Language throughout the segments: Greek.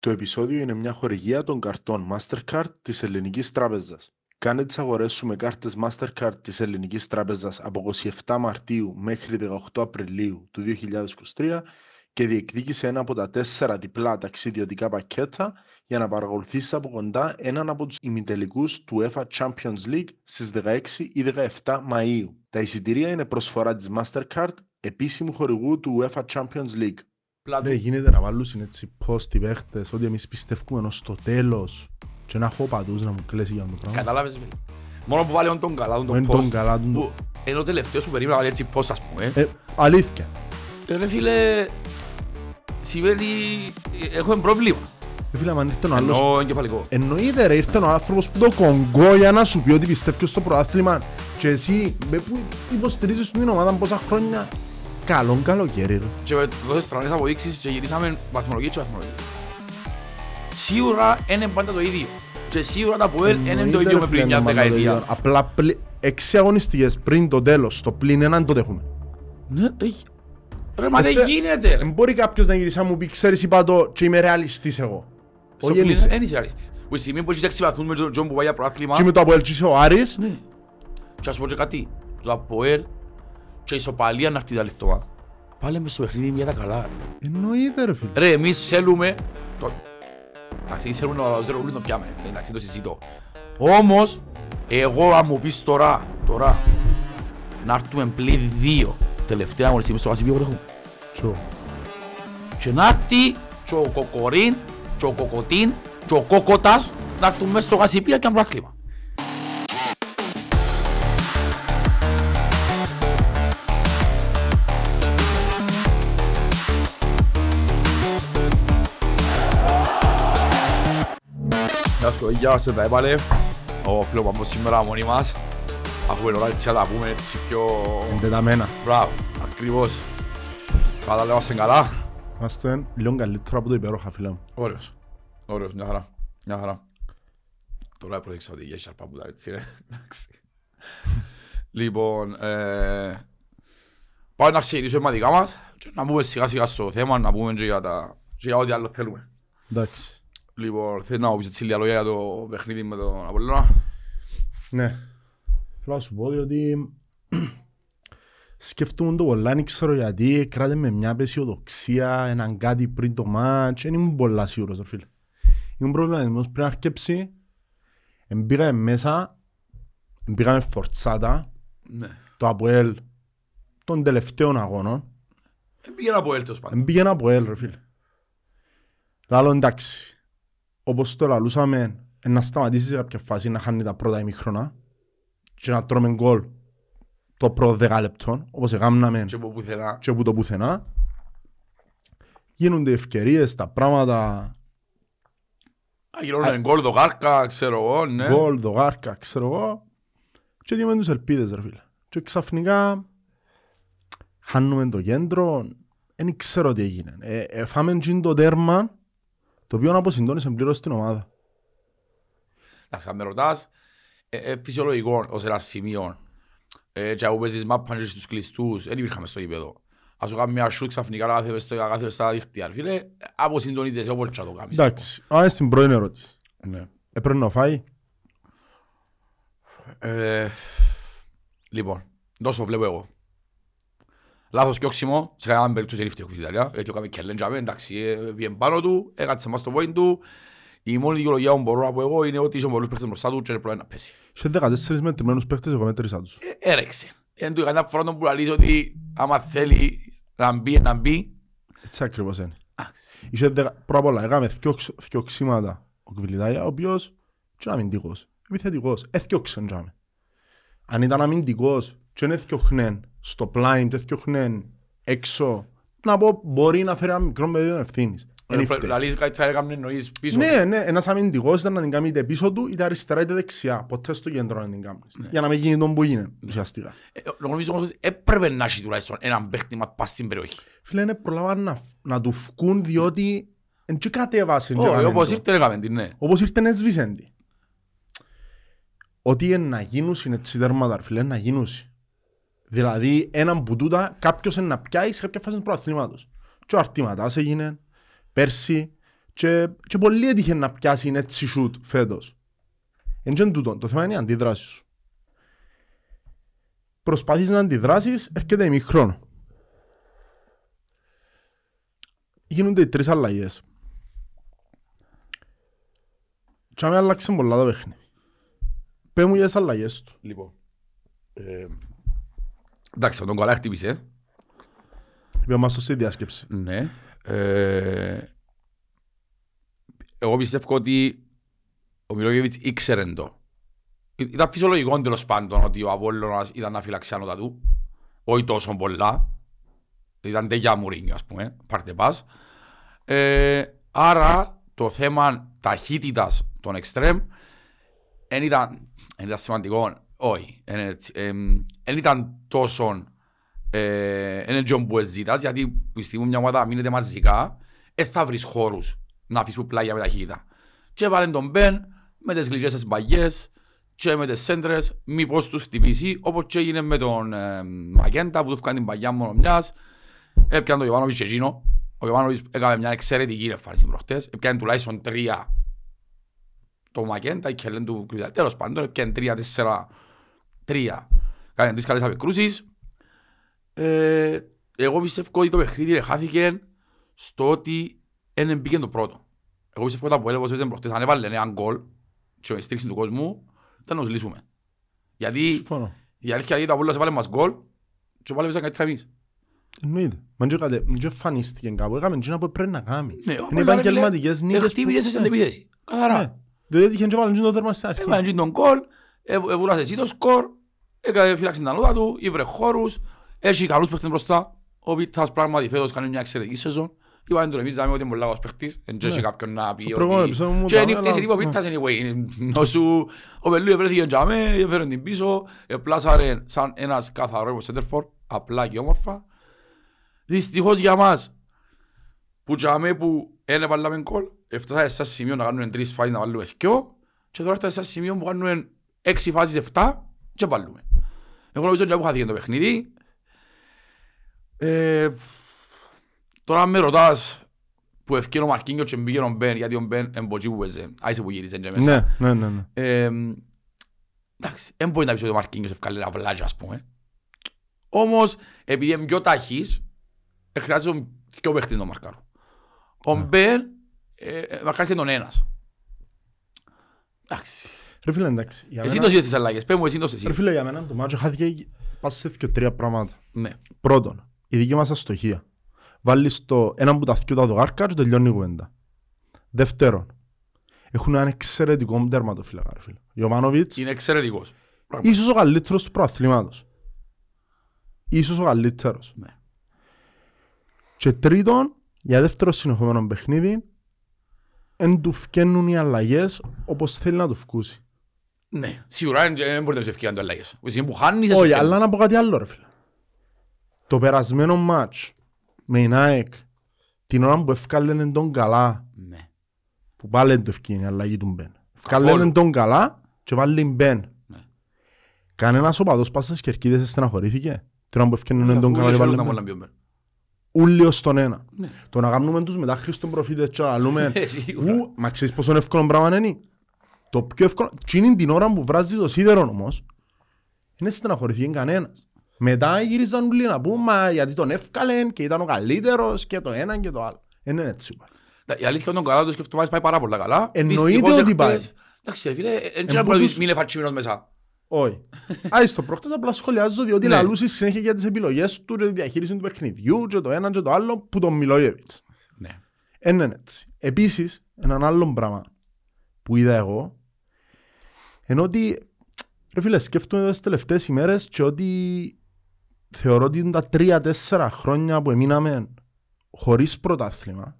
Το επεισόδιο είναι μια χορηγία των καρτών Mastercard της Ελληνικής Τράπεζας. Κάνε τις αγορές σου με κάρτες Mastercard της Ελληνικής Τράπεζας από 27 Μαρτίου μέχρι 18 Απριλίου του 2023 και διεκδίκησε ένα από τα 4 διπλά ταξιδιωτικά πακέτα για να παρακολουθήσεις από κοντά έναν από τους ημιτελικούς του UEFA Champions League στις 16 ή 17 Μαΐου. Τα εισιτηρία είναι προσφορά της Mastercard, επίσημου χορηγού του UEFA Champions League. Ναι, γίνεται να βάλουν έτσι πώς τι παίχτες, ότι εμείς πιστεύουμε ενώ στο τέλος και να έχω παντούς να μου κλέσει για αυτό το πράγμα. Καταλάβες φίλε. Μόνο που βάλει τον καλά, τον καλά που ενώ τελευταίος που περίμενα βάλει έτσι πώς ας πούμε. Αλήθεια. Ρε φίλε, σημαίνει έχουμε πρόβλημα. Ρε φίλε, αν ήρθε ο άλλος... Εννοώ εγκεφαλικό. Εννοείται ρε, ήρθε ο άνθρωπος που το κονγκό για να σου πει ότι πιστεύει στο προάθλημα και εσύ που υποστηρίζεις την ομάδα πόσα χρόνια. Καλό καλοκαίρι ρε. Και με τόσες τρανές αποδείξεις και γυρίσαμε βαθμολογία και βαθμολογία. Σίγουρα είναι πάντα το ίδιο. Και σίγουρα τα ΑΠΟΕΛ είναι το ίδιο με πριν μια δεκαετία. Απλά 6 αγωνιστικές πριν το τέλος, το πλήν έναν το δέχουμε. Ναι, ρε μα δεν γίνεται ρε. Μπορεί κάποιος να γυρίσει να μου πει ξέρεις είπα το και είμαι ρεαλιστής εγώ. Όχι ενίσαι. Δεν είσαι ρεαλιστής. Που η στιγμή που έχεις 6 βαθμούν με τον Τζον που πάει για προάθλημα. Και με το ΑΠΟΕΛ και είσαι ο Άρης. Και ας πω και κάτι. Το ΑΠΟΕΛ και ισοπαλία να έρθει τα λεφτόα. Πάλε μες στο παιχνίδι μια τα καλά. Εννοείται ρε φίλε. Ρε εμείς θέλουμε... Εντάξει, εμείς θέλουμε να πιάμε. Εντάξει, το συζητώ. Όμως, εγώ αν μου πεις τώρα, να έρθουμε πλήν 2 τελευταία αγωνιστή μες στο βασιλείο που έχουμε. Τσο. Και να έρθει και ο Κοκορίν, και ο Κοκοτίν, και ο Κόκοτας να έρθουν μες στο βασιλείο και αν πρακτήμα. Γεια σας, τα έπαλε. Ο φίλος Παμπός σήμερα μόνοι μας. Έχουμε ώρα έτσι να τα πούμε έτσι πιο... εντεταμένα. Μπράβο, ακριβώς. Καλά, είμαστε καλά. Είμαστε λίγο καλύτερα από το υπέροχα, φίλε μου. Ωραίος. Ωραίος, μια χαρά. Μια χαρά. Τώρα προδείξα ότι είχε σαρπά που τα έτσι, ρε. Λοιπόν, πάμε να ξεκινήσουμε με δικά μας και να μπούμε σιγά σιγά στο θέμα, να μπούμε και για ό,τι άλλο θέλουμε. Εντάξει. Λοιπόν, θες να πεις λίγα λόγια για το παιχνίδι με τον Απόλλωνα. Ναι. Θέλω να σου πω διότι σκέφτομαι το πολλά, δεν ξέρω γιατί κράτε με μια αισιοδοξία, έναν κάτι πριν το μάτς, δεν ήμουν πολλά σίγουρος, φίλε. Ήμουν προβληματισμένος πριν αρκέψει, μπήκαμε μέσα, μπήκαμε φορτσάτα, το ΑΠΟΕΛ των τελευταίων αγώνων. Μπήκαμε ΑΠΟΕΛ, ρε φίλε. Λάλλον εντάξει. Όπως το λαλούσαμε, να σταματήσεις κάποια φάση να χάνει τα πρώτα ημίχρονα και να τρώμε γκολ το πρώτο 10 λεπτό, όπως έκαναμε και που το πουθενά. Γίνονται ευκαιρίες, τα πράγματα... Γίνονται γκολ δοκάρκα, ξέρω εγώ, ναι. Γκολ δοκάρκα, ξέρω εγώ. Και διόμε τους ελπίδες, ρε φίλε. Και ξαφνικά χάνουμε το κέντρο, δεν ξέρω τι έγινε. Φάμε το τέρμα. Το οποίο αποσυντώνησε πλήρως την ομάδα. Εντάξει, αν με ρωτάς, φυσιολογικό ως ένα σημείο. Και αφού παίζεις μάπαν και στους κλειστούς, δεν υπήρχαμε στο γήπεδο. Ας σου κάνουμε μια σούτ ξαφνικά να κάθεσαι στα δίχτυα. Φίλε, αποσυντώνησες όπως θα το κάνεις. Εντάξει, άμε στην πρώτη ερώτηση. Πρέπει να φάει. Λοιπόν, τόσο βλέπω εγώ. Λάθος και όξιμο, σε κανέναν περίπτωση ρίφτει ο Κυβιτάλλη, γιατί ο κάμε και λέντζαμε, εντάξει, πήγαινε πάνω του, έκατσε μας το πόιν του. Η μόνη δικαιολογία που μπορώ να πω εγώ είναι ότι είσαι με πολλούς παίχτες μπροστά του και έπρεπε να πέσει. Σε 14 μετρημένους παίχτες, εγώ μέτρησα τους. Έρεξε. Εν του κανένα φορά τον πουλαλείς ότι άμα θέλει να μπει, να μπει. Έτσι ακριβώς είναι. Πρώτα απ' όλα, έκαμε δυο ξήματα ο Κυβιτάλλη, ο οποίος ήταν αμυντικός, επιθετικός, έφτιαξαν. Αν ήταν αμυντικός και δεν έφτιαχνεν στο πλάιν, δεν έφτιαχνεν έξω, να πω μπορεί να φέρει ένα μικρό παιδί των ευθύνης. Λαλείς κάτι θα έκαμε εννοείς πίσω του. Ναι, ένας αμυντικός ήταν να την κάνει είτε πίσω του είτε αριστερά είτε δεξιά. Ποτέ στο κέντρο να την κάνεις. Για να μην γίνει τον που γίνει ουσιαστικά. Νομίζω όμως έπρεπε να έχει τουλάχιστον έναν παίχτημα πας στην περιοχή. Φίλε, είναι προλάβαν να του φκούν διότι δεν κατέβασε. Όπως ήρθε έκαμε την, ναι. Όπως ήρθε έσβησε την. Ότι είναι να γίνουσι, είναι τσιτέρματα, φίλε, να γίνουσι. Δηλαδή, έναν που τούτα κάποιος είναι να πιάει σε κάποια φάση του προαθλήματος. Και ο Αρτήματάς έγινε πέρσι, Και πολύ έτυχε να πιάσει έτσι σουτ φέτος. Εν τούτον, το θέμα είναι η αντίδραση σου. Προσπαθείς να αντιδράσεις, έρχεται ημιχρόνο. Γίνονται οι τρεις αλλαγές. Και άμα άλλαξαν πολλά τα παιχνίδια. Πες μου για τις αλλαγές του. Λοιπόν. Εντάξει, τον καλά χτύπησε. Είπε μας το σε διάσκεψη. Ναι. Εγώ πιστεύω ότι ο Μιλόγιεβιτς ήξερε το. Ήταν φυσιολογικό τέλος πάντων ότι ο Απόλλωνας ήταν να φυλάξει άνωτα του. Όχι τόσο πολλά. Ήταν τέτοια Μουρίνιο, ας πούμε. Πάρτε πας. Άρα το θέμα ταχύτητας των εξτρέμ δεν ήταν σημαντικό. Όχι. Δεν ήταν τόσο. Είναι τζομπού εζήτας, γιατί πιστεύω μια ομάδα μείνεται μαζικά. Θα βρεις χώρους να αφήσεις που πλάγια με ταχύτητα. Και βάλε τον Μπεν με τις γλυκές τις μπαγιές και με τις σέντρες, μήπως τους χτυπήσει, όπως και έγινε με τον Μακέντα που του φκάνε την μπαγιά μόνο μιας. Έπιανε τον Ιωάννου και εκείνο. Ο Ιωάννου έκανε μια εξαιρετική εμφάνιση προχτές. Έπιανε τουλάχιστον τρία τον Μακέντα και λένε του Κυβιτάλλη. Τέλος πάντων, έπιανε 3-4-3. Κάνε τρεις καλές απεκρούσεις. Εγώ πιστεύω ότι το παιχνίδι χάθηκε στο ότι δεν μπήκε το πρώτο. Εγώ πιστεύω ότι από έλεγχος έπαιζαν προχτές, αν έβαλε έναν γκολ και με στήριξη του κόσμου, θα να τους λύσουμε. Γιατί η αλήθεια είναι ότι από όλα σε βάλε μας γκολ και βάλε μέσα καλύτερα εμείς. Εννοείται. Μην και φανίστηκε κάπου, έκαμε εκείνα που πρέπει να κάνει. Είναι επαγγελματικές νίκες. Εχτύπησες σε αντεπίθεση. Καθαρά. Δεν έτυχε και βάλε το τέρμα στην αρχή. Έβαλε τον γκολ, εβούρασε εσύ το σκορ, φύλαξε την αλώτα του, ήβρε χώρους, έχει καλούς παίχτες μπροστά. Ο Πίτας πράγματι φέτος κάνει μια εξαιρετική σεζόν. Είπαμε τον εμείς να μην ότι είναι πολύ λαγός παίχτης, δεν έχει κάποιον να πει ότι... Και νύχτησε τίποτα πίτας, anyway. Ο Πελούε βρέθηκε για μέ, έφεραν την πίσω, πλάσαρε σαν ένας καθαρό υποσέντερφορ, απλά και όμορφα. Δυστυχώς για μας, που για μέ που ένα βάλαμε κόλ, έφτασαν σε σημείο να κάνουμε τρεις φάσεις να βάλουμε δυο, και τώρα έφτασαν σε σημείο που κάνουμε έξι φάσεις, εφτά, και βάλουμε. Εγώ νομίζω ότι χάθηκε το παιχνίδι. Τώρα με ρωτάς που ευκαιρό ο Μαρκίνιο και μπήκε ο Μπεν, γιατί ο Μπεν εμποτζή που έζε, άισε που γύρισε και μέσα. Ναι. Εντάξει, δεν μπορεί να πεις ότι ο Μαρκίνιος ευκάλλει ένα βλάζι, ας πούμε. Όμως, επειδή είναι πιο ταχύς, χρειάζεται πιο παίχτη να μαρκάρω. Ο Μπεν μαρκάρθηκε τον ένας. Εντάξει. Ρε φίλε, εντάξει. Εσύ το είδες τις αλλαγές, πες μου εσύ το είδες. Ρε φίλε, για μένα το μάτσο χάθηκε πας σε δύο-τρία πράγματα. Πρώτον, η δική μας αστοχία. Βάλεις το έναν που τα θυκιούτα δωγάρκα και τελειώνει η κουβέντα. Δεύτερον, έχουν έναν εξαιρετικό τερματοφύλακα, ρε φίλε. Γιωμάνοβιτς είναι εξαιρετικός. Ίσως ο καλύτερος του προαθλήματος. Ίσως ο καλύτερος. Ναι. Και τρίτον, για δεύτερο συνεχόμενο παιχνίδι, εν του φκαίνουν οι αλλαγές όπως θέλει να του φκούσει. Ναι, σίγουρα δεν μπορεί να τους ευκαιρούν οι αλλαγές. Όχι, αλλά να πω κάτι άλλο, ρε φίλε. Το περασμένο μάτς με η ΑΕΚ, την ώρα που ευκάλαινε τον καλά, ναι, που πάλι δεν το ευκίνει η αλλαγή του Μπεν. Ευκάλαινε τον καλά και βάλει Μπεν. Ναι. Κανένας οπαδός πας στις κερκίδες στεναχωρήθηκε. Την ώρα που ευκένουν τον καλά και βάλει Μπεν. Ούλιο στον ένα. Ναι. Το να κάνουμε τους μετά Χριστόν προφήτες και να λέμε μα ξέρεις πόσο εύκολο πράγμα είναι. Το πιο εύκολο. Και είναι την ώρα που βράζει το σίδερο όμως. Είναι στεναχωρήθηκε κανένας. Μετά γύριζαν ούλοι να πούμε γιατί τον εύκαλεν και ήταν ο καλύτερος και το έναν και το άλλο. Είναι έτσι. Η αλήθεια είναι ότι τον καλά του σκεφτομάζεις πάει πάρα πολλά καλά. Εννοείται ότι πάει. Εντάξει ρε φίλε, δεν μπορείς να μην εφαρτσιμήνως μέσα. Όχι. Άις το πρόκτας απλά σχολιάζω διότι λαλούσε συνέχεια για τις επιλογές του και τη διαχείριση του παιχνιδιού και το έναν και το άλλο που τον Μιλόγιεβιτς. Είναι έτσι. Επίσης, έναν άλλο πράγμα που είδα εγώ είναι ότι ρε φίλε, σκέφτομαι τις τελευταίες ημέρες και ότι θεωρώ ότι είναι τα 3-4 χρόνια που εμείναμε χωρίς πρωτάθλημα.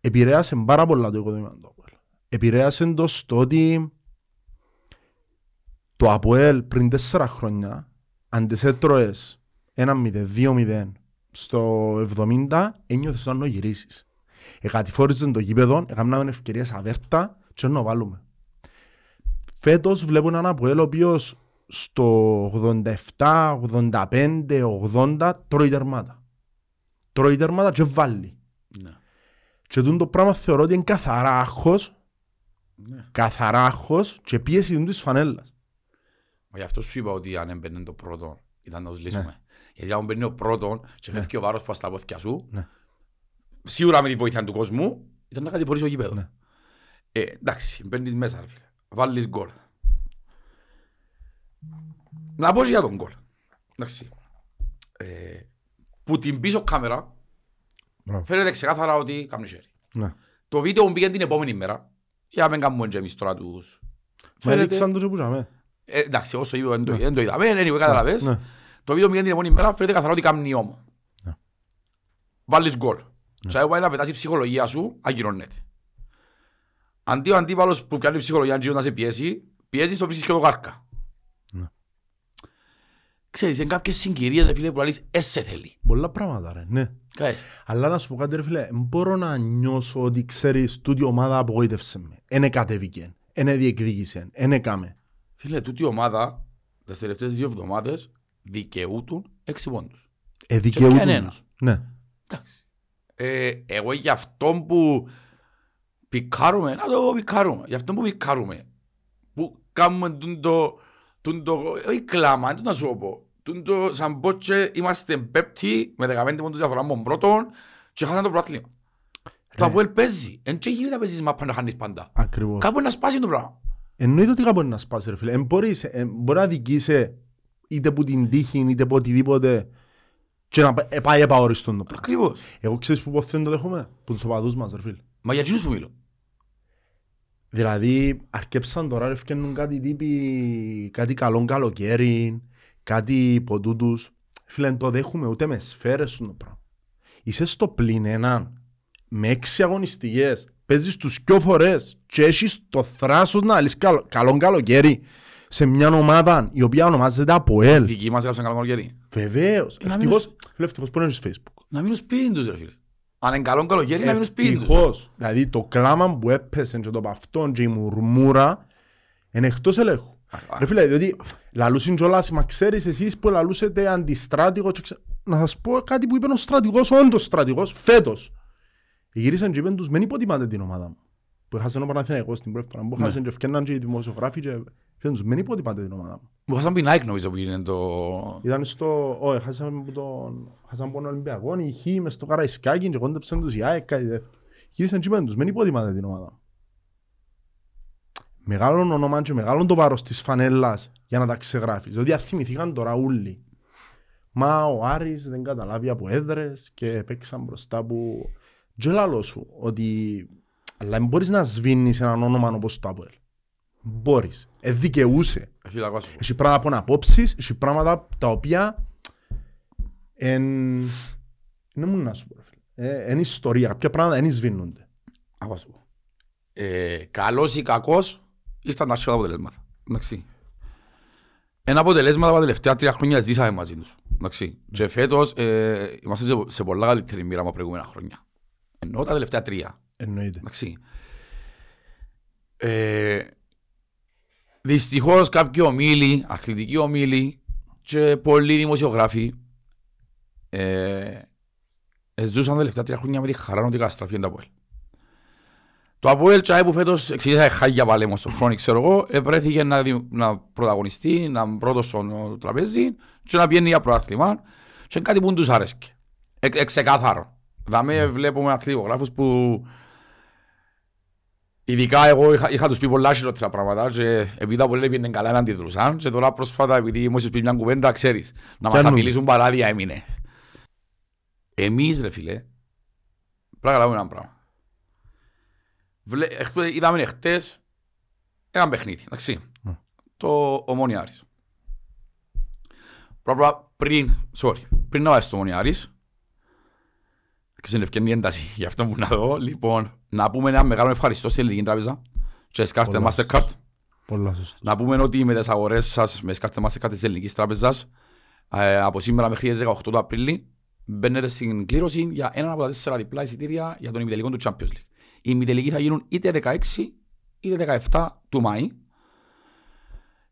Επηρέασε πάρα πολλά το οικοδομήμα του ΑΠΟΕΛ. Επηρέασε το στο ότι το ΑΠΟΕΛ πριν 4 χρόνια, αν τις έτρωες 1-0-2-0 στο 70, ένιωθες να γυρίσεις. Εκατηφόριζαν το γήπεδο, έκαναμε ευκαιρίες αβέρτα και να βάλουμε. Φέτος βλέπω έναν ΑΠΟΕΛ ο οποίος στο 87, 85, 80 τρώει τερμάτα. Τρώει τερμάτα και βάλει. Ναι. Και το πράγμα θεωρώ ότι είναι καθαρά άγχος, καθαρά άγχος και πίεση της φανέλας. Γι' αυτό σου είπα ότι αν έμπαινε το πρώτο ήταν να τους λύσουμε. Γιατί αν μπαίνει ο πρώτο και φεύγει ο βάρος που στα πόθηκια σου, σίγουρα με τη βοήθεια του κόσμου ήταν να κατηφορήσει το γήπεδο. Εντάξει, μπαίνεις μέσα, βάλεις γκολ. Να πω για τον γκολ. Εντάξει. Που την πίσω κάμερα φαίνεται ξεκάθαρα ότι κάνει χέρι. Το βίντεο μου πήγαινε την επόμενη μέρα. Για να μην κάνουμε εμείς τώρα τους... Μα έδειξαν τους επούσαμε. Εντάξει, όσο είπε δεν το είδαμε, δεν είπε καταλαβές. Το βίντεο μου πήγαινε την επόμενη μέρα, φαίνεται καθαρά ότι κάνει νιώμο. Βάλεις γκολ. Και πάει να πετάσει η ψυχολογία σου, ακυρώνεται. Αντί ο αντίπαλος που κάνει ψυχολογία να σε πιέσει, πιέζει στο φύσεις και το κάρκα. Ξέρεις, είναι κάποιες συγκυρίες, ρε φίλε, που λες, «Εσαι θέλει». Πολλά πράγματα, ρε, ναι. Καίσαι. Αλλά να σου πω κάτι, ρε φίλε, μπορώ να νιώσω ότι, ξέρεις, τούτη ομάδα απογοήτευσε με. Ένε κατέβηκε, ένε διεκδίκησε, ένε κάμε. Φίλε, τούτη ομάδα, τις τελευταίες 2 εβδομάδες, δικαιούτουν 6 πόντους. Δικαιούτουν. Ναι. Εντάξει. Εγώ για αυτόν που πικάρουμε, να το πικάρουμε. Για αυτόν που πικάρουμε, που κάνουμε το... Όχι κλάμα, δεν το να σου πω. Σαν πότσε είμαστε πέπτοι με 15 πόντους διαφορά μόνο πρώτον και χάσαν το πρωτάθλημα. Το ΑΠΟΕΛ παίζει. Εν και γίνεται να παίζεις μάπα να χάνεις πάντα. Ακριβώς. Κάπου να σπάσει το πράγμα. Εννοείται ότι κάπου να σπάσει, ρε φίλε. Μπορεί να δικείσαι είτε που την τύχη είτε που οτιδήποτε και να πάει επαόριστον το πράγμα. Ακριβώς. Εγώ ξέρεις που ποθέν το δέχομαι. Που τους οπαδούς μας, ρε φίλε. Μα για εκείνους που μιλώ. Δηλαδή, αρκέψαν τώρα, ευκαινούν κάτι τύποι, κάτι καλό καλοκαίρι, κάτι ποτούτους. Φίλε, το δέχουμε ούτε με σφαίρες σου το πράγμα. Είσαι στο +1, με 6 αγωνιστικές, παίζεις τους 2 φορές και έχεις το θράσος να λύσεις καλό καλοκαίρι σε μια ομάδα η οποία ονομάζεται ΑΠΟΕΛ. Δική μας έγραψαν καλό καλοκαίρι. Βεβαίως. Ευτυχώς, φίλε, πού είναι στο Facebook. Να μείνω σπίτι τους, ρε φίλε. Αν είναι καλό καλοκαίρι να μείνουν σπίτι τους. Δηλαδή το κλάμα που έπεσε και το παυτόν και η μουρμούρα είναι εκτός ελέγχου. Ρε φίλε, διότι λαλούσιν κιόλας, μα ξέρεις εσείς που λαλούσετε αντιστράτηγο. Να σας πω κάτι που είπε ο στρατηγός, όντως στρατηγός, φέτος. Γυρίσαν και είπαν τους, μην υποτιμάτε την ομάδα μου. Που έχασαν ο Παναθηναϊκός την πρώτη φορά, που έχασαν και ευκέναν και οι δημοσιογράφοι και είπαν τους, μην υποτιμάτε την ομάδα μου. Μου χάσαμε την ΑΕΚ νομίζω που είναι το... Ήταν στο... Όχι, χάσαμε τον Ολυμπιακό, η Χ μες στο Καραϊσκάκι και κόντεψαν τους η ΑΕΚ, κάτι τέτοιο. Γύρισαν και είπαν τους, μην υποτιμάτε την ομάδα μου. Μεγάλον όνομα και μεγάλον το βάρος της φανέλας για να τα ξεγράφεις. Διότι αθυμηθήκαν τώρα όλοι. Μα ο Άρης δεν καταλάβει από έδρες και παίξαν μπροστά που... Τζελάλο σου ότι... Αλλά μπορείς να σβήνεις έναν όνομα όπως το ΑΠΟΕΛ. Μπορείς. Δικαιούσε. Έχει πράγματα από απόψεις, έχει πράγματα τα οποία είναι μόνο να σου πω. Είναι ιστορία. Κάποια πράγματα δεν σβήνονται. Καλός ή κακός ήρθαν τα σχεδά αποτελέσματα. Ένα αποτελέσμα τα τελευταία 3 χρόνια ζήσαμε μαζί τους. Και φέτος είμαστε σε πολλά καλύτερη μοίρα από προηγούμενα χρόνια. Ενώ τα τελευταία 3. Εννοείται. Δυστυχώς κάποιοι ομίλοι, αθλητικοί ομίλοι και πολλοί δημοσιογράφοι ζούσαν τα τελευταία 3 χρόνια με τη χαρά ότι καταστραφεί το ΑΠΟΕΛ. Το ΑΠΟΕΛ τσάι που φέτος εξηγήσα χάγια για παλέμο στον χρόνο, ξέρω εγώ, βρέθηκε να πρωταγωνιστεί, να είναι πρώτος στο τραπέζι και να πηγαίνει για πρωτάθλημα και κάτι που τους άρεσε. Ξεκάθαρο. Δαμέ βλέπουμε αθλητογράφους που ειδικά εγώ είχα τους πει πολλά χειρότερα πράγματα και επειδή τα πολλοί πήγαιναν καλά να αντιδρούσαν και τώρα πρόσφατα επειδή μου είσαι πει μια κουβέντα, ξέρεις, να μας απειλήσουν παράδια έμεινε. Εμείς ρε φίλε, πρέπει να λέμε ένα πράγμα. Είδαμε χτες ένα παιχνίδι, εντάξει, το Ομόνοια Άρης. Πριν να πάει στο Ομόνοια Άρης, και στην ευκαιρία ένταση για αυτό που να δω. Λοιπόν, να πούμε ένα μεγάλο ευχαριστώ στην Ελληνική Τράπεζα και σκάρτε Mastercard. Να πούμε ότι με τις αγορές σας με σκάρτε Mastercard της Ελληνικής Τράπεζας από σήμερα μέχρι τις 18 του Απρίλη μπαίνετε στην κλήρωση για 1 από τα 4 διπλά εισιτήρια για τον ημιτελικό του Champions League. Οι ημιτελικοί θα γίνουν είτε 16 είτε 17 του Μάη.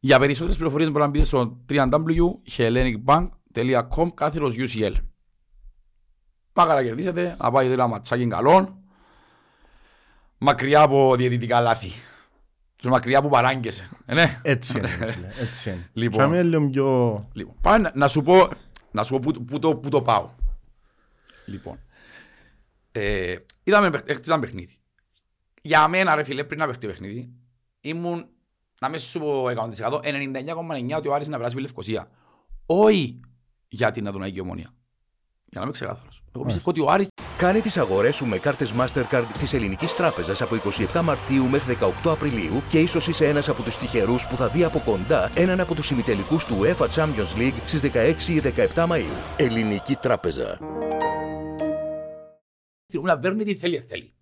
Για περισσότερες πληροφορίες μπορείτε να μπείτε στο www.hellenicbank.com/UCL. Μα να κερδίσετε, να πάει ένα ματσάκι καλό, μακριά από διαιτητικά λάθη. Τους μακριά που παράγκεσαι. Έτσι είναι. Λοιπόν, να σου πω πού το πάω. Λοιπόν, χτίσαμε παιχνίδι. Για μένα ρε φίλε, πριν να παιχτεί παιχνίδι, ήμουν, να μέσα σου πω 100%, 99,9% ότι ο Άρης να περάσει με Λευκοσία. Όχι για την Αδωναϊκή Ομόνοια. Για να είμαι ξεκάθαρος. Εγώ πιστεύω ότι ο Άρης... Κάνε τις αγορές σου με κάρτες Mastercard της Ελληνικής Τράπεζας από 27 Μαρτίου μέχρι 18 Απριλίου και ίσως είσαι ένας από τους τυχερούς που θα δει από κοντά έναν από τους ημιτελικούς του UEFA Champions League στις 16 ή 17 Μαΐου. Ελληνική Τράπεζα. Να παίρνει τι θέλει.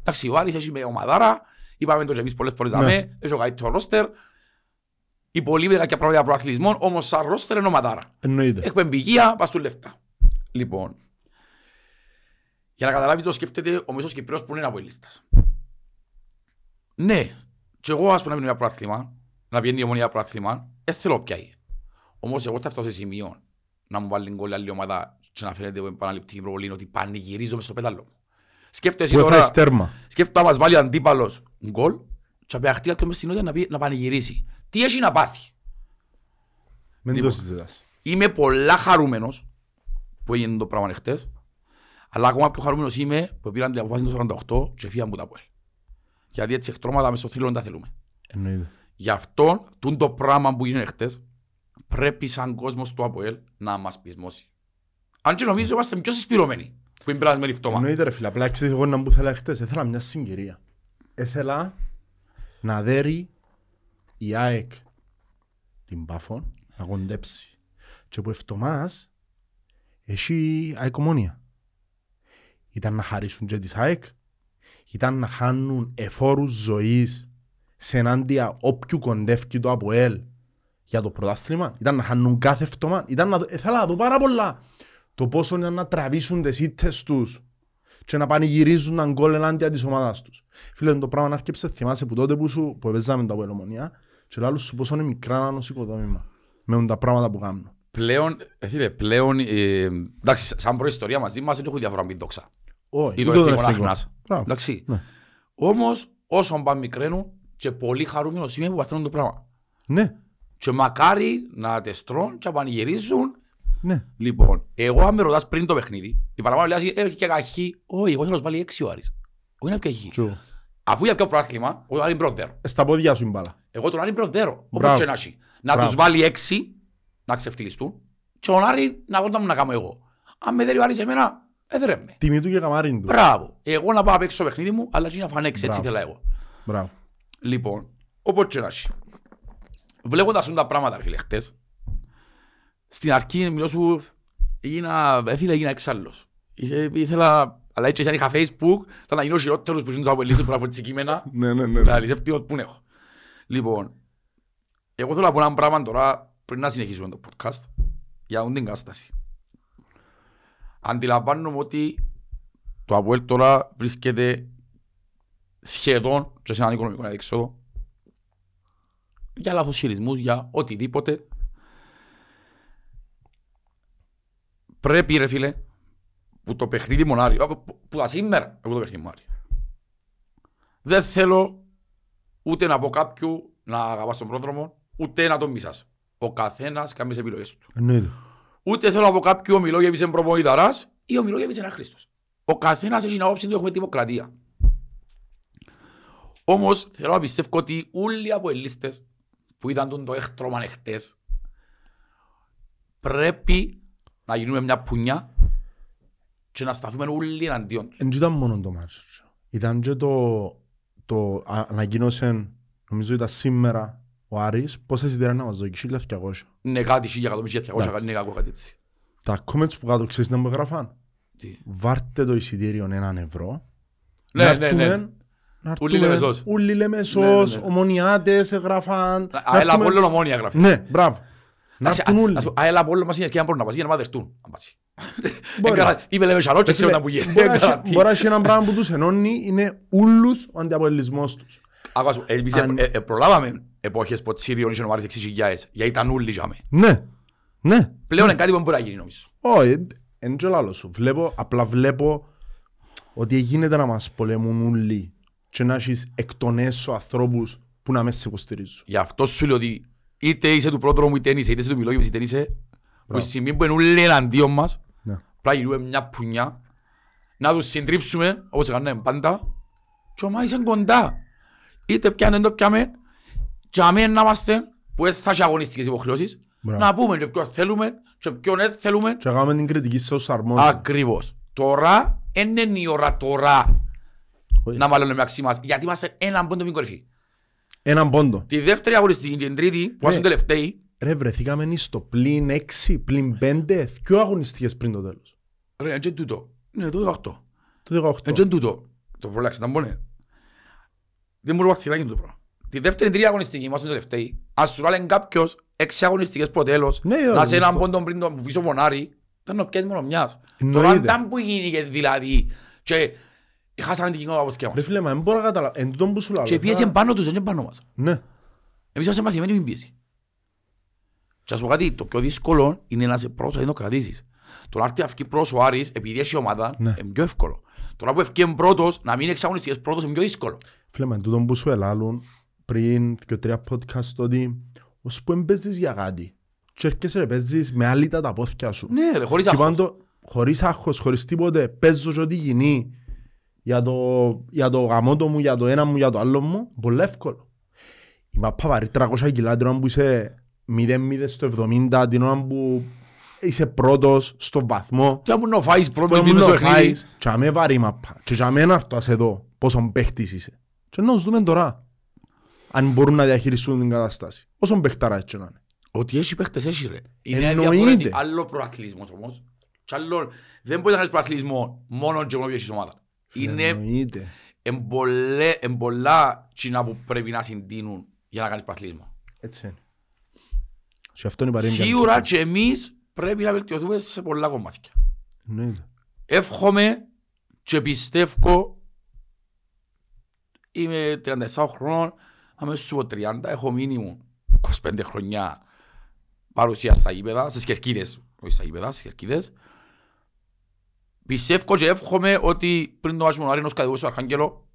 Εντάξει, ο Άρης έχει με ομαδάρα, είπαμε το και εμείς πολλές φορές δαμε, έχει ο καλύτερο ρόστερ, υπολείπεται κάποια πράγματα προαθλισμών, όμως σαν ρόστερ είναι ομαδάρα. Έχουμε πηγεία, βάζουν λεφτά. Λοιπόν, για να καταλάβεις το σκεφτείτε ο μέσος Κυπρέος που είναι από ελίστας. Ναι, και εγώ ας πω να πηγαίνω για προαθλήμα, να πηγαίνει η Ομόνοια για προαθλήμα, δεν θέλω πια. Όμως εγώ θα φτάσω σε σημείο να μου βάλει γκολ άλλη ομάδα και να φαίνεται επαναληπτική προβολή ότι πανηγυρίζομαι στο πέταλο μου. Σκέφτεσαι τώρα, σκέφτομαι να μας βάλει ο αντίπαλος γκολ και απεαχτεί κάποιος στην όδια να πανηγυρίσει. Τι έχει να πάθει. Μην το συζητάς. Είμαι πολλά χαρούμενος που έγινε το πράγμα χτες, αλλά ακόμα πιο χαρούμενος είμαι που πήραν την αποφάση το 48 και φύγαν από τα ΑΠΟΕΛ. Γιατί έτσι εκτρώματα μες στο θρύλο δεν τα θέλουμε. Εννοείται. Γι' αυτό το πράγμα που έγινε χτες πρέπει σαν κόσμος του ΑΠΟΕΛ να μας πεισμώσει. Αν και νομίζω είμαστε πιο συσπηρωμένοι. Που είναι περασμένοι φτώμα. Εννοείται ρε φίλε, απλά ξέρεις εγώ να μου ήθελα χτες, ήθελα μια συγκυρία. Έθελα να δέρει η ΑΕΚ την Πάφον να κοντέψει. Και που ευτομάς, έχει ΑΕΚ Ομόνοια. Ήταν να χαρίσουν και της ΑΕΚ, ήταν να χάνουν εφόρους ζωής σε ενάντια όποιου κοντεύκει το ΑΠΟΕΛ για το πρωτάθλημα. Ήταν να χάνουν κάθε ευτομά, ήθελα να δω πάρα πολλά. Το πόσο είναι να τραβήσουν τις ήττες τους και να πανηγυρίζουν έναν γκολ ενάντια της ομάδας τους. Φίλε, το πράγμα να έρχεψε, θυμάσαι που τότε που παίζαμε τα ΑΠΟΕΛ Ομόνοια και λάλλον σου πόσο είναι μικρά να νοσικό δόμημα με τα πράγματα που κάνουν. Πλέον, εντάξει, σαν προϊστορία μαζί μας δεν έχουν διαφορά με την δόξα. Όχι, δεν έχουν αχνάς. Εντάξει, όμως όσον πάμε μικραίνουν και πολύ χαρούμενος είμαι που παθαίνουν το πράγμα. Ναι. Και μακάρι να τεστρών και να πανηγυρίζουν. Ναι. Λοιπόν, εγώ αν με ρωτάς πριν το παιχνίδι, η παραπάνω λέει έρχεται και καχή. Όχι, εγώ θέλω να βάλει 6 ο Άρης. Όχι να πιαχή. Αφού για ποιο προάθλημα, εγώ τον Άρη προδέρω. Στα πόδια σου είναι μπάλα. Εγώ τον Άρη προδέρω. Όπως και να έχει. Να τους βάλει 6, να ξεφτυλιστούν, και τον Άρη να γόντα μου να κάνω εγώ. Αν με δέρει ο Άρης εμένα, έδρεμε. Τιμή του και καμάριν του. Μπράβο. Εγώ να πάω απ' έξω το παιχνίδι μου, αλλά και να φανέξει. Έτσι ήθελα εγώ. Μπράβο. Λοιπόν, όπως και να έχει. Βλέποντας τα πράγματα, ρε φίλε, χτες. Στην αρχή μιλώ σου, έγινα εξάλληλος. Ήθελα, αλλά έτσι αν είχα Facebook, θα να γίνω χειρότερος που γίνονται από ελίσσες προαφορτικές κείμενα. Ναι. Λυσεύτηκα που έχω. Λοιπόν, εγώ θέλω να πω ένα πράγμα τώρα, πριν να συνεχίσουμε το podcast, για την κατάσταση. Αντιλαμβάνομαι ότι το ΑΠΟΕΛ τώρα βρίσκεται σχεδόν και σε έναν οικονομικό αδιέξοδο. Για λάθος χειρισμούς, για οτιδήποτε. Πρέπει ρε φίλε, που το παιχνίδι μονάρι, που θα σήμερα εγώ το παιχνίδι μονάρι. Δεν θέλω ούτε να πω κάποιου να αγαπάς τον πρόδρομο, ούτε να τον μισάς. Ο καθένας κάνει τις επιλογές του. Εννοείται. Ούτε θέλω να πω κάποιου ο Μιλόγιεβιτς είναι προπονηταράς ή ο Μιλόγιεβιτς είναι άχρηστος. Ο καθένας έχει την άποψη του, έχουμε δημοκρατία. Όμως θέλω να πιστεύω ότι όλοι από ελίστες που ήταν το έχτρωμα εχθές πρέπει να γίνουμε μια πουνιά και να σταθούμε όλοι εναντίον τους. Δεν ήταν μόνο το μάτσο. Ήταν και το ανακοίνωσε, νομίζω ήταν σήμερα, ο Άρης, πόσα εισιτήρια να μας δώσει, 1.200. Ναι, κάτι 1.200, είναι κακό κάτι έτσι. Τα comments που κάτω ξέρεις να μου γράφαν. Βάρτε το εισιτήριο 1€. Ναι. Ούλοι Λεμεσός. Ούλοι Λεμεσός, Ομονιάτες γράφαν. Αέλα Απόλλων Ομόνοια γράφει. Ναι, μπράβο. Αέλα από όλο Μαρτσίνιακ και αν μπορούν να πας για να μαδευτούν. Είμαι λέμε σαρό και ξέρω να πουγεί. Μπορεί να έχει έναν πράγμα που τους ενώνει είναι ούλους ο αντιαπολιτισμός τους. Άκουσα, εμείς προλάβαμε εποχές που Τσίριον είχε νομάρεις 6.000 γιατί ήταν ούλοι για μένα. Ναι. Πλέον είναι κάτι που μπορεί να γίνει νομίζω. Όχι, δεν ξέρω άλλο σου. Απλά βλέπω ότι γίνεται να μας πολεμούν ούλοι και να έχεις εκ των έσω ανθρώπους που να με σε υποστηρίζουν. Γι' αυτό σου λέω ότι είτε είσαι του πρόδρομου είτε είσαι, είτε είσαι του Μιλόγιεβιτς είτε είσαι, που στη στιγμή που ενούλοι εναντίον μας, πρέπει να γίνουμε μια πουνιά, να τους συντρίψουμε όπως έκαναμε πάντα και όμως είσαι κοντά. Είτε πιάνε δεν το πιάμε και αμήν να είμαστε που θα έχει αγωνιστικές υποχρεώσεις, να πούμε και ποιον θέλουμε και ποιον δεν θέλουμε και να κάνουμε την κριτική σε όσους αρμόζουν. Ακριβώς. Τώρα είναι η ώρα τώρα να μάλλον μεταξύ μας, γιατί είμαστε έναν πόντο μην κορυφή. Έναν πόντο. Τη δεύτερη αγωνιστική και την τρίτη που άσουν τελευταίοι. Ρε βρεθήκαμε στο πλην 6, πλην 5, πιο αγωνιστικές πριν το τέλος. Ρε έτσι τούτο. Είναι το 18. Το 18. Έτσι τούτο. Το προλάξεις να μπώνε. Δεν μπορώ να θυμάμαι το πράγμα. Τη δεύτερη τρίτη αγωνιστική που άσουν τελευταίοι. Ας σου λένε κάποιος 6 αγωνιστικές προ τέλος. Να σε έναν πόντο πριν το πίσω μονάρι. Ήταν ο πιάς μόνο μιας. Τώρα ήταν που γίνηκε δηλαδή. Χάσαμε την κοινότητα από θεκιά μας. Ρε φίλε, μα δεν μπορώ να καταλάβω. Εν τούτον που σου λάβω. Και πίεση εμπάνω τους, δεν είναι εμπάνω μας. Ναι. Εμείς είμαστε μαθημένοι με την πίεση. Και ας πω κάτι, το πιο δύσκολο είναι να σε πρόσω, να το κρατήσεις. Τώρα έρθει αυκή πρόσω ο Άρης, επειδή έχει ομάδα, είναι πιο εύκολο. Τώρα που ευκέν πρώτος, να μην εξαγωνιστείς πρώτος, είναι πιο δύσκολο. Φίλε, μα εν τούτον που σου ελάλουν πριν και τρία podcast, ότι ως που εμπέζεις για κάτι. Και έρχεσαι ρε παίζεις με άλλη τα πόθηκια σου. Ναι ρε, χωρίς άγχος, χωρίς τίποτε, παίζω και ό,τι γίνει. Για το γαμότο μου, για το ένα μου, για το άλλο μου, πολύ εύκολο. Είμαι παπαρή 300 κιλά την ώρα που είσαι 0-0 στο 70, την ώρα που είσαι πρώτος στον βαθμό. Τι να μου να φάεις πρώτος μήνες στο εχνίδι. Και αμέ βαρύ μαπά, και αμέ να έρθω εδώ πόσον παίχτης είσαι. Και να τους δούμε τώρα, αν μπορούν να διαχειριστούν την κατάσταση. Πόσον παίχταρα έτσι να είναι. Ότι έχει παίχτες έχει ρε. Είναι διαφορετικό άλλο προαθλισμός όμως. Δεν μπορεί να κάνεις προαθλισμό μόνο και μόνο έχεις ομάδα. Είναι εμπολά κοινά που πρέπει να συντείνουν για να κάνεις παθλίσμα. Έτσι είναι. Σίγουρα και εμείς πρέπει να βελτιωθούμε σε πολλά κομμάτια. Εύχομαι και πιστεύω, είμαι 34 χρόνων, είμαι στους 30, έχω μήνυμου 25 χρονιά παρουσία στα γήπεδα, στις κερκίδες, όχι στα γήπεδα, στις κερκίδες. Πιστεύω και εύχομαι ότι πριν το βάζουμε ο Άρηνος κατηγορούσε ο Αρχάγγελο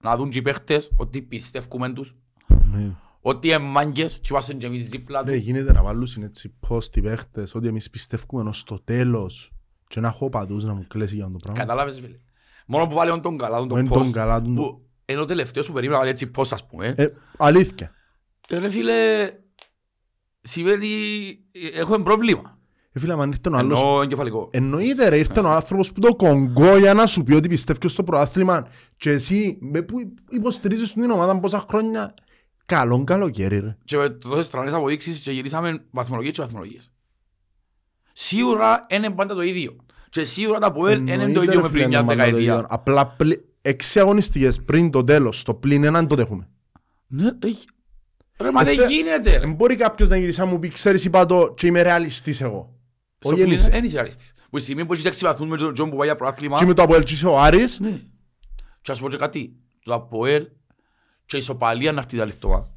να δουν και οι παίχτες ότι πιστεύουμε τους, ότι εμμάγκες και βάζουν και εμείς δίπλα τους. Γίνεται να βάλουν έτσι πώς οι παίχτες ότι εμείς πιστεύουμε ως το τέλος και να έχω πατούς να μου κλέσει για αυτό το πράγμα. Καταλάβες φίλε. Μόνο που βάλει τον καλά, τον πώς, που είναι ο τελευταίος που περίμενα να βάλει έτσι πώς ας πούμε. Αλήθεια. Ρε φίλε, σημαίνει έχουμε πρόβλημα. Φίλε, αν ήρθε ο άλλος... Εννοείται ρε, ήρθε ο άνθρωπος που το Κονγκό για να σου πει ότι πιστεύει στο προάθλημα και εσύ που υποστηρίζεις την ομάδα πόσα χρόνια καλόν καλοκαίρι ρε. Και με τόσες τρανές αποδείξεις και γυρίσαμε βαθμολογίες και βαθμολογίες. Σίγουρα είναι πάντα το ίδιο. Και σίγουρα τα ΑΠΟΕΛ είναι το ίδιο με πριν μια δεκαετία. Απλά 6 αγωνιστικές πριν το τέλος, το πλήν έναν το δέχουμε. Ρε μα δεν γίνεται ρε. Μπορεί κάποιος να γυρίσει να μου πει ξέρεις είπα το και είμαι ρεαλιστής εγώ. Στο πλήν δεν είσαι ρεαλιστής. Που η στιγμή που έχεις εξυπαθούν με τον Τζον που πάει για προάθλημα και με το ΑΠΟΕΛ και είσαι ο Άρης. Και ας πω και κάτι, το ΑΠΟΕΛ και η ισοπαλία να έρθει τα λεφτά.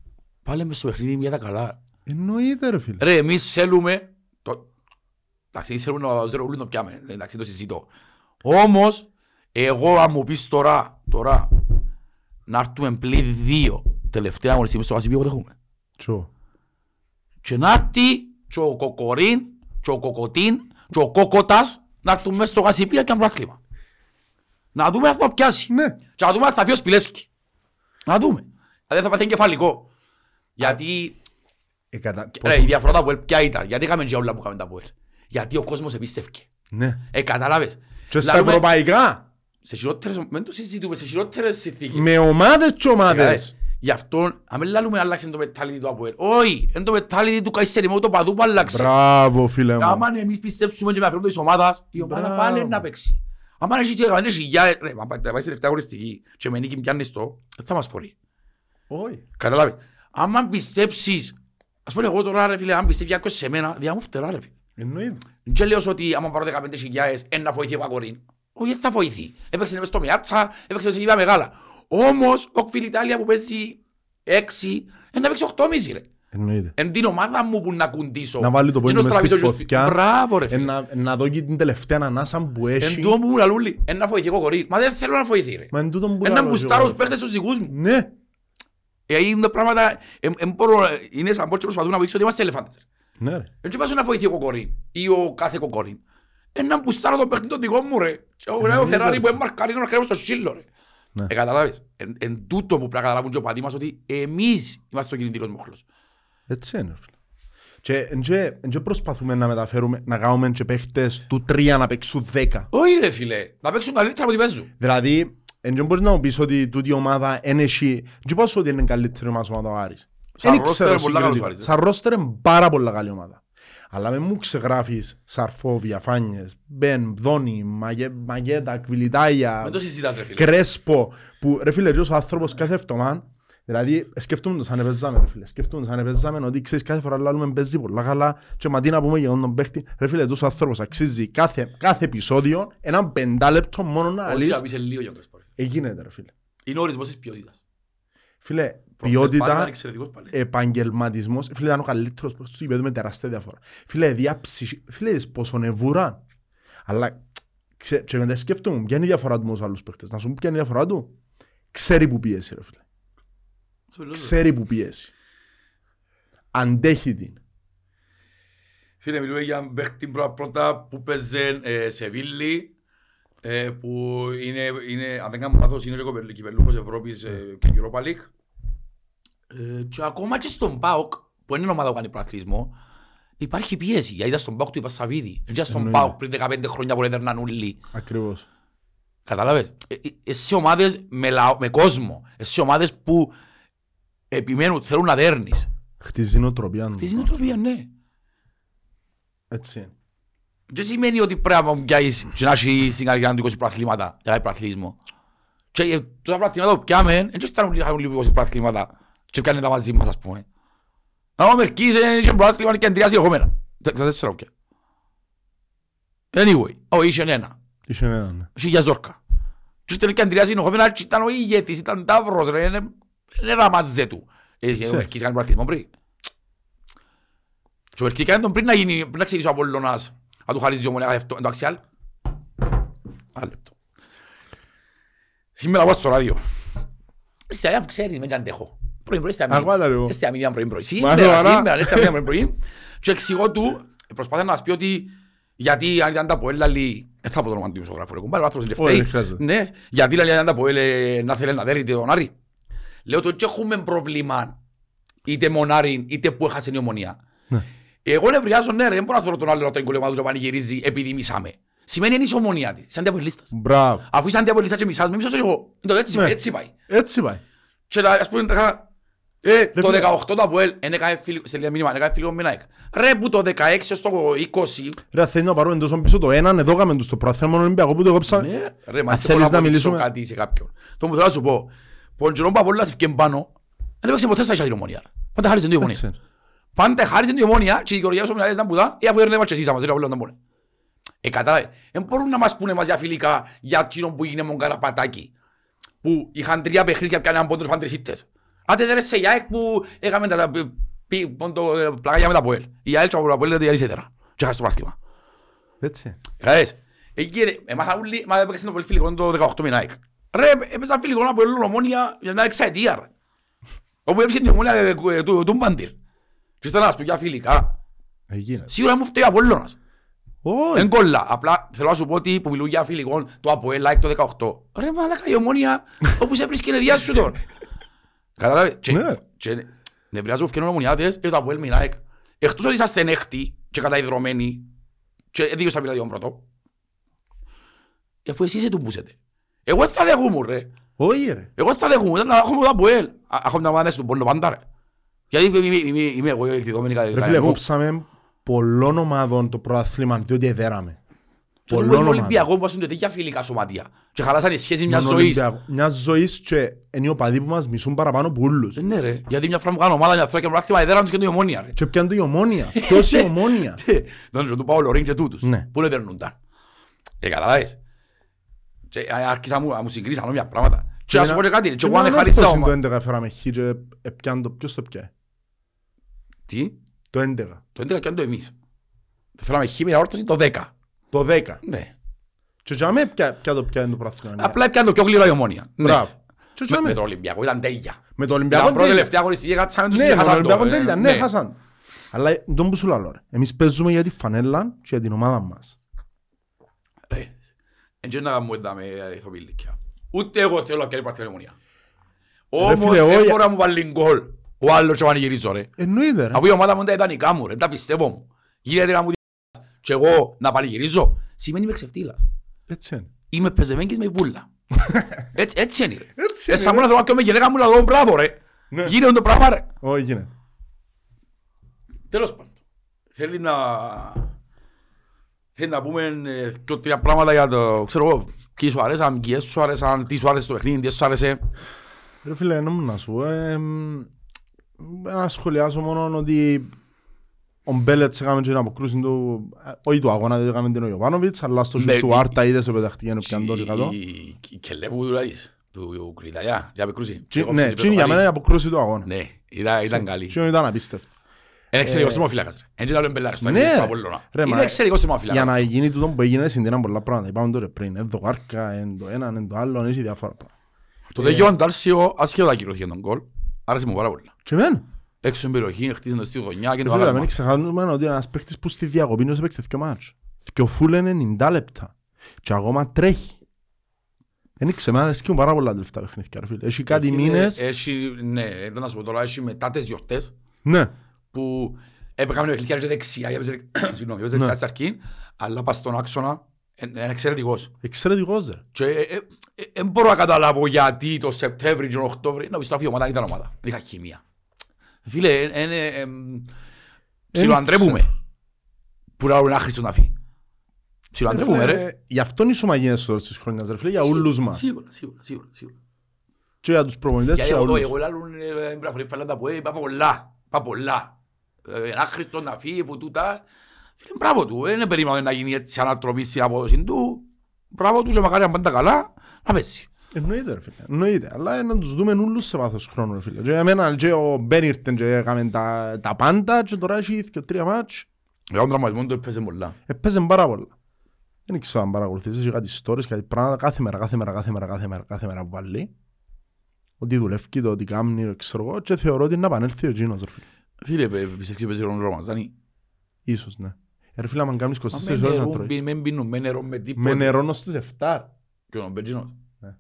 Πάλε μες στο παιχνίδι μια τα καλά. Εννοείται ρε φίλε. Ρε εμείς θέλουμε, εντάξει εμείς θέλουμε να ζερογλούν το πιάμε, εντάξει το συζητώ. Όμως εγώ αν μου πεις τώρα να έρθουμε πλήν 2 τελευταία αγωνιστή μες στο Βασίπιο που δεχούμε. Και να έρθει και ο Κοκορίν και ο Κοκοτίν και ο Κόκοτας να έρθουν μέσα στο Βασίπιο και αν προάθλημα. Να δούμε αν θα πιάσει. Και να δούμε αν θα φύγει ο Σπιλέφσκι. Να δούμε. Δεν θα παθαίνει κεφαλικό. Γιατί η διαφορά που ποια ήταν. Γιατί είχαμε και όλα που είχαμε τα ΑΠΟΕΛ. Γιατί ο κόσμος επίστευκε. Κατάλαβες. Και στα ευρωπαϊκά. Σε χειρότερες συνθήκες. Με ομάδες και ομάδες. Γι' αυτό, αν μην λάλλουμε άλλαξε το μετάλλητη του ΑΠΟΕΛ. Όχι, είναι το μετάλλητη του Καϊσεριμού, το παδού που άλλαξε. Μπράβο φίλε μου. Άμα εμείς πιστέψουμε και με αφαιρούμε της ομάδας, η ομάδα πάλι να παίξει. Άμα έχεις και καμπέντες χιλιάδες, ρε, να πάει σε λεφτά αγωνιστική και με νίκη πιάνεις το, θα μας φορεί. Όχι. Καταλάβεις. Άμα πιστέψεις, ας πούμε εγώ τώρα ρε φίλε, αν πιστέψει κάποιος σε μένα, διά μου φτερά ρε φίλε. Εννοείται. Και λέω ότι άμα πάρω 15.000, να βοηθεί ο Κακορίν. Όχι, δεν θα βοηθεί. Έπαιξε μες στο Μιάτσα, έπαιξε μες εκεί μεγάλα. Όμως, ο Κυβιτάλλη που παίζει 6, να παίξει 8,5 ρε. Εν την ομάδα μου που να κουντήσω. Να βάλει το πόδι μες στη φωτιά. Μπράβο ρε φίλε. Να δω και την τελευταία ανάσα που έχει. Εν τούτο που λαλούλει. Εν να φοηθεί Κοκορίν. Μα δεν θέλω να φοηθεί ρε. Εν να μπουστάρω τους παίχτες τους δικούς μου. Ναι. Είναι πράγματα. Είναι σαν πότσο προσπαθούν να βοηθήσουν ότι είμαστε ελεφάντες. Ναι ρε. Εν και πας να φοηθεί ο Κοκορίν. Ή ο κάθε Κοκορίν. Εν να μπουστάρω τον παίχτη τον δικό μου ρε. Ο Φεράρι που έμαρκαρει να κρέμω στο σύλλο ρε. Καταλάβεις, εν τούτο που πρέπει να καταλάβουν και ο πατή μας ότι εμείς είμαστε ο κινητήριος μοχλός. Έτσι είναι. Και προσπαθούμε να μεταφέρουμε, να κάνουμε και παίχτες του 3 να παίξουν 10. Όχι ρε φίλε, να παίξουν καλύτερα από την παίζουν. Δηλαδή, δεν μπορείς να μου πεις ότι τούτη ομάδα ενέχει. Και πόσο ότι είναι καλύτερη μας ομάδα ο Άρης. Σαν ρόστερ είναι πάρα πολλά καλή ομάδα. Αλλά με μου ξεγράφεις Σαρφόβια, Φάνιες, Μπεν, Δόνι, Μακέντα, Κυβιτάλλη, Κρέσπο. Που ρε φίλε, ο άνθρωπος κάθε εβδομάδα, δηλαδή σκεφτούμε το σαν επέζαμε ρε φίλε, σκεφτούμε το σαν επέζαμε ότι ξέρεις κάθε φορά λάλλουμε παίζει πολλά καλά και μα τι να πούμε για τον παίχτη. Ρε φίλε, ο άνθρωπος αξίζει κάθε επεισόδιο έναν 5 λεπτό μόνο να λύσει. Όχι να πεις λίγο για τον Κρέσπο. Εγίνεται ρε φίλε. Είναι ο ορισμός της ποιότητας. Φίλε, ποιότητα, επαγγελματισμός. Φίλε, ήταν ο καλύτερος προς τους με τεράστια διαφορά. Φίλε, διάψη, φίλε, πόσο νεβουράν. Αλλά, και μετά σκεφτούν, ποια είναι η διαφορά του με τους άλλους παίκτες. Να σου πω ποια είναι η διαφορά του. Ξέρει που πιέσει, ρε φίλε. Ξέρει που πιέσει. Αντέχει την. Φίλε, μιλούμε για παίκτη πρώτα που παίζει σε Βίλη. Που είναι, αν δεν κάνω λάθος, είναι και κυπελλούχος Ευρώπης και Europa League. Και ακόμα και στον ΠΑΟΚ, που είναι ομάδα που κάνει προαθλισμό, υπάρχει πίεση. Γιατί ήταν στον ΠΑΟΚ του Ιβασαβίδη. Και στον ΠΑΟΚ πριν 15 χρόνια που έδερναν όλοι. Ακριβώς. Καταλάβες. Εσύ ομάδες με κόσμο. Εσύ ομάδες που επιμένουν, θέλουν να δέρνεις. Χτίζει νοοτροπία. Χτίζει νοοτροπία, ναι. Έτσι είναι. Δεν σημαίνει ότι πρέπει να πιάσεις και να έχεις στην καρδιά του 20 προαθλήματα για προαθλισμό. Και τα προαθλήματα που πιάμε, δεν ήταν να έχουν 20 προαθλήματα και πιάνε τα μαζί μας, ας πούμε. Αν ο Μερκής είχε προαθλήματα και εντριάζει εγώ μένα. Anyway, είχε ένα. Είχε ένα, ναι. Είχε για ζόρκα. Και τελικά εντριάζει εγώ μένα και ήταν ο ηγέτης, ήταν ο Ταύρος, δεν era μαζί του. Ο Μερκής κάνει προαθλισμό πριν. Και ο Μερκής κάνει τον πριν να ξεκινήσει ο Απόλλωνας. Αν του χαρίζει η Ομόνοια αυτό, εντάξει άλλο. Άλλο λεπτό. Σήμερα πάω στο ράδιο. Είστε αμήν, ξέρεις, με και αντέχω. Πρωί, είστε αμήν, πρωί. Σήμερα, είστε αμήν, πρωί. Και εξηγώ του, προσπάθησα να σας πει ότι γιατί αν ήταν τα ΑΠΟΕΛ, λέει, δεν θα πω το όνομα του δημοσιογράφου, ρε κουμπάρ, ο άνθρωπος δεν φταίει. Γιατί λέει, αν ήταν τα ΑΠΟΕΛ, να θέλει να δέρνει τον Άρη. Λέω ότι έχουμε πρόβλημα, είτε μονάρι, είτε που έχασε η Ομόνοια. Εγώ νευριάζω, ναι ρε, δεν μπορώ να θέλω τον άλλο να το εγκολεμά του να πανηγυρίζει επειδή μισάμε. Σημαίνει είναι η ομονία της, σαν διαπολίστας. Αφού είσαι αντιαπολίστας και μισάς, με μισώσω εγώ. Έτσι πάει. Έτσι πάει. Και ας πούμε, το 18 το ΑΠΟΕΛ, σε λίγα μήνυμα, έκανε φίλικο με ΑΕΚ. Ρε που το 16 ως το 20... Ρε, θέλει να πάρουμε τόσο πίσω το έναν, εδώ έκαμε τους το προαθέμενο Ολυμπιακό που το κόψα. Ναι, ρε, μα θέλω να μιλήσω κάτι σε κάποιον. Το που θέλω να σου πω, ποντζερόν Παπολάς ευκέν πάνω, δεν έπαιξε ποτέ στα ίσια την ομονία. Πάντα χάρισε την ομονία. Πάντα χάρισαν την Ομόνοια και οι δικαιολογίες ομιλάδες ήταν που ήταν ή αφού έρνευαν και εσείς άμα, δεν μπορούν. Κατάλαβε, δεν μπορούν να μας πούνε μας για φιλικά για εκείνο που έγινε μον Καραπατάκι που είχαν 3 παιχνίδια και έναν πόντο τους φαν 3 ήττες. Άντε δεν είσαι η ΑΕΚ που έκαμε τα πλάγια με τα ΑΠΟΕΛ. Η ΑΕΚ και από τα ΑΠΟΕΛ ήταν ιδιαίτερα και χάρισε το πράσιμα. Έτσι. Κατάλαβες, έμαθα όλοι, μα έπαιξαν το φιλικό το 18 με ΑΕΚ. Ρε, έπαιξαν φιλικό να αποελούν Ομόνοια για μια εξαετία. Όπου έπαιξε την Ομόνοια του Μπαντήρ. Ξέρετε να σας πω για φιλικά, σίγουρα μου φταίει ο Απόλλωνας. Εν κολλά, απλά θέλω να σου πω ότι που μιλούν για φιλικών το ΑΠΟΕΛ like το 18. Ρε μάλακα η Ομόνοια όπου σε βρίσκει είναι διάσου τώρα. Καταλάβει, και νευριάζουν ευκαινούν ομονιάτες, το ΑΠΟΕΛ με like. Εκτός ότι είσαστε νέχτοι και καταϊδρωμένοι και δύο στα πιλάδιον πρώτο. Αφού εσείς σε τουμπούσετε. Εγώ θα δεχούμουν ρε. Εγώ θα δεχούμουν, να έχουμε το ΑΠΟΕΛ. Έχουμε να μάθουμε στον πόνο πάντα ρε. Γιατί είμαι εγώ εκδεδομένη κατά την κανένα μου. Κόψαμε πολλών ομάδων το προαθλήμα, διότι εδέραμε. Πολλών ομάδων. Πολλοί Ολυμπιακοί που άσουν τέτοια φιλικά σωματεία και χαλάσαν οι σχέσεις μιας ζωής. Μιας ζωής και είναι οι οπαδοί που μας μισούν παραπάνω από όλους. Ναι ρε, γιατί μια φορά μου κάνω ομάδα, μια φορά και προάθλημα, εδέραν τους και είναι η Ομόνοια ρε. Και πιάνε το η Ομόνοια, ποιος η Ομόνοια. Τον ζωτούν Παόλο Ρίν και τούτους, που είναι δερνούνταν. Καταλάβες. Άρχισα να μου συγκρίσαν όμοια πράγματα. Και ας πω και κάτι, και εγώ αν εχαριστά όμως. Ποιος το πιέ. Τι? Το 11. Το 11 και αν το εμείς. Φέραμε χήμια όρθωση το 10. Το 10. Ναι. Και για μένα πια το πιάνε το πράσινο. Απλά πιάνε το πιο γλυκό η Ομόνοια. Μπράβο. Με το Ολυμπιακό ήταν τέλεια. Με το Ολυμπιακό ήταν τέλεια. Ήταν πρώτη τελευταία. Ναι, χάσαν. Αλλά τον που σου λέω, εμείς παίζουμε για τη φανέλα και για την ομάδα μας. Έτσι να μου είδαμε ηθοποιηλίκια. Ούτε εγώ θέλω να κάνει πράσινο η Ομόνοια. Όμως έχω να μου βάλει γκολ. Ο άλλος και πανηγυρίζω ρε. Εννοείται ρε. Αφού η ομάδα μου ήταν η κάμου ρε, τα πιστεύω μου. Γίνεται να μου δει και εγώ να πανηγυρίζω. Σημαίνει με ξεφτύλας. Έτσι είναι. Είμαι πεζεμένης με βούλα. Έτσι είναι ρε. Εσά μόνο θέλω να κάνω με γυναίκα μου να δω μπράβο ρε. Γίνεται το πράγμα ρε. Όχι γίνεται. Τέλος πάντων. Θέλει να πούμε τρία πράγματα για το ξέρω εγώ. Ποιοι σου αρέσαν, ποιες σου αρέσαν, τι σου αρέσει το παιχνίδι, τι σου αρέσει. Ρε φίλε, εννοώ να σου πω, να σχολιάσω μόνο ότι ο Μπέλετς έκαμε και την αποκρούση του, όχι του αγώνα, δεν έκαμε τον Ιωάννου, αλλά στο σούτ του Άρτα είδε σε πεταχτήκε και πιάνε το ρικατό. Η κελέπου του λαρίς, του Κριταλιά, η αποκρούση. Ναι, για μένα η αποκρούση του αγώνα. Ναι, ήταν καλή. Και ήταν απίστευτο. Είναι εξαιρετικός θερμοφύλακας. Έτσι να λέω Μπελάρες, το έγινε στο Απόλλωνα. Είναι εξαιρετικός θερμοφύλακας. Για να γίνει τούτο που έγινε συνδυναν πολλά πράγματα. Είπαμε τώρα πριν, εδώ κάρκα, εν το έναν, εν το άλλον, έτσι διάφορα πράγματα. Το Τεγιόν Τάρσιο ασχεδόν ακυρώθηκε τον κόλ, άρεσε μου πάρα πολλά. Και εμένα. Έξω στην περιοχή, χτίζοντα τη γωνιά και το βάρμα. Μην ξεχάνουμε ότι είναι ένας παίκτης που στη διακοπή νος έπαιξε δύο μάτς. Και ο φούλ είναι 90 λεπτά. Και ακόμα τρέχει. Δεν ξέρω, εμένα αρέσκουν πάρα πολλά τελευταία παιχνίδια. Έχει κάτι μήνες. Ναι, δεν να σου πω τώρα, έχει μετά τις γιορτές. Ναι. Που έπαιξαν παιχνίδια και δεξιά, έπαιξε δεξιά στην αρχή, αλλά πας στον άξονα. Είναι εξαιρετικός. Εξαιρετικός, ρε. Και δεν μπορώ να καταλάβω γιατί το Σεπτέμβριο και τον Οκτώβριο να πιστραφεί ομάδα, ήταν ομάδα. Είχα χημία. Φίλε, είναι... Σιλοάντρε Πούμε. Που λάβουν άχρηστο να φύγει. Σιλοάντρε Πούμε, ρε. Γι' αυτόν ήσουν μαγίνες τώρα στις χρόνιας, ρε φίλε, για όλους μας. Σίγουρα, σίγουρα, σίγουρα. Και για τους προπονητές και για όλους. Εγώ λάβουν, δεν πρέπει να φαλάντα που είπα πολλά, είπα πολλά. Άχρηστο να φύγει που τούτα. Φίλε, μπράβο του, δεν περίμενε να γίνει έτσι ανατροπή στην απόδοση του. Μπράβο του και μακάρι αν πάντα καλά, να πέσει. Εννοείται ρε φίλε, εννοείται. Αλλά να τους δούμε όλους σε βάθος χρόνου ρε φίλε. Και εμένα και ο Μπεν ήρθεν και έκαμε τα πάντα και τώρα έχει και τρία μάτς. Για τον τραυματισμό του έπαιζε πολλά. Έπαιζε πάρα πολλά. Δεν ήξερα αν παρακολουθήσεις, είχε κάτι stories, κάτι πράγματα, κάθε μέρα που βάλει. Ότι δουλεύει, το ότι κάνει, ξέρω εγώ, και θεωρώ ότι είναι να επανέλθει ο Τζίνος ρε φίλε. Φίλε, πιστεύω παίζει ρόλο μας, Δανή. Ίσως ναι. Ρε φίλε, αν κάνεις 24 ώρες να τρώεις. Με μπίνουν, με νερό, με τίποτα. Με νερό νος στις 7. Και ο Μπεντζίνος. Ναι.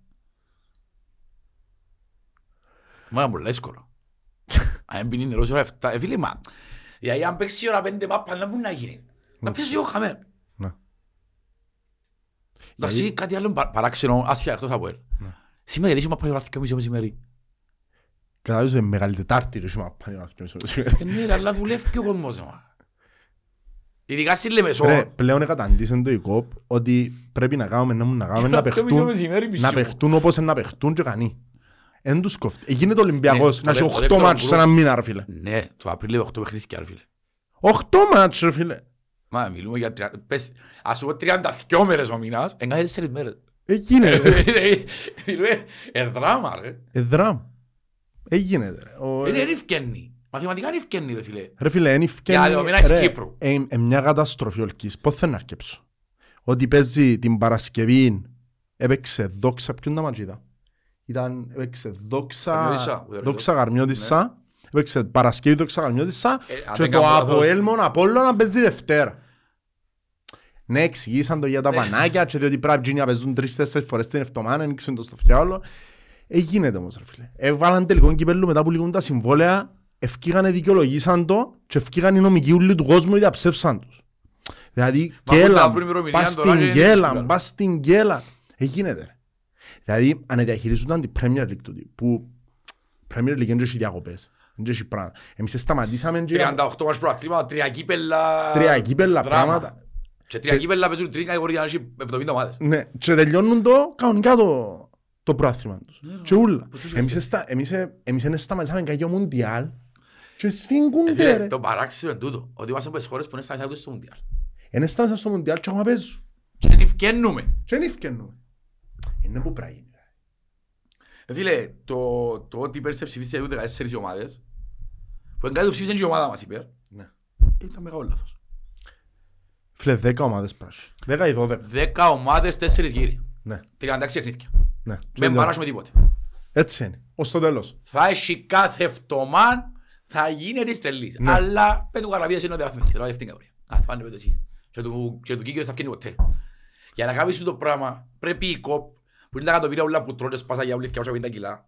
Μα είναι πολύ δύσκολο. Αν μπίνει νερό στις 7. Φίλε, μα... Γιατί αν παίξει η ώρα 5 μάπα, να μπορεί να γίνει. Να παίξει ο χαμέν. Ναι. Εντάξει, κάτι άλλο παράξενο, άσχια εκτός από ελ. Σήμερα γιατί είσαι μάπα και μισό μεσημέρι. Καταβίζω μεγάλη Τετάρτη είσαι μάπα και μισό μεσημέρι. Ναι, αλλά δουλεύει και ο κόσμος. Ειδικά στη Λεμεσό. Πλέον εκαταντήσαν το ΙΚΟΠ ότι πρέπει να κάνουμε να παιχτούν όπως να παιχτούν και κανεί. Εν τους κόφτει. Γίνεται Ολυμπιακός να έχει 8 μάτσες σε ένα μήνα ρε φίλε. Ναι, το Απρίλιο 8 παιχνίδια ρε φίλε. 8 μάτσες ρε φίλε. Μα μιλούμε για 32 μέρες ο μήνας, εν κάθε 4 μέρες. Εγίνεται ρε. Φίλε, εδράμα ρε. Εδράμα. Εγίνεται ρε. Είναι ριφκέννη. Μαθηματικά είναι ευκαινή ρε φίλε. Ρε φίλε, είναι ευκαινή. Είναι μια καταστροφή ολκής. Πώς θα να αρκέψω. Ότι παίζει την Παρασκευή, έπαιξε δόξα, ποιον τα ματζήτα. Ήταν, έπαιξε δόξα Γαρμιώτισσα, έπαιξε Παρασκευή δόξα Γαρμιώτισσα και το ΑΠΟΕΛ μόνο Απόλλωνα να παίζει Δευτέρα. Ναι, εξηγήσαν το για τα πανάκια και διότι πρέπει να παίζουν 3-4 φορές την εβδομάδα, ανοίξουν το στοφιά όλο. Γίνεται όμως ρε φίλε. Έβαλαν τελικό κυπέλλου μετά που λήγουν τα συμβόλαια. Ευκήγανε, δικαιολογήσαν το και ευκήγανε οι νομικοί ούλοι του κόσμου γιατί αψεύσαν τους. Δηλαδή, πας στην κέλα. Εγίνεται. Δηλαδή, ανεδιαχειρίζονταν την Premier League του, που Premier League είναι και διακοπές. Εμείς σταματήσαμε και... 38 μας προαθλήματα, τριακύπελλα πράγματα. Και τριακύπελλα παίζουν τρία κατηγορία, να έχει 70 ομάδες. Ναι, και τελειώνουν το κανονικά το πρόθυμα τους. Και ούλα. Εμείς δεν σταματήσαμε κάποιο Μουντιάλ και σφίγγονται ρε. Το παράξενο είναι τούτο. Ότι είμαστε από τις χώρες που δεν σταματήσαμε στο Μουντιάλ. Δεν σταματήσαμε στο Μουντιάλ και ακόμα παίζουν. Και δεν ευκαινούμε. Είναι που πράγει. Φίλε, το ότι πέρυσι ψηφίσαμε 14 ομάδες που εγκατοψήφισαν και η ομάδα μας υπέρ. Ήταν μεγάλο λάθος. Φίλε, 10 ομάδες πράσι. 10 ή 12. 10 ομάδες, 4 γύρι. 36 παιχνίδια. Δεν παράσουμε τίποτε. Έτσι είναι. Ως το τέλος. Θα έχει κάθε φτωμά, θα γίνεται στρελής. Αλλά με του Καραβίας είναι ο διάθμιση. Θα πάνε με το εσύ. Και του Κίκιο θα φτιάξει ποτέ. Για να κάνεις το πράγμα, πρέπει η ΚΟΠ, που είναι τα κατοπίρια όλα που τρώνε σπάσα για όλες και όσο 50 κιλά,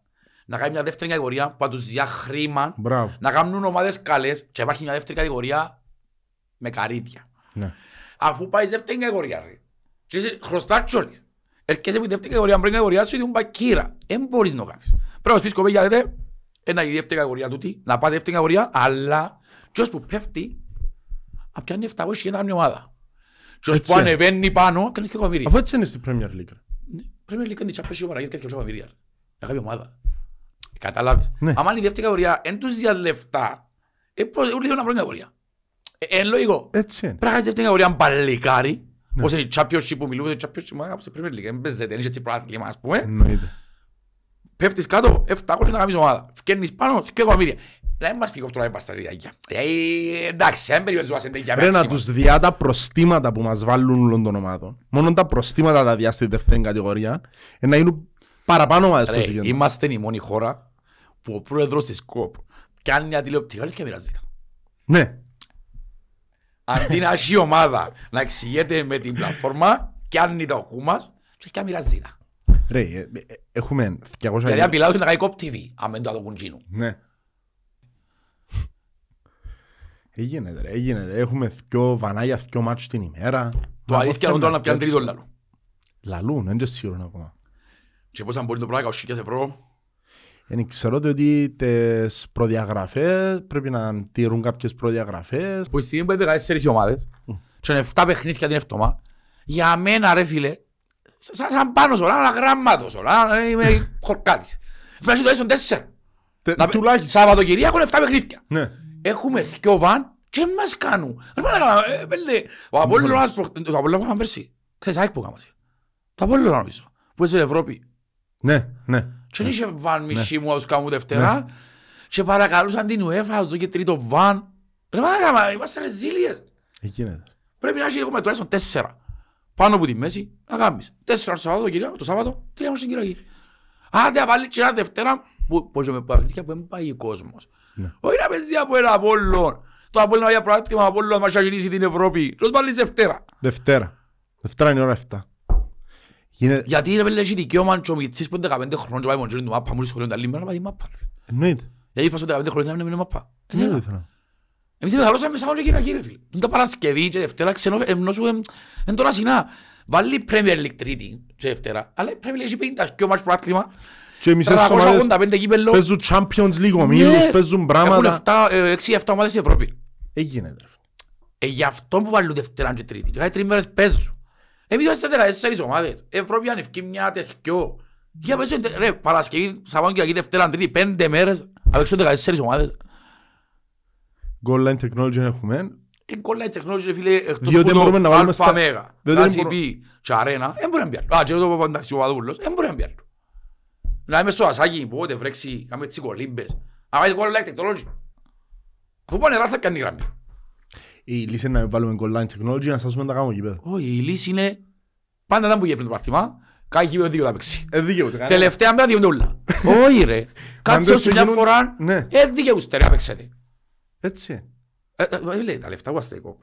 να κάνει μια δεύτερη κατηγορία που θα τους διαχρήμα, να κάνουν ομάδες καλές και υπάρχει μια δεύτερη κατηγορία με καρύδια. Αφού πάει δεύτερη κατηγορία, χρωστά τσόλις. Έρχεσαι με δεύτερη κατηγορία, πρέπει να κατηγοριάσου ότι είναι μπακύρα. Δεν μπορείς να κάνεις. Πρέπει να στήσεις κοπέγια, γιατί είναι η δεύτερη κατηγορία τούτη, να πάει δεύτερη κατηγορία, αλλά ποιος που πέφτει, πιάνει 700 και ήταν μια ομάδα. Ποιος που ανεβαίνει πάνω, κάνεις και κομμύρια. Αφού έτσι είναι στην Premier League. Premier League είναι τσαπέσιο ο Παραγγέλ και έτσι κομμύρια. Για κάποια ομάδα. Καταλάβεις. Άμα είναι η δεύτερη κατηγορία, εν τους διαλεφτά, ούλοι θέλουν να πρώτη κατηγορία. Εν λογικό. Έτσι είναι. Πράγμα στη δεύτερη κατηγορία μπαλικάρι, όπως είναι η Championship που μιλούμε, η Championship όπως η Premier League. Εν παίζεται, είναι έτσι προάθλημα, ας πούμε. Πέφτεις κάτω, 700 να κάνεις ομάδα. Φκένεις πάνω και κομμύρια. Να μην μας πει κοπτρώνει παστατηριακιά. Εντάξει, δεν περιοριζόμαστε για μέξιμο. Πρέπει να τους διά τα προστήματα που μας βάλουν όλων των ομάδων. Μόνο τα προστήματα τα διά στη δεύτερη κατηγορία. Να γίνουν παραπάνω ομάδες που συγκέντρουν. Είμαστε η μόνη χώρα που ο πρόεδρος της ΚΟΠ κάνει μια τηλεοπτική και μοιράζει τα. Ναι. Αντί να έχει η ομάδα να εξηγείται με την πλατφόρμα, κάνει τα οκού μας και μοιράζει τα. Ρε, έχουμε... Δηλαδή απειλάζουν να κάνει ΚΟΠ TV, αμέν το αδοκουντζίνου. Ναι. Έγινε, έχουμε δυο βανάγια, δυο μάτσες την ημέρα. Το αλήθεια είναι τώρα να πιάνε τρίτο λαλού. Λαλούν, δεν είναι σίγουρο ακόμα. Και πόσα μπορεί το πράγμα, 100,000 ευρώ. Δεν ξέρω ότι τις προδιαγραφές, πρέπει να τηρούν κάποιες προδιαγραφές. Που η στιγμή πρέπει να κάνεις 4 ομάδες, και 7 παιχνίδια την εβδομάδα. Για μένα ρε φίλε, σαν πάνω σωρά, ένα γράμματο σωρά, είμαι χορκάτης. Πρέπει να σου το έσουν 4. Έχουμε δυο βαν και μας κάνουν. Ο Απόλλωνας είχαμε πέρσι. Ξέρεις, ΑΕΚ που κάναμε. Το Απόλλωνα νομίζω. Που είσαι Ευρώπη. Ναι. Και δεν είχε βαν μισή μου να τους κάνουν δευτέρα. Και παρακαλούσαν την UEFA, εδώ και τρίτο βαν. Ρε μάνα, είμαστε ρεζίλιες. Πρέπει να έχουμε τουλάχιστον 4. Πάνω από τη μέση να κάνεις. 4 το Σάββατο, 3 στην Κυριακή. Άντε να βάλει και ένα Δευτέρα που δεν πάει ο κόσμος. Όχι να παίζει από ένα Απόλλον. Το Απόλλον να πάει πράγματιμα από Απόλλον μας αγγελίσει την Ευρώπη. Τους βάλεις Δευτέρα. Δευτέρα είναι η ώρα 7. Γιατί είναι πέλε δικαίωμα και ο Μητσής που είναι 15 χρόνων και πάει μοντζέριν του μάπα. Μόλις σχολείων τα λίμερα να πάει μάπα. Εννοείται. Γιατί είπα στο 15 χρόνων να μην είναι μάπα. Εμείς δεν μεγαλώσαμε σαν και κύριε φίλε. Είναι τα Παρασκευή και Δευτέρα ξενόφερνωσου εν τώρα συνά. Βάλει Premier League Τρίτη και Δευτέρα. Αλλά πρέπει να έχει 50 μάτς πρωτάθλημα. Και μισές ομάδες παίζουν Champions League ομίλους, παίζουν πράγματα. Έχουν 6-7 ομάδες στην Ευρώπη. Έγινε τρέφω. Γι' αυτό που βάλουν Δευτέρα και Τρίτη. Κάθε τρεις μέρες παίζουν. Εμείς είμαστε 14 ομάδες. Ευρώπη ανευκεί μια τεθκιό. Για παίζουν Παρασκευή, Σαββάνο και Δευτέρα, Τρίτη, 5 μέρες. Απαίξουν 14 ομάδες. Goal line technology δεν έχουμε. Goal line technology φίλε, εκτός που το αλφα μέγα, δασιπή και αρένα, δεν μπορεί να μπιάρτου. Α, και το πανταξιοβαδούλος, δεν μπορεί να μπιάρτου. Να είμαι στο ασάκι, πότε βρέξει, κάμε έτσι κολύμπες. Αλλά είσαι goal line technology. Αφού πάνε ράθα πιάνει γραμμή. Η λύση είναι να βάλουμε goal line technology να στάσουμε να τα κάνουμε γήπεδα. Όχι, η λύση είναι πάντα ήταν που είχε πριν το πάθημα. Κάτι γήπεδο δίκαιο θα παίξει. Τελευταία μπέρα δίκαιο όλα. Όχι ρε, κάτσε όσο μια φορά, δίκαιουστε ρε να παίξετε. Έτσι. Λέει τα λεφτά που αστεί κόπ.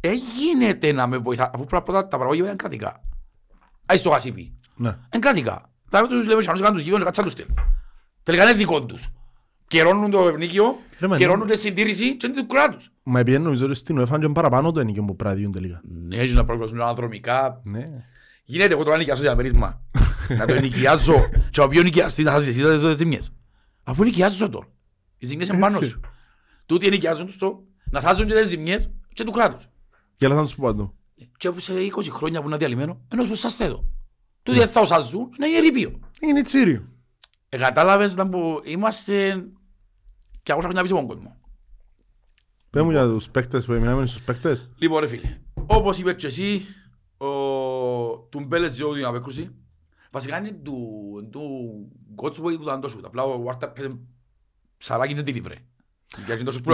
Εγίνεται να με βοηθά, αφού πρώτα τα παραγωγή είναι κρατικά. Άις το γασίπι. Είναι κρατικά. Τώρα τους λέμε σαν τους κάνουν τους γήπεδες, κάτσαν τους τέλος. Τελικά είναι δικό τους. Καιρώνουν το ευνίκιο, καιρώνουν τη συντήρηση και είναι του κράτους. Μα επειδή νομίζω ότι στην ΟΕΦΑ είναι παραπάνω το ενοίκιο που πράττουν τελικά. Ναι, έτσι να προκαλώσουν αναδρομικά. Γίνεται εγώ τώρα νοικιάζω διαμερίσμα. Να το νοικιάζω και ο οποίος νοικιαστεί να χάσεις τις ζημιές. Αφού νοικιάζω τώρα, οι ζημιές είναι πάνω σου. Τούτοι ενοικιάζουν τους το, να χάσουν και τις ζημιές και του κράτους. Και άλλα θα τους πω παντού. Και όπως σε 20 χρόνια που είναι διαλυμένο, ενός που σας θέτω. Τούτοι θα τους αζούν να είναι ερήπιο. Είναι τσίριο. Κατάλαβες να πω, είμαστε και αγώσα χρόνια πίσω από τον κόσμο. Πες μου για τους παίκτες, περιμείναμε στους παίκτες. Λοιπόν ρε φίλε, όπως είπες και εσύ, του Μπέλετς διόδου την απέκρουση, βασικά είναι του Godsway που ήταν τόσο, απλά ο Βάρτα ψαράκι είναι τη λιβρέ.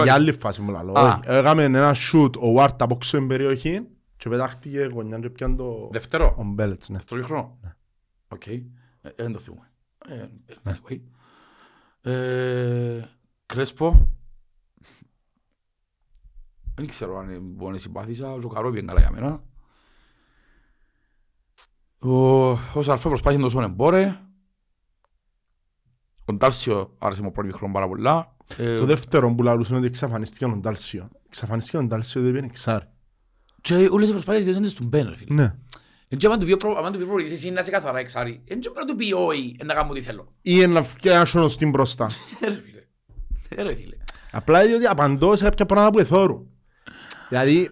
Για άλλη φάση μου λαλώ. Έκαμε ένα σούτ, ο Βάρτα από ξένη περιοχή και πετάχτηκε γωνιά και πιάνε το... Δεύτερο. Ο Μπέλετς, ναι. Δεύτερο χρόνο. Οκ. Δεν το θυμούμε. Κρέσπο. Δεν ξέρω αν μπορεί να συμπάθησα. Ο Ζωκαρό πήγαινε καλά για μένα. Ο Σαρφέ προσπάθησε να το εμπόρε. Ο Ντάλσιο άρεσε μου πρώτη χρόνο πάρα πολλά. Το δεύτερο που λαλούσε είναι ότι εξαφανίστηκε ο Ντάλσιο. Εξαφανίστηκε ο Ντάλσιο, δεν πήγαινε εξάρ. Και όλες οι προσπάθειες διότι στον μπαίνε, φίλε. Ναι. Αν του πει προβλήσεις εσύ να είσαι καθαρά εξάρι, δεν πρέπει να του πει όχι, να κάνω τι θέλω. Ή να φτιάξω στην μπροστά. Ρε φίλε. Απλά διότι απαντώ σε κάποια πράγματα που εθώρου. Δηλαδή,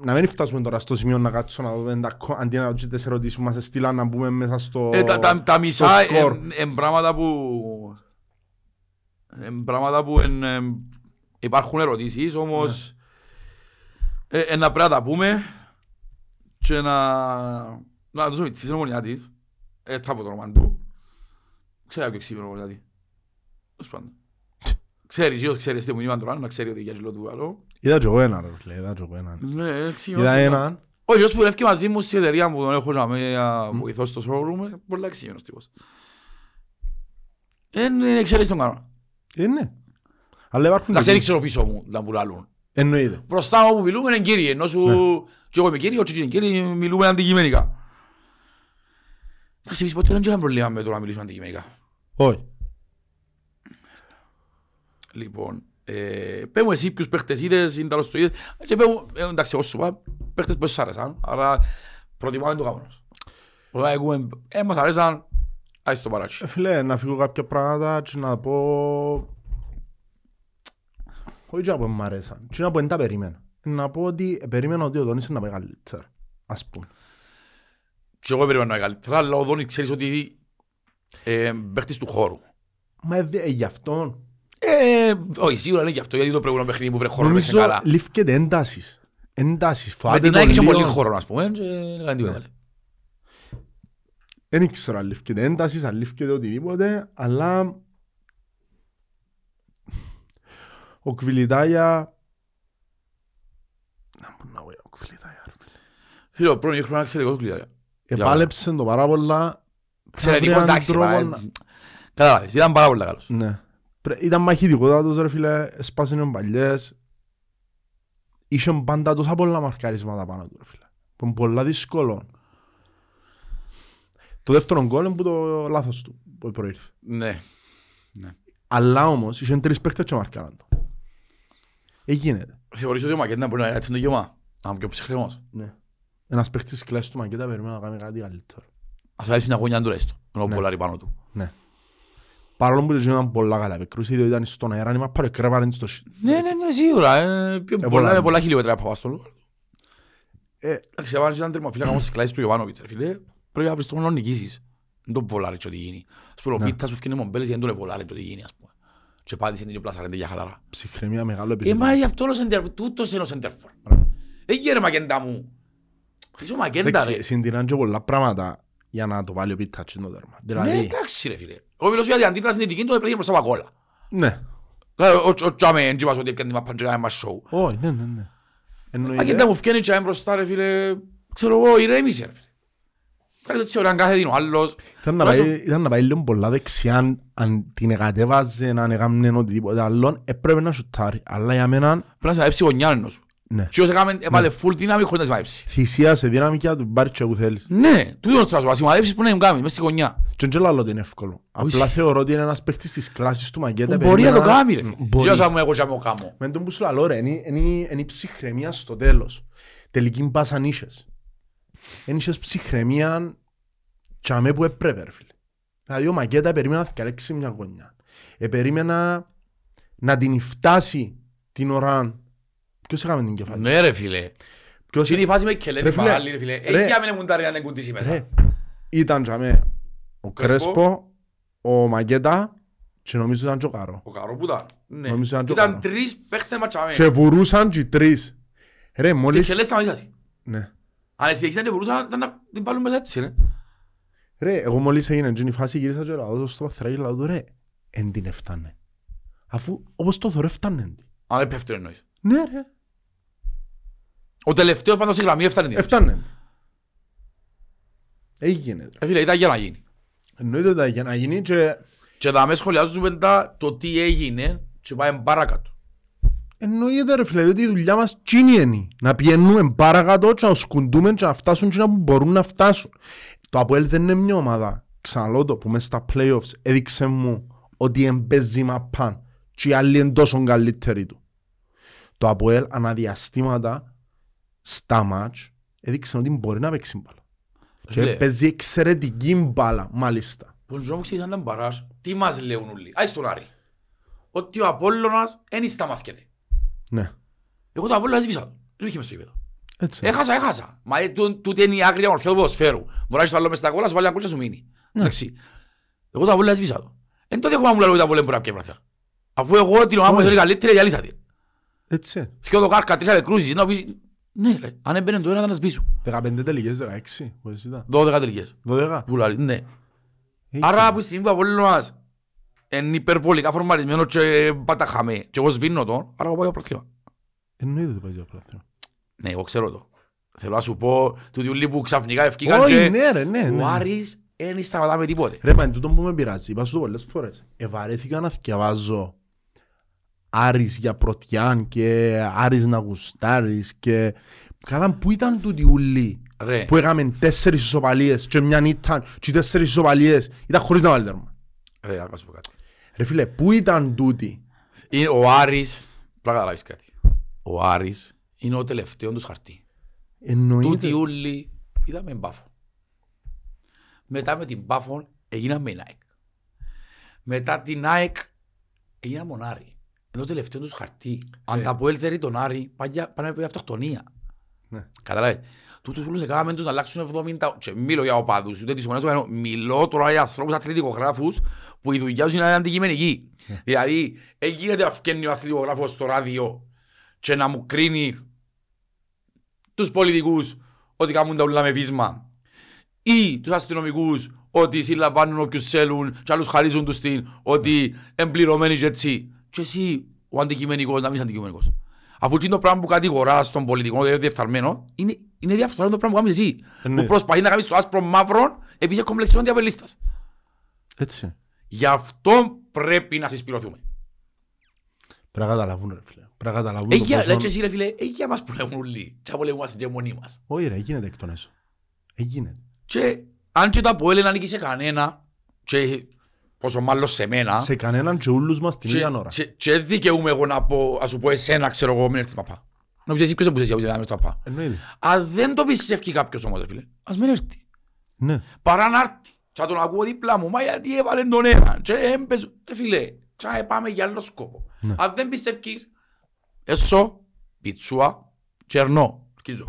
να μην φτάσουμε τώρα στο σημείο να κάτσω να δούμε αντί να δούμε τις ερωτήσεις που μας έστειλαν να μπούμε μέσα στο σκορ. Τα μισά πράγματα που υπάρχουν ερωτήσεις, όμως να πρέπει να τα πούμε και να δώσουμε τη συνομονιά της. Θα πω το όνομα του. Ξέρω ποιο ξύπνο ομονιά της. Πώς πάντα. Ξέρεις, ίσως ξέρεις τι μου είπαν τώρα, να ξέρει ότι για γελό του άλλο. Είδα και εγώ έναν, ρε, είδα έναν. Ο γιος που ρεύκει μαζί μου στην εταιρεία που τον έχω να βοηθώ στο showroom, πολλά εξήμενος τύπος. Είναι ξέρεις τον κανόνα. Είναι. Να ξέρει ξέρω πίσω μου, να μου λάλλουν. Εννοείται. Μπροστά όπου μιλούμε είναι κύριοι, ενώ σου... και εγώ είμαι κύριοι, ο Τσίτσιν κύριοι, μιλούμε αντικειμενικά. Να σε πεις ποτέ δεν είχαμε προβλήμα με το να μιλήσουμε αντικειμενικά. Όχι. Λοιπόν, πες μου εσύ ποιους παίχτες είδες, είναι τέλος το είδες και πες μου, εντάξει εγώ σου είπα, παίχτες που σας άρεσαν, άρα προτιμάμε το γάμονος. Μας αρέσαν, άσε το παράτσι. Φίλε, να φύγω κάποια πράγματα και να πω... Όχι να πω μ' αρέσαν, και να πω εν τα περίμενα. Να πω ότι περίμενα ότι ο Δόνης είναι να πάει καλύτερα, ας πούμε. Και εγώ περίμενα να πάει καλύτερα, αλλά ο Δόνης ξέρεις ότι παίχτης του χώρου. Μα γι' αυτόν. Όχι, σίγουρα είναι γι' αυτό, γιατί το προηγούμενο παιχνίδι που βρε χώρο να παίξε καλά. Νομίζω λήφκεται εντάσεις. Εντάσεις, φάτε τον λίγο. Με την άκη και πολύ χώρο, ας πούμε, και έκανε τίποτα. Δεν ήξερα αν λήφκεται εντάσεις, αν λήφκεται οτιδήποτε, αλλά... Ο Κυβιτάλλη... Να μπορώ να πω για ο Κυβιτάλλη. Φίλε, πρώτη χρόνο να ξέρω εγώ τον Κυβιτάλλη. Επάλεψε το πάρα πολλά... Ξερετικό εντάξει, καταλάβεις, ήταν πάρα πολλά καλός. Ήταν μαχητικότατος ρε φίλε, σπάσαν οι παλιές. Είχαν πάντα τόσα πολλά μαρκαρίσματα πάνω του ρε φίλε. Ήταν πολλά δύσκολο. Το δεύτερο γκολ είναι που το λάθος του που προήρθε. Ναι. Αλλά όμως είχαν τρεις παίκτες και μαρκάραν το. Εγίνεται. Θεωρείς ότι ο Μακέντα μπορεί να κάνει το γεμά. Να είμαι πιο ψυχρεμός. Ναι. Ένας παίκτης της κλάσης του Μακέντα περιμένει να κάνει κάτι καλύτερο. Ας βάλεις μια γωνιά του ρέστο. Ενώ πολλάρει πάνω του. Ναι. Παρόλο που ήταν πολλά καλά επικρούσεις, διότι ήταν στον αέρα, μα πάρε κρέβαρεν στο σύντρο. Ναι, ναι, σίγουρα. Είναι πολλά χιλιόμετρα από Απόστολου. Εντάξει, αν ήταν τριμοφύλακα όμως στις κλάσεις του Ιωάννου, πρέπει να βρεις τον χρόνο νικήσεις. Δεν τον βολάρει και ό,τι γίνει. Ας πούμε, ο Πίτας που έφυγε μομπέλες γιατί δεν τον βολάρει και ό,τι γίνει, ας πούμε. Και πάτησε την πλασαρέντε για χαλαρά. Ψυχραιμία μεγάλο επίπεδο. Μα γι' αυτό τούτος είναι ο σεντερφόρ. Εγιέρε Μακέντα μου. Είσαι ο Μακέντα ρε. Συντηράνε και πολλά πράγματα για να το βάλει ο Πίτας και το τέρμα. Δηλαδή... Ναι, εντάξει ρε φίλε. Εγώ μιλώ για την αντίδραση στην ειδική του, έπρεπε μπροστά από κόλλα. Ναι. Ο Τζάμεν, είπας ότι έπαιρνε μα παντζεγά μας σοου. Όχι, ναι, ναι. Μακέντα μου φκένει και μπροστά ρε φίλε, ξέρω εγώ, ηρέμισε ρε φίλε. Κάνε το έτσι ωραίαν κάθε δίνο, άλλος. Ήταν να πάει λίγο πολλά δεξιά, αν την εγκατέβαζε, να ανεγάμνε οτιδήποτε άλλον, έπρεπε να σουτάρει, αλλά για μένα... Πρέπει να έψει γωνιάνο σου. Και όσο έκαμε έβαλε φουλ δύναμη χωρίς να σμαϊψει. Θυσίασε δύναμη και να του πάρει και που θέλεις. Ναι, τούτο θα σου ασυμματεύσεις που να κάνεις, μέσα στη γωνιά. Και δεν λέω ότι είναι εύκολο. Απλά θεωρώ ότι είναι ένας παίκτης της κλάσης του Μακέντα. Μπορεί να το κάνει ρε. Μπορεί. Και όσο μου έχω και μου κάνω. Με τον που σου λέω ρε, είναι η ψυχραιμία στο τέλος. Τελική μπάσα νίσες. Εν είχες ψυχραιμία και αμέ που έπρεπε ρε φίλε. Δηλαδή ο Μακέντα περίμενα να καλέξει μια γωνιά. Περίμενα να την φτάσει την ώρα. Ποιος έκαμε την κεφάλη. Ναι ρε φίλε. Ποιος είναι η φάση με κελέτη πάλι ρε φίλε. Έχει άμενε μου τα ρε να την κουντήσει μέσα. Ήταν τζαμε ο Κρέσπο, ο Μακέντα και νομίζω ήταν και ο Καρό. Ο Καρό που ήταν. Ναι. Ήταν τρεις παίχτες ματσάμε. Και βουρούσαν και τρεις. Ρε μόλις... Σε κελές τα μάτια σας. Ναι. Αν εσύ έχεις να την βουρούσαν ήταν να την πάλουν μέσα έτσι ρε. Ρε εγώ μόλις έγινε η φάση γύρισα και λαδό στο παθράγι λαδό ρε. Εν την εφτάνε. αφού όπως το θωρώ φτάνει. Αν έπεφτε εννοείς. Ναι ρε. Ο τελευταίος πάντως η γραμμή έφτανε. Έφτανε. Έγινε. Φίλε, ήταν για να γίνει. Εννοείται ήταν για να γίνει και... Και θα με σχολιάζουμε το τι έγινε και πάμε παρακάτω. Εννοείται ρε φίλε, ότι η δουλειά μας τσίνη είναι. Να πιένουμε παρακάτω και να σκουντούμε και να φτάσουν και να μπορούν να φτάσουν. Το ΑΠΟΕΛ δεν είναι μια ομάδα. Ξαναλώ το που μες στα play-offs έδειξε μου ότι εμπέζει μαπάν και οι άλλοι είναι τόσο καλύτεροι του. Το ΑΠΟΕΛ αναδιαστήματα στα μάτς έδειξε ότι μπορεί να παίξει μπάλα. Και παίζει εξαιρετική μπάλα μάλιστα. Μπορώ μου ξέρεις αν δεν παράς, τι μας λέουν όλοι. Άι στον Άρη. Ότι ο Απόλλωνας δεν σταμαθιέται. Ναι. Εγώ τον Απόλλωνα έσβησα του. Δεν είχε μες στο γήπεδο. Έχασα. Μα τούτη είναι η άγρια μορφιά του ποδοσφαίρου. Μπορείς το άλλο μες στα κόλλα, σου βάλει ένα κόλλα σου μείνει. Εντάξει. Εγώ τον Απόλλωνα έσβησα του. Εν το δέχομαι μου λέω ότι τα Απόλλωνα μπορεί να πιέμπραθα. Αφού εγώ την ομάδα μου θέλει καλύτερα, διαλύσα την. Έτσι. Θυκιώ το κάρκα, τρεις αδεκρούσεις. Ναι ρε, αν έμπαινε το ένα θα να σβήσω. 15 τελικές, 16, μπορείς ήταν. 12 τελικές. 12. Πουλάλι, ναι. Άρα από τη στιγμή που ο Απόλλωνας είναι υπερβολικά φορμαρισμένος και παταχαμέ και εγώ σβήνω τον, άρα εγώ πάω για πρωτάθλημα. Εννοείται ότι πάει για πρωτάθλημα. Ναι, εγώ ξέρω το. Θέλω να σου πω του Ιουλίου που ξαφνικά ευκήκαν και ο Άρης δεν σταματά με τίποτε. Ρε μα, τούτο που με πειράζει, είπα σου το πολλές φορές. Ευαρέθηκα να θυκευάζω Άρης για πρωτιάν και Άρης να γουστάρεις και... Καλά, πού ήταν του Ιουλίου. Που έκαμε 4 ισοπαλίες και μια νύχτα και 4 ισοπαλίες. Ήταν χωρίς να βάλει τέρμα. Ρε, να σου πω κάτι. Ρε φίλε, πού ήταν τούτη. Ο Άρης, πρέπει να καταλάβεις κάτι. Ο Άρης είναι ο τελευταίος τους χαρτί. Εννοείται. Τούτη Ιούλη ήταν με μπάφο. Μετά με την μπάφο έγιναμε η ΑΕΚ. Μετά την ΑΕΚ έγιναμε ο Άρη. Είναι ο τελευταίος τους χαρτί. Αν τα αποέλθερει τον Άρη, πάνε για αυτοκτονία. Καταλάβετε. Τούτους ούλους έκαναμε τους να αλλάξουν 70 και μιλώ για οπαδούς, ούτε τις ομονές μου, μιλώ τώρα για ανθρώπους αθλητικογράφους που η δουλειά τους είναι αντικειμενική. Δηλαδή, γίνεται αυκένει ο αθλητικογράφος στο ράδιο και να μου κρίνει τους πολιτικούς ότι κάνουν τα ούλα με βίσμα ή τους αστυνομικούς ότι συλλαμβάνουν όποιους θέλουν και άλλους χαρίζουν τους την ότι εμπληρωμένοι και έτσι. Και εσύ ο αντικειμενικός να μην είσαι αντικειμενικός. Αφού το πράγμα που κατηγοράς στον πολιτικό διεφθαρμένο είναι διαφθορά το πράγμα που κάνεις εσύ. Ναι. Που προσπαθεί να κάνεις το άσπρο μαύρο επειδή είσαι κομπλεξιόν διαπελίστας. Έτσι. Γι' αυτό πρέπει να συσπηρωθούμε. Πρέπει να καταλαβούν ρε φίλε. Πρέπει να καταλαβούν το πόσο... Λέει και εσύ ρε φίλε, για μας που λέμε όλοι. Τι από λέγουμε στην γεμονή μας. Όχι ρε, γίνεται εκ των έσω. Γίνεται. Και αν και το αποέλε να ανήκει σε κανένα και... Πόσο μάλλον σε μένα. Σε κανέναν και ούλους μας την ίδια ώρα. Και δικαιούμαι εγώ να πω, ας σου πω εσένα, ξέρω εγώ, μην έρθεις παπά. Να πεις εσύ ποιος έπουσες για ούτε να μην έρθεις παπά. Αν δεν το πεις ευκεί κάποιος όμως, φίλε, ας μην έρθει. Ναι. Παρά να έρθει. Θα τον ακούω δίπλα μου, μα γιατί έβαλε τον έναν. Και έμπαιζε, φίλε, θα πάμε για άλλο σκόπο. Αν δεν πεις ευκείς, έσω, πιτσούα, κερνό. Κοίτω.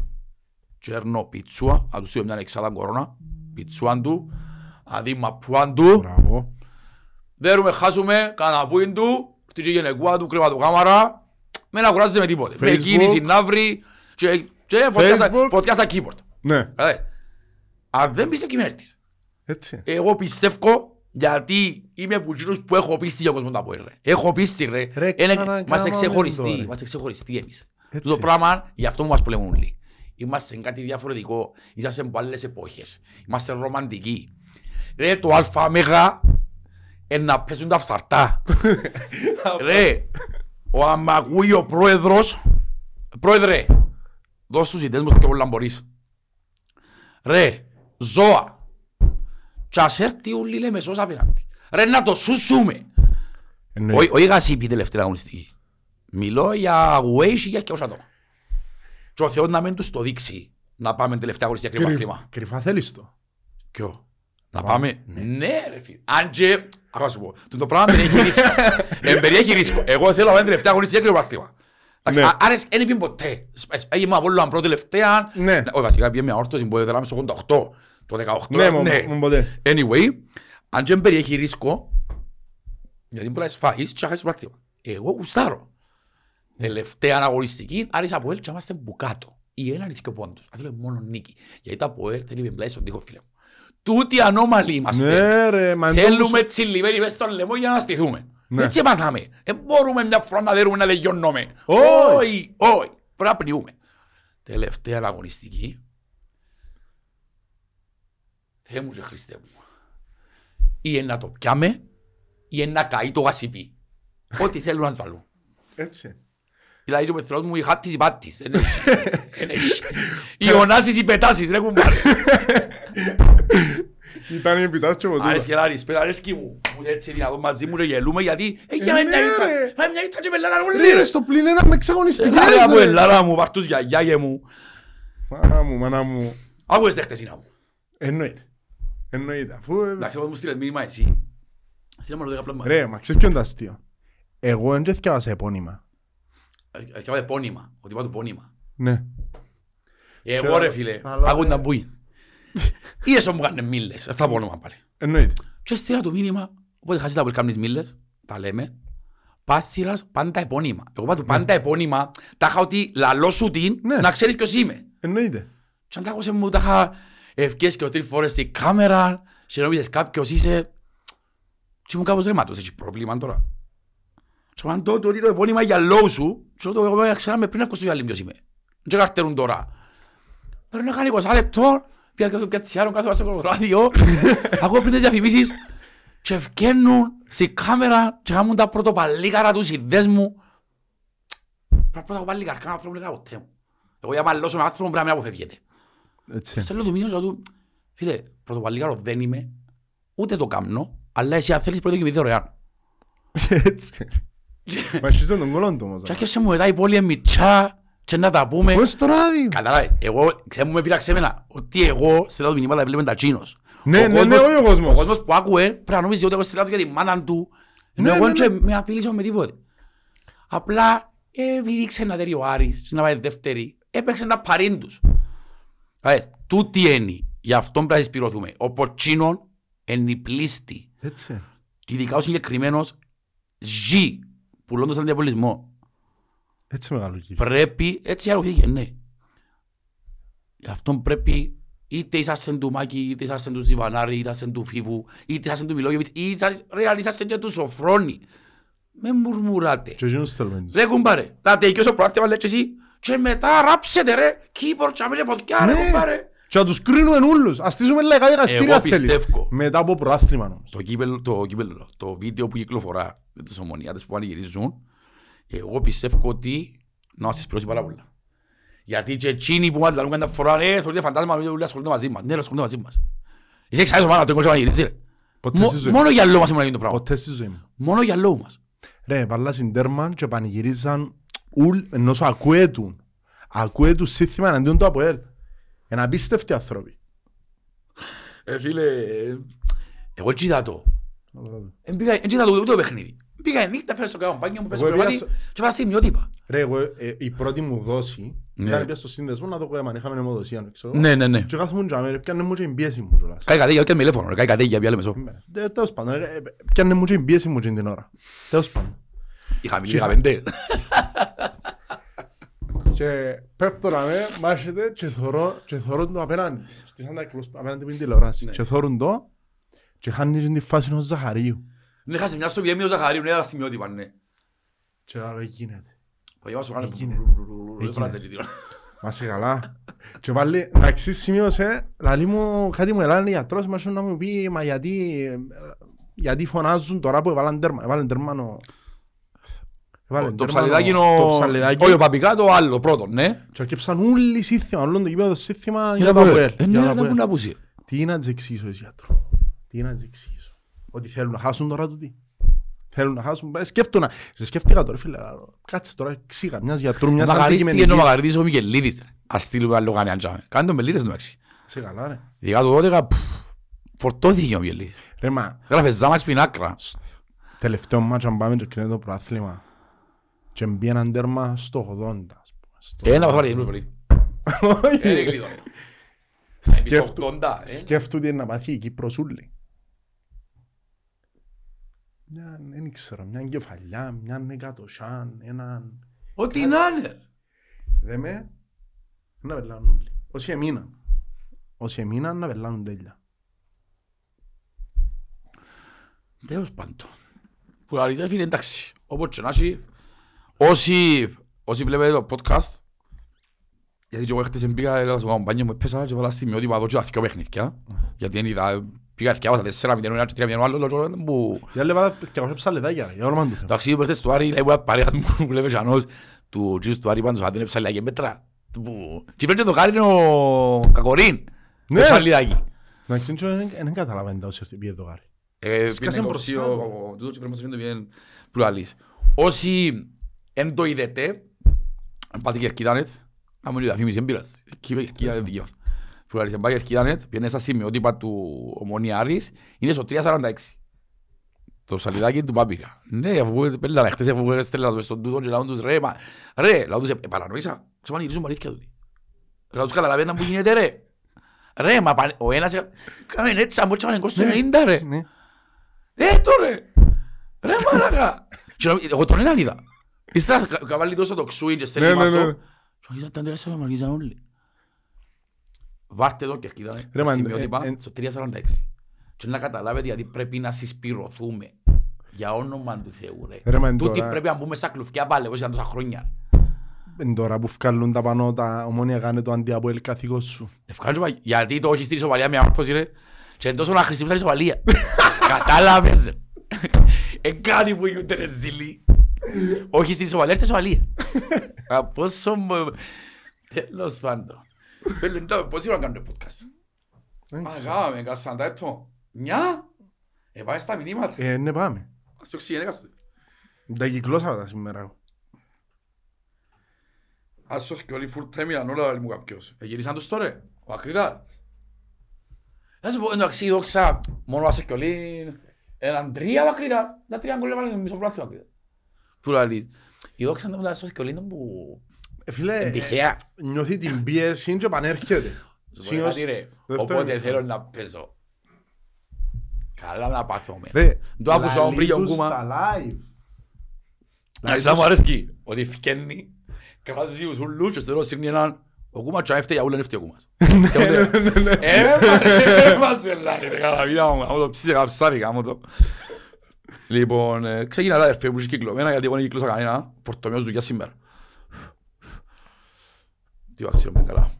Κερνό, πιτσούα, αν του στείλω μια εξάλα κορώνα, πιτσούαν του, αδήμα πουάν του. Δέρουμε, χάσουμε, καναπούιν του, χτίζει γενεκούα του, κρύβα του κάμαρα. Μην αγοράζεσαι με τίποτε. Facebook. Με κίνηση, να βρει και φωτιά στα keyboard. Ναι. Αν δεν πιστεύει μέρες της. Έτσι. Εγώ πιστεύω γιατί είμαι από εκείνους που έχω πίστη για κόσμο τα πω. Έχω πίστη ρε. Είμαστε ξεχωριστοί. Είμαστε ξεχωριστοί εμείς. Το πράγμα γι' αυτό μας πολεμούν όλοι. Είμαστε κάτι διαφορετικό. Είμαστε από άλλες εποχές. Είμαστε ρομαντικοί. Ρε το αλφα μεγα. Να πέσουν τα φθαρτά. Ρε, ο αμαγούει ο πρόεδρος. Πρόεδρε, δώσ' τους ιδέες μας και πολλά μπορείς. Ρε, ζώα. Κι ας έρθει όλοι λέμε σώσα απέναντι. Ρε να το σούσουμε. Όχι γασίπη τελευταία αγωνιστική. Μιλώ για αγουέις για και όσα το. Και ο Θεός να μην τους το δείξει. Να πάμε τελευταία αγωνιστική κρυφά θύμα. Κρυφά θέλεις το. Ποιο. Να πάμε. Ναι ρε φίλε. Αν και... Αχα σου πω, το πράγμα περιέχει ρίσκο. Περιέχει ρίσκο. Εγώ θέλω να είναι τελευταία αγωνιστική για το πρωτάθλημα. Άρα δεν είπε ποτέ. Έγινε από όλο αν πρώτη τελευταία. Όχι βασικά πήγε μια όρθωση που έδεραμε στο 88. Το 18. Ναι, ποτέ. Anyway, αν και περιέχει ρίσκο, γιατί μπορεί να σφάεις και να χάσεις το πρωτάθλημα. Εγώ γουστάρω. Τελευταία αγωνιστική, Άρης ΑΠΟΕΛ και είμαστε που κάτω. Ή έναν ή δύο πόντους. Αν θέλω μόνο νίκη. Γιατί το ΑΠΟΕΛ θέλει μπλάι στον τοίχο φίλε μου. Τούτοι ανώμαλοι είμαστε. Θέλουμε τσιλιμένοι μες στον λαιμό για να στηθούμε. Έτσι πάθαμε. Δεν μπορούμε μια φορά να δέρουμε να λεγιώνουμε. Όχι, όχι. Πρέπει να πνιούμε. Τελευταία αγωνιστική. Θεέ μου και Χριστέ μου. Ή να το πιάμε, ή να καεί το γασιπί. Ό,τι θέλουν να σβαλούν. Έτσι. Δηλαδή ο πεθρός μου η χάτης η πάτης. Οι ονάσεις οι πετάσεις. Δεν έχουν πάρει. Ήταν η επιτάσεις και ποτήρα. Άρης και Άρης, αρέσκει μου. Μου έτσι δυνατόν μαζί μου και γελούμε γιατί για μένα ήταν και πελάρα όλοι. Ρε στο πλήν ένα με εξαγωνιστικές. Λάρα μου, λάρα μου, παρτούς γιαγιάγε μου. Μάνα μου, μάνα μου. Άκουες τεχτεσίνα μου. Εννοείται. Εννοείται. Εντάξει, μου στείλες μήνυμα εσύ. Ρε, μα ξέρεις ποιον τα αστείο. Εγώ δεν έφτιαξα επώνυμα. Έφτιαξα επώνυμα, οτιδήποτε επώνυμα. Ναι. Εγώ ρε φίλε, άκουν τα μπούι. Ή έσω μου κάνε μίλες, θα πω όνομα πάλι. Εννοείται. Και στείλα το μήνυμα, οπότε χάσεις τα που κάνεις μίλες, τα λέμε. Πάθηρας πάντα επώνυμα. Εγώ πάτω πάντα επώνυμα, τα είχα ότι λαλό σου την, να ξέρεις ποιος είμαι. Εννοείται. Και αν τα άκουσε μου, τα είχα ευκές και τρεις φορές στη κάμερα, και νομίζεις κάποιος είσαι. Και μου κάπως ρε μάτως, έχει πρόβλημα τώρα. Και αν τότε ότι το επώνυμα για λόγου σου, εγώ ξέραμε πριν εύκολα στο γυαλί ποιος είμαι. Δεν καρτερούν τώρα. Πρέπει να κάνει 20 λεπτό. Πια και έτσι άρον κάθε βάζω κολοδράδιο, ακούω πριν τις διαφημίσεις και ευκαίνουν στη κάμερα και κάνουν τα πρωτοπαλίκαρα τους ιδέες μου. Πρέπει να έχω πάλι καρκά έναν άνθρωπο, λέει ποτέ μου. Εγώ για μαλλώσω έναν άνθρωπο πρέπει να μην αποφεύγεται. Στο λέω του μήνυμα του, φίλε, πρωτοπαλίκαρο δεν είμαι, ούτε το κάνω, αλλά εσύ αν θέλεις πρώτα και βιδέω ρεάν. Έτσι. Μα αρχίζουν τον κολόν του όμως. Και άρχισε μου μετά η πόλη εμιτσά. Και να τα πούμε. Πώς το ράδι. Καταλάβες, εγώ ξέρω μου με πειράξε εμένα ότι εγώ στελά του μηνύματα βλέπουμε τα τσίνος. Ναι, ναι, ναι, όχι ο κόσμος. Ο κόσμος που άκουε πρέπει να νομίζει ότι εγώ στελά του για τη μάνα του. Εγώ και με απειλήσω με τίποτε. Απλά επειδή ξενατέρει ο Άρης να πάει δεύτερη, έπαιξε ένα παρήν τους. Τούτη έννοι, γι' αυτό πρέπει να συσπηρωθούμε. Ο Ποτσίνων ενυπλίστη. Ειδικά ο συγκεκριμένος ζει πουλώντας έναν διαπολισμό. Έτσι μεγάλο κύριο. Πρέπει, έτσι άλλο κύριο, ναι. Αυτόν πρέπει, είτε είσαστε του Μάκη, είτε είσαστε του Ζιβανάρη, είτε είσαστε του Φίβου, είτε είσαστε του Μιλόγιεβιτς, ρε αν είσαστε και του Σοφρόνη. Με μουρμουράτε. Και γίνος θέλουμε. Ρε κουμπάρε, να τελειώσει ο προάκτημα λέει και εσύ, και μετά ράψετε ρε, κύπορ, τσάμε και φωτιά ρε κουμπάρε. Και να τους κρίνουμε όλους. Αστίζουμε λαϊκά δικαστήρια θέλεις. Μετά από προάθλημα όμως. Το βίντεο που κυκλοφορά με τους ομονιάτες που πανηγυρίζουν, εγώ πιστεύω ότι να μας εισπλώσει πάρα πολλά. Γιατί και εκείνοι που μας λαλούν κάθε φορά «Θωρείτε φαντάσμα, ασχολούνται μαζί μας». Ναι, ασχολούνται μαζί μας. Είσαι εξάρτησης ομάδα, το εγκόσμιο να γυρίζει ρε. Μόνο για λόγω μας ήμουν να γίνει το πράγμα. Ποτέ στη ζωή μου. Μόνο για λόγω μας. Ρε, βάλα συντέρμαν και πανηγυρίζαν ουλ ενός ακουέτουν. Ακουέτουν σύστημα εναντίον του ΑΠΟΕΛ. Εν απίστευτοι άνθρωποι. Φίλε, εγώ κοίτα το. Πήγα η νύχτα, πέρα στο καμπάνιο μου, πέσα προβάτι και βάλα στη μειότυπα. Ρε, εγώ η πρώτη μου δόση ήταν πια στο σύνδεσμο να το πω εμένα, είχαμε αιμοδοσία, ξέρω. Ναι, ναι, ναι. Και κάθομαι και αμέρα, πιάνε μου και την πίεση μου κιόλας. Κάει κατέγια, πιάνε τηλέφωνο, ρε, κάει κατέγια, πιάνε μεσό. Τέλος πάντων, πιάνε μου και την πίεση μου την ώρα. Τέλος πάντων. Είχα μιλή, είχα πέντε. Και πέφτω να με, μάχεται και θωρούν το απέναντι. Στις απέναντι πριν τηλεοράση. Και θωρούν το και χάνει τη φάση ενός Ζαχαρίου. Δεν είχα σημειώσει το βιέμιο Ζαχαρίου, δεν είχα σημειότυπα, ναι. Και άλλο, εγίνεται. Μας είσαι καλά. Και πάλι, ταξί σημείωσε, λαλί μου, κάτι μου ελάνε γιατρός, μας να μου πει, μα γιατί φωνάζουν τώρα που έβαλαν τέρμα, έβαλαν τέρμα. Το ψαλιδάκι, όλο παπικά, το άλλο, πρώτο, ναι. Και αρκέψαν όλοι σύστημα, όλο το κήπεδο σύστημα για τα ΠΟΕΛ. Τι να τις εξήσω, εσύ γιατρό, τι να τις εξήσω. Ότι θέλουν να χάσουν τώρα τούτοι. Θέλουν να χάσουν. Σκέφτηκα τώρα, φίλε. Κάτσε τώρα, ξύγα. Μιας γιατρού, μιας αντικειμενικής. Μαγαρίστηκε ο Μιγελίδης. Ας στείλουμε άλλο κανέναν τζάμε. Κάνε τον Μελίδης, εντάξει. Σε καλά, ρε. Ειδικά το 12, φορτώθηκε ο Μιγελίδης. Ρε, μα. Γράφε Ζάμαξ πριν άκρα. Τελευταίο μάτσα αν πάμε και κρίνεται το πρωτάθλημα. Και μπει έναν τέρμα στο 80. Ένα βαθμό παραδείγμα. Δεν ξέρω, μια κεφαλιά, μια νεκατοσάν, έναν... Ό,τι να είναι! Δε με, να περλάνουν όλοι. Όσοι εμείναν. Όσοι εμείναν να περλάνουν τέλεια. Τέλος πάντων. που αλήθεια φίλε εντάξει, όπως και να έχει, όσοι βλέπετε το podcast, γιατί και εγώ χτες πήγα, έλεγα στο καμπάνιο μου, πέσα και βάλα στη μειότυπα εδώ και τα δύο παιχνίδια, γιατί δεν είδα, πήγα θυκιά, τα 4-0, 1-3-0, άλλο, που... Για λεβάτα και εγώ έψα λεδάκια, για όνομα του. Εντάξει, πέχτες του Άρη, λέει παρέα μου, βλέπε Σανός, του Τζις του Άρη πάντως, αν δεν έψα λεδάκια μέτρα, που... Τι φέρνει το χάρι είναι ο Κοκορίν, έψα λεδάκι. Εντάξει, δεν καταλαβαίνει τα όσοι πήγε το χάρι. Σκάσαν προσιό, τούτο και πρέπει να πήγαινε πλουαλής. Όσοι εν το είδετε, αν πάτε και αρκετάνετε, να μην διαφήμισε εμπειρας, αρκετάνετε δικαιώς. Πλουαλής, αν πάτε και αρκετάνετε, πιένε στα σημειότυπα του Ομόνοια Άρης, είναι στο 3.46. Το σαλιδάκι του Πάπηρα. Ναι, αφού πέλα, χτες αφού έστελα να δω στον τούτο και λαούν τους, ρε, λαούν τους, παρανοήσα, ξέρω αν γυρίζουν παρίσκια τούτοι. Λαούν τους καταλαβαίναν που γίνεται, ρε. Ρε, μα ο ένας, κάμεν έτσι, αν μπορείς να πάνε 20-90, ρε. Έτω ρε! Ρε μάρακα! Εγώ τον έναν είδα. Ύστερα καβάλλει τόσο το ξούιν και στέλνει μας το. Μαρκίζαν τα αντράσσαμε, μαρκίζαν όλοι. Βάρτε εδώ και κοιτάνε, τα σημειότυπα, στο 3.46. Και να καταλάβετε γιατί πρέπει να συσπηρωθούμε. Για όνομα του Θεού ρε. Τούτοι πρέπει να μπούμε στα κλουφκιά πάλι, όπως ήταν τόσα χρόνια. Εν τώρα που ευκάλλουν τα πάνω, τα Ομόνοια κάνε το αντι-ΑΠΟΕΛ καθηγό σου. Ευκάλλουν γιατί το έχεις στήσει σοβαλία μια όρθωση ρε. Και εν τόσο να χρησιμοποιηθάει σοβαλία. Κατάλαβες. Εγκάνει που γίνονται ρε ζήλοι. Όχι στην σοβαλία, έρθει σοβαλία. Πόσο... Τέλος πάντων. Πώς ήρθα να κάνουμε podcast. Αγάμε, κασάντα έτω. Μια. Πάμε στα μηνύματα. Ναι, πάμε. Ας το ξηγενέκας τότε. Τα κυκλώσαμε τα σήμερα. Άσως και όλοι φουρτέμιαν όλα μου κάποιος. Γυρίσαν τους τώρα. Ο Ακρίτας. Να σου πω, εντάξει, δόξα, μόνο άσο κι όλοι, έναν τρία μακριά, τα τρία γκολ έβαλαν μισοπρόθυμα μακριά. Του λαλείς, η δόξα να άσο κι όλοι είναι που... Φίλε, νιώθει την πίεση και επανέρχεται. Οπότε θέλω να παίζω. Καλά να παθούμε. Το άκουσα πριν για κούμα. Να ξέρω μου αρέσκει, ότι φκένει, κράζει τους ούλους και στέλνω σύρνει έναν... Ο Κούμας και έφταιγε, ούλεν έφταιγε ο Κούμας. Μας φελάνε, καραβίνα μου, άμα το ψήσε καψάρι, άμα το. Λοιπόν, ξεκινά τα αδερφέ που είσαι κυκλωμένα, γιατί εγώ δεν κυκλώσα κανένα, φορτωμένος δουλειά σήμερα. Τι βαξιρούμε καλά.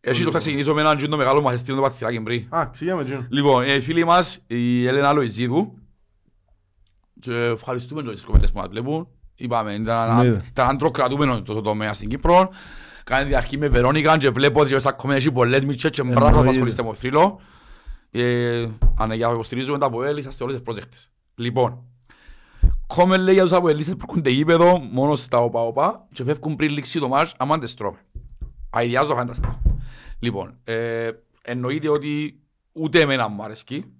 Εσύ το θα ξεκινήσω με έναν τζιντο μεγάλο μας, στείλω το πατηθυράκι πριν. Α, ξεκινάμε τζιντο. Λοιπόν, οι φίλοι μας, η Έλενα Λοϊζίδου, και ευχαριστούμε και τις κομμέντες που μας βλέπουν. Είπαμε, ήταν αντροκρατούμενο το τομέα στην Κύπρο. Κάνει διαρκή με Βερόνικα και βλέπω ότι στα κομμένα έχει πολλές μητσές και μπράβο να ασχολείστε με το θρύλο. Για να υποστηρίζουμε τα ΑΠΟΕΛ, είσαστε όλες τις projects. Λοιπόν, κόμμε λέει για τους ΑΠΟΕΛίστες που έρχονται γήπεδο μόνο στα ΟΠΑ και φεύγουν πριν λήξει το μάτς, άμα αντεστρώμε. Αειδιάζω φανταστά. Λοιπόν, εννοείται ότι ούτε εμένα μου αρέσκει,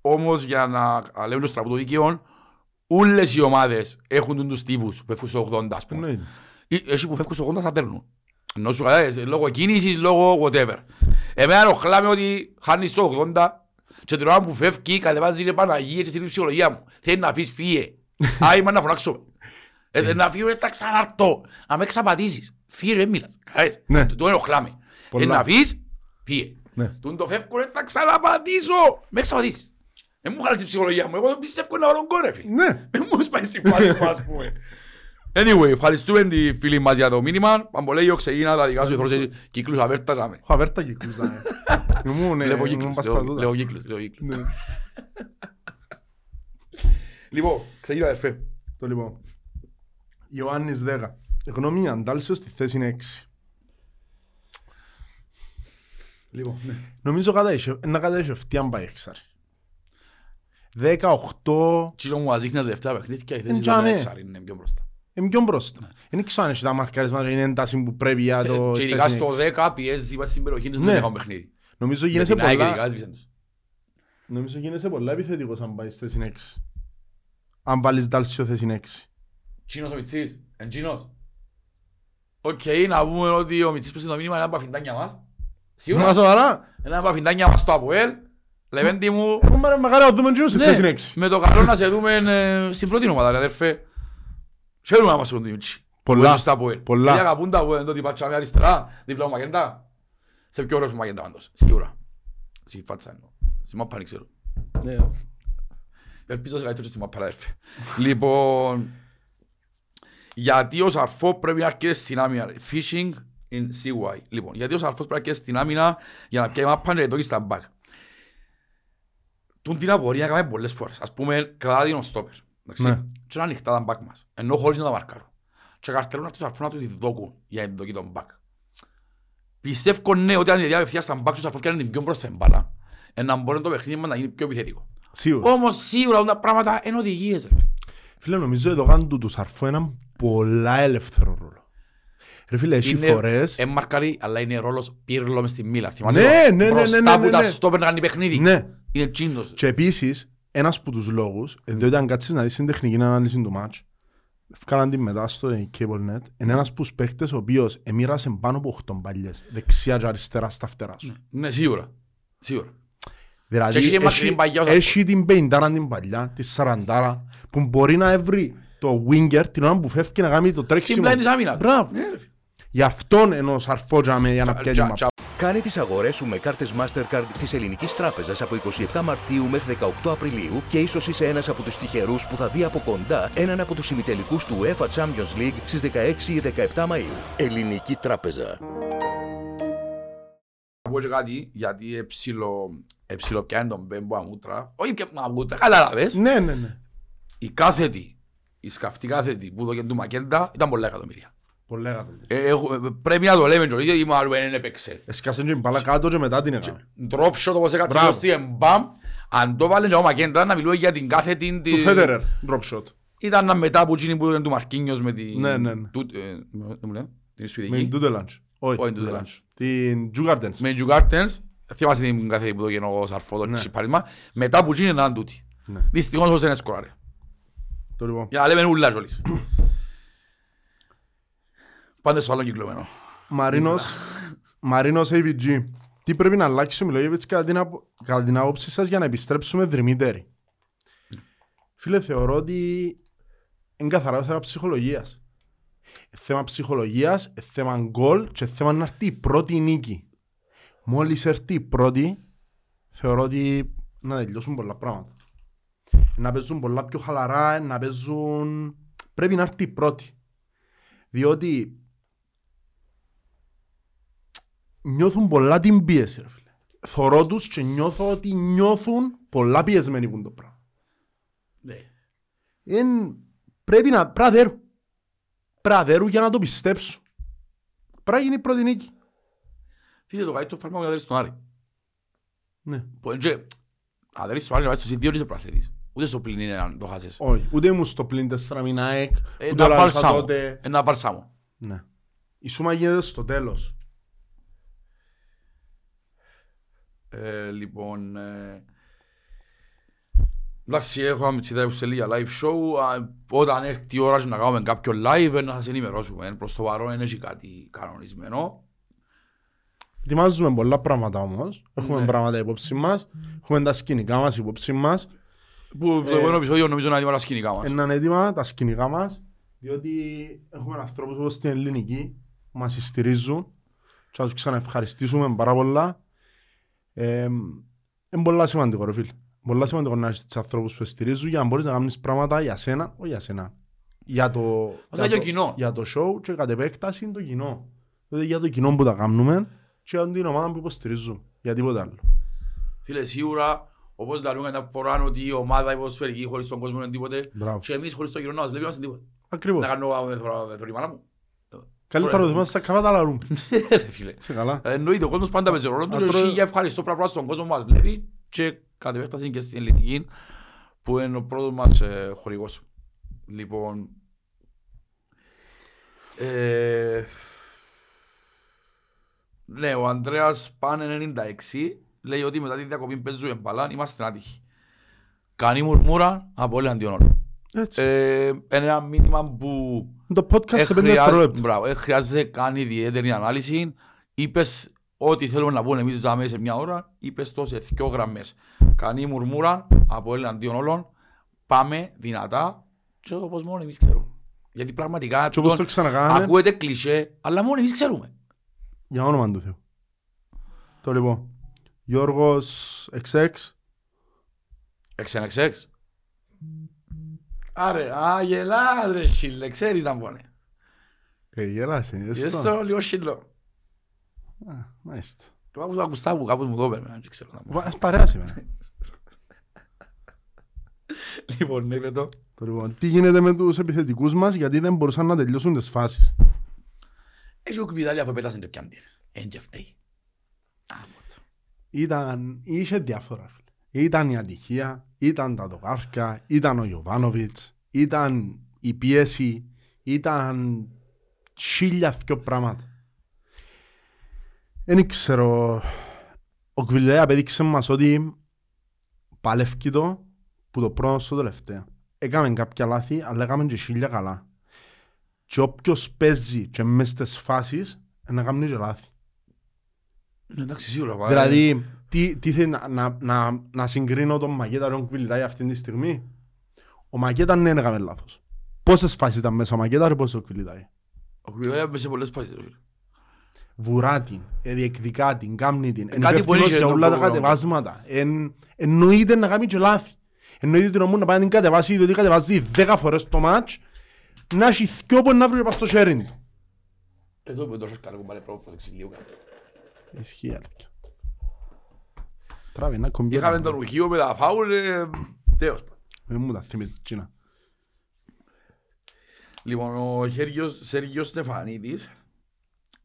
όμως για να λέμε το στραβού των δικαιών, όλες οι ομάδες έχουν τους τύπους που φεύγουν στο 80, ας πούμε. Εσύ που φεύγουν στο 80 θα παίρνουν. Ενώ σου κατάλαβες, λόγω κίνησης, λόγω whatever. Εμένα ενοχλάμε ότι χάνεις το 80 και την ώρα που φεύγει κατεβάζεις την Παναγία και στην ψυχολογία μου. Θέλει να αφήσεις φύγε. Άιμα να φωνάξω. Να φύγω ρε θα ξαναρτώ. Αν με ξαπατήσεις, φύγε ρε μίλας. Το ενοχλάμε. Να αφήσεις, φύγε. Τον το φεύγω ρε θα ξαναπατήσω. Με ξαπατήσεις. Δεν μου χάλασε η ψυχολογία μου, εγώ δεν πιστεύω να βρω κόρε φίλοι. Ναι. Δεν μου σπάει στη φάση μου ας πούμε. Anyway, ευχαριστούμε τη φίλη μας για το μήνυμα. Παμπολέγιο ξεκίνα τα δικά σου εθρώσεις κύκλους αβέρταζαμε. Έχω αβέρτα κύκλους, άμε. Λέω κύκλους. Λοιπόν, ξεκίνα αδερφέ. Το λοιπόν. Ιωάννης 10. Γνώμη αντάλσεως στη θέση είναι 6. Λοιπόν, νομίζω να καταίσευτη αν πάει 6. 18... Τσίλο μου αδείχνει τα τελευταία παιχνίδια, η θέση του Αλέξαρ είναι πιο μπροστά. Είναι πιο μπροστά. Είναι ξανά τα μαρκαρίσματα, είναι ένταση που πρέπει για το... Και ειδικά στο 10 πιέζει στην περιοχή του 10 παιχνίδι. Νομίζω γίνεσαι πολλά... Νομίζω γίνεσαι πολλά επιθετικός αν πάει στη θέση 6. Αν βάλεις Ντάλσιο θέση 6. Τσίνος ο Μιτσής, εν Τσίνος. Οκ, να πούμε ότι ο Μιτσής πέσε το μήνυμα είναι ένα παφιντάνια μας. Σίγουρα, ένα παφιντάνια μας στο ΑΠΟΕΛ. Λεβέντη μου, με το καλό να σε δούμε στην πρώτη ομάδα, αδερφέ. Ξέρουμε να μας έχουν διούτσι. Πολλά, πολλά. Γιατί αγαπούν τα που εντότι πατσάμε αριστερά, δίπλα ο Μακέντα. Σε πιο ωραίος ο Μακέντα πάντως, σίγουρα. Συμφάτσα εννοώ, σημαν πάνε ξέρω. Ελπίζω σε καλύτερο σύστημα παραέρφε. Λοιπόν, γιατί ο Σαρφός πρέπει να αρκέσει στην άμυνα. Fishing in CY. Λοιπόν, γιατί ο Σαρφός πρέπει να αρκέσει στην άμυνα για να πιάει μάπαν και το έχει στα μπακ. Τον την απορία έκαμε πολλές φορές. Ας πούμε, κρατά την ο στόπερ. Και είναι ανοιχτά τα μπακ μας. Ενώ χωρίς να τα μαρκάρω. Και καρτελούν αυτούς αρφού να του διδόκουν για την δοκή των μπακ. Πιστεύω ναι ότι αν η διάρκεια στα μπακ τους αρφού και αν είναι την πιο μπροστά μπάλα, να μπορεί το παιχνίδι μας να γίνει πιο επιθετικό. Όμως σίγουρα όλα τα πράγματα είναι οδηγίες. Φίλε, νομίζω εδώ κάνουν τους αρφού έναν πολλά ελεύθερο ρόλο. Ρε φίλε, εσύ φορές... Είναι μαρκάρι, αλλά είναι ρόλος Πύρλο μες τη Μίλα. Θυμάσαι μπροστά που τα στόπερ να κάνει παιχνίδι. Είναι τσίντος. Και επίσης, ένας από τους λόγους, διότι αν κάτσεις να δεις την τεχνική ανάλυση του μάτς, έφκαναν την μετά στο CableNet, είναι ένας από τους παίχτες ο οποίος εμοίρασε πάνω από 8 μπαλιές, δεξιά και αριστερά στα φτερά σου. Ναι, σίγουρα. Δηλαδή, έχει την 50 την παλιά, τη 40 που μπορεί να βρει το winger την ώρα που φεύγει να κάνει το τρέξιμο. Μπράβο. Γι' αυτόν ενώ σαρφότζαμε για να πιάνει μαπ. Κάνε τις αγορές σου με κάρτες Mastercard της Ελληνικής Τράπεζας από 27 Μαρτίου μέχρι 18 Απριλίου και ίσως είσαι ένας από τους τυχερούς που θα δει από κοντά έναν από τους ημιτελικούς του UEFA Champions League στις 16 ή 17 Μαΐου. Ελληνική Τράπεζα. Θα πω και κάτι γιατί ψιλοπιάνει τον Μπέμπο αμούτρα. Όχι πια αμούτρα, καταλάβες. Ναι. Η κάθετη, η σκαφτή κάθετη που δώκε του Μακέντα ήταν πολλά εκατομμύρια. Πρέπει να το λέμε και η Μαρουέν είναι παίξε. Εσκάσαν την μπάλα κάτω και μετά την έκαμε. Ντρόψω το πως έκατσε το στη εμπάμ. Αν το βάλε και ο Μακέντα να μιλούμε για την κάθετη... Του Φέντερερ, ντρόψω το. Ήταν ένα μετά που γίνει που ήταν του Μαρκίνιος με την... Την Σουηδική. Με την Τούτελαντς. Όχι την Τούτελαντς. Την Τζουγκάρτενς. Με την Τζουγκάρτενς. Θυμάσαι την κάθετη που έγινε ο Σαρφόδος και συμπάρισμα. Μετά που γίνει να είναι τούτη. Δυστυχώς όσο είναι σκοράρε. Για να λέμε ούλα ζόλης. Πάντε στο άλλο κυκλωμένο. Μαρίνος AVG. Τι πρέπει να αλλάξει ο Μιλόγιεβιτς κατά την άποψη σας για να επιστρέψουμε δρυμύτεροι? Φίλε, θεωρώ ότι είναι καθαρά θέμα ψυχολογίας. Θέμα ψυχολογίας, θέμα γκολ και θέμα να έρθει η πρώτη νίκη. Μόλις έρθει η πρώτη, θεωρώ ότι να τελειώσουν πολλά πράγματα. Να παίζουν πολλά πιο χαλαρά, να παίζουν... Πρέπει να έρθει η πρώτη. Διότι... Νιώθουν πολλά την πίεση, ρε φίλε. Θωρώ τους και νιώθω ότι νιώθουν πολλά πιεσμένοι που είναι το πράγμα. Ναι. Πρέπει να πραδέρουν. Πραδέρουν για να το πιστέψουν. Πρέπει να γίνει η πρώτη νίκη. Φίλε, το καλύτερο φάρμα που κατέρεις τον Άρη. Ναι. Κατέρεις τον Άρη να πάει στους ιδιώτες και προαθλητής. Ούτε στο πλήν είναι να το χάσεις. Όχι. Ούτε ήμουν στο πλήν 4 μήνα εκ. Ένα παρσάμο. Ναι. Η σούμα γίνεται στο τέλος. Λοιπόν, εντάξει, έχω αμυτσίδα που σε λίγα live show. Όταν έρθει η ώρα να κάνουμε κάποιο live, να σας ενημερώσουμε. Προς το παρόν δεν έχει κάτι κανονισμένο. Ετοιμάζουμε πολλά πράγματα όμως. Έχουμε πράγματα υπόψη μας. Έχουμε τα σκηνικά μας υπόψη μας. Που το επόμενο επεισόδιο νομίζω να είναι έτοιμα τα σκηνικά μας. Είναι έτοιμα τα σκηνικά μας, διότι έχουμε ανθρώπους όπως την Ελληνική που μας στηρίζουν. Και να τους ξαναευχαριστήσουμε πάρα πολλά. Είναι πολλά σημαντικό, ρε φίλε. Πολλά σημαντικό να έχεις τους ανθρώπους που στηρίζουν για να μπορείς να κάνεις πράγματα για σένα, όχι για σένα. Για το show και κατ' επέκταση είναι το κοινό. Δηλαδή για το κοινό που τα κάνουμε και για την ομάδα που υποστηρίζουν. Για τίποτα άλλο. Φίλε, σίγουρα, όπως τα λέμε κατά φορά ότι η ομάδα υποσφαιρική χωρίς τον κόσμο είναι τίποτε και εμείς χωρίς το κοινό να μας βλέπουμε τίποτε. Ακριβώς. Να κάνουμε θωρήμανα μου. Καλύτερα το θυμάσαι σαν καβάτα λαρούν. Εννοείται ο κόσμος πάντα παίζει ρόλο του και για ευχαριστώ πράγμα στον κόσμο που μας βλέπει και κατ' επέκταση και στην Ελληνική που είναι ο πρώτος μας χορηγός. Λοιπόν... Ναι, ο Ανδρέας Πάνε 96 λέει ότι μετά τη διακοπή παίζουμε μπαλάν, είμαστε άτυχοι. Κάνει μουρμούρα από όλοι αντιών όλων. Ένα μήνυμα που... Το podcast σε 5 δευτερόλεπτα. Μπράβο, χρειάζεται καν ιδιαίτερη ανάλυση. Είπες ό,τι θέλουμε να πούμε εμείς ζάμε σε μια ώρα, είπες το σε 2 γραμμές. Κανεί μουρμούρα από εναντίον όλων. Πάμε δυνατά και όπως μόνο εμείς ξέρουμε. Γιατί πραγματικά ακούγεται κλισέ, αλλά μόνο εμείς ξέρουμε. Για όνομα του Θεού. Το λοιπόν, Γιώργος XX. Άρε, γελάς ρε σιλέ, ξέρεις να πονε. Γελάς, είναι ζεστό. Λίγο σιλό. Μάλιστα. Το άκουσα του Κουστάβου, κάπως μου το έπαιρνε, δεν ξέρω. Ας παρέασε εμένα. Λοιπόν, ναι, το. Λοιπόν, τι γίνεται με τους επιθετικούς μας, γιατί δεν μπορούσαν να τελειώσουν τις φάσεις. Έχει ο Κυβιτάλλη αφού πέτασε το πιάντη. Έντια φταίει. Ήταν, είχε διάφορα. Ήταν η ατυχία, ήταν τα δοκάρκα, ήταν ο Ιωάννου, ήταν η πίεση, ήταν χίλια δυο πράγματα. Δεν ξέρω, ο Κυβιτάλλη απέδειξε μας ότι παλεύκει το που το πρώτο στο τελευταίο. Έκαμε κάποια λάθη, αλλά έκαμε και χίλια καλά. Και όποιος παίζει και μες στις φάσεις, να κάνει και λάθη. Εντάξει, σίγουρα. Δηλαδή, τι θέλει να συγκρίνω τον Μακέντα τον Κυβιτάλλη αυτή τη στιγμή. Ο Μακέντα ναι έκαμε λάθος. Πόσες φάσεις ήταν μέσα ο Μακέντα ή πόσες ο Κυβιτάλλη. Ο Κυβιτάλλη έπαιξε πολλές φάσεις. Βουρά την, διεκδικά την, κάνει την. Εννοείται για όλα τα κατεβάσματα. Εννοείται να κάνει και λάθη. Εννοείται ότι νομούν να πάει να την κατεβάσει, διότι κατεβάζει 10 φορές το μάτς, να έχει δυο που να βρει πας στο sharing του. Εδώ που τόσο καλά κουμπάνε πρόβλημα, θα ξυλίω κάτι. Ισχύει άρθια. Τράβει, να κομπιέτα. Είχαμε το ρουχείο με τα φάουλ, τέος. Δεν μου τα θυμίζει τσίνα. Λοιπόν, ο Σέργιος Στεφανίδης,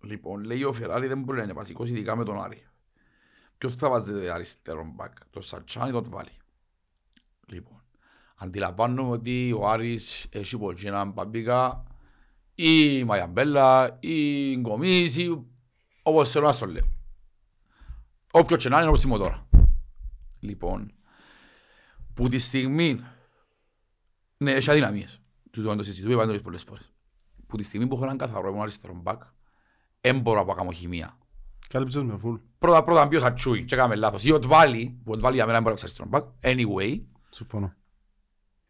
λοιπόν, λέει ο Φεράρι δεν μπορεί να είναι βασικός, ειδικά με τον Άρη. Ποιος θα βάζει αριστερό μπακ, το Σατσάν ή το Τουτβάλι. Λοιπόν, αντιλαμβάνομαι ότι ο Άρης έχει πολλή έναν Παμπίκα ή Μαγιαμπέλα ή Γκομής ή όπως θέλω να στο λέω. Όποιος και να είναι όπως είμαι τώρα. Λοιπόν, που τη στιγμή, ναι, έχει αδυναμίες. Του το συζητούμε πάντως πολλές φορές. Που τη στιγμή που έχω έναν καθαρό μου αριστερό μπακ, δεν μπορώ να κάνω χημεία. Κάλυψες με φουλ. Πρώτα ποιος θα τσούει και έκαμε λάθος. Ή ο Τουτβάλι, που ο Τουτβάλι για μένα μπορεί να ξέρω αριστερό μπακ, anyway. Συμφωνώ.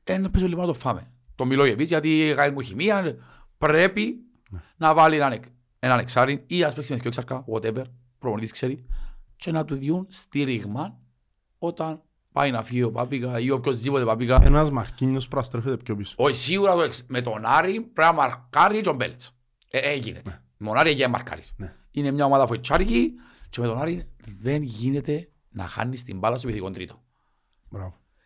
Ένα πίσω λίγο να το φάμε. Το Μιλόγιεβιτς γιατί κάνει μου χημεία, πρέπει να βάλει έναν εξάρι ή ας παίξει με δυο εξάρκα, whatever, προπονητής ξέρει, και να του διούν στήριγμα όταν πάει να φύγει ο Παπίκα ή οποιοσδήποτε Παπίκα. Ένας Μαρκίνιος πρέπει να στρέφεται πιο πίσω. Όχι, σίγουρα με τον Άρη πρέπει να μαρκάρει τον Μπέλετς. Γίνεται. Με τον Άρη έγινε μαρκάρεις. Είναι μια ομάδα φοητσάρικη και με τον Άρη δεν γίνεται να χάνεις την μπάλα στο επιθετικό τρίτο.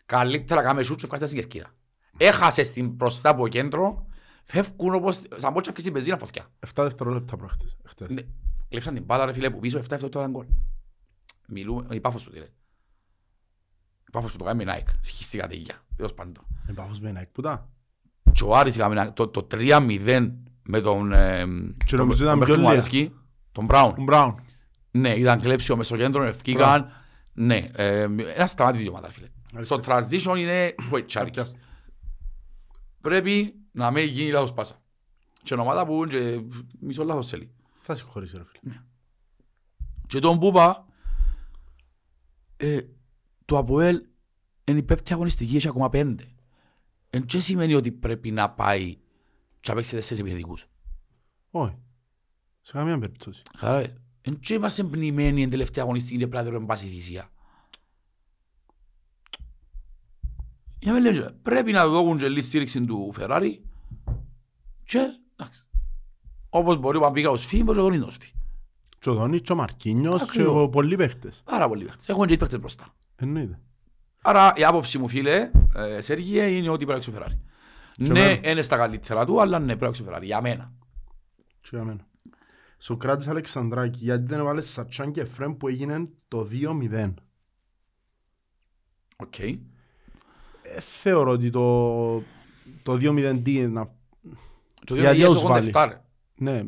Καλύτερα κάμε σούτσο ευκάστε στην κερκίδα. Έχασες την μπροστά από κέντρο, φεύγουν όπως σαν πότσια στην πεζίνα φωτιά. 7 δευτερόλεπτα προχτές. Κλέψαν την μπάλα ρε φίλε που πίσω, 7 δευτερόλεπτα γκολ. Μιλούμε, η πάφος του τι ρε. Η πάφος που το κάνει με Nike, στη κατηγία, έως πάντο. Η πάφος με Nike που τα. Και ο Άρης είχαμε το 3-0 με τον Μαρτσίνιακ, τον Μπράουν. Ναι, ήταν κλέψιο μες στο κέντρο, ευκήκαν. Ναι, ένα σταμάτη δικαιώματα ρε φίλε. Στο transition είναι φοητσάρικη. Πρέπει να με γίνει λάθος πάσα. Και ονομάτα που είναι μισό λάθος θέλει. Θα συγχωρήσει ρε φίλε. Και τον Πούπα, το ΑΠΟΕΛ είναι η πέπτη αγωνιστική, έχει ακόμα 5. Εν και σημαίνει ότι πρέπει να πάει και να παίξει 4 επιθετικούς. Όχι. Σε καμία περίπτωση. Καταλάβες. Εν και είμαστε εμπνημένοι εν τελευταία αγωνιστική και πλάτερο εν πάση θυσία. Για λένε, πρέπει να δώσουν και λίγη στήριξη του Φεράρι και εντάξει, όπως μπορεί να πήγα ο Σφί, μπορεί να δώνει τον Σφί. Και ο Δόνης, και ο Μαρκίνιος, και πολλοί παίχτες. Πάρα πολλοί παίχτες. Έχουν και οι παίχτες μπροστά. Εννοείται. Άρα η άποψη μου φίλε, Σέργιε, είναι ότι πρέπει να ο Φεράρι. Ναι, είναι στα καλύτερα του, αλλά ναι, πρέπει να ο Φεράρι. Για μένα. Και για μένα. Σοκράτης Αλεξανδράκη, γιατί δεν βάλες Σατσάν και Εφραίμ που έγιναν το 2-0. Οκ. Θεωρώ ότι το 2-0D να... Το 2-0D ναι,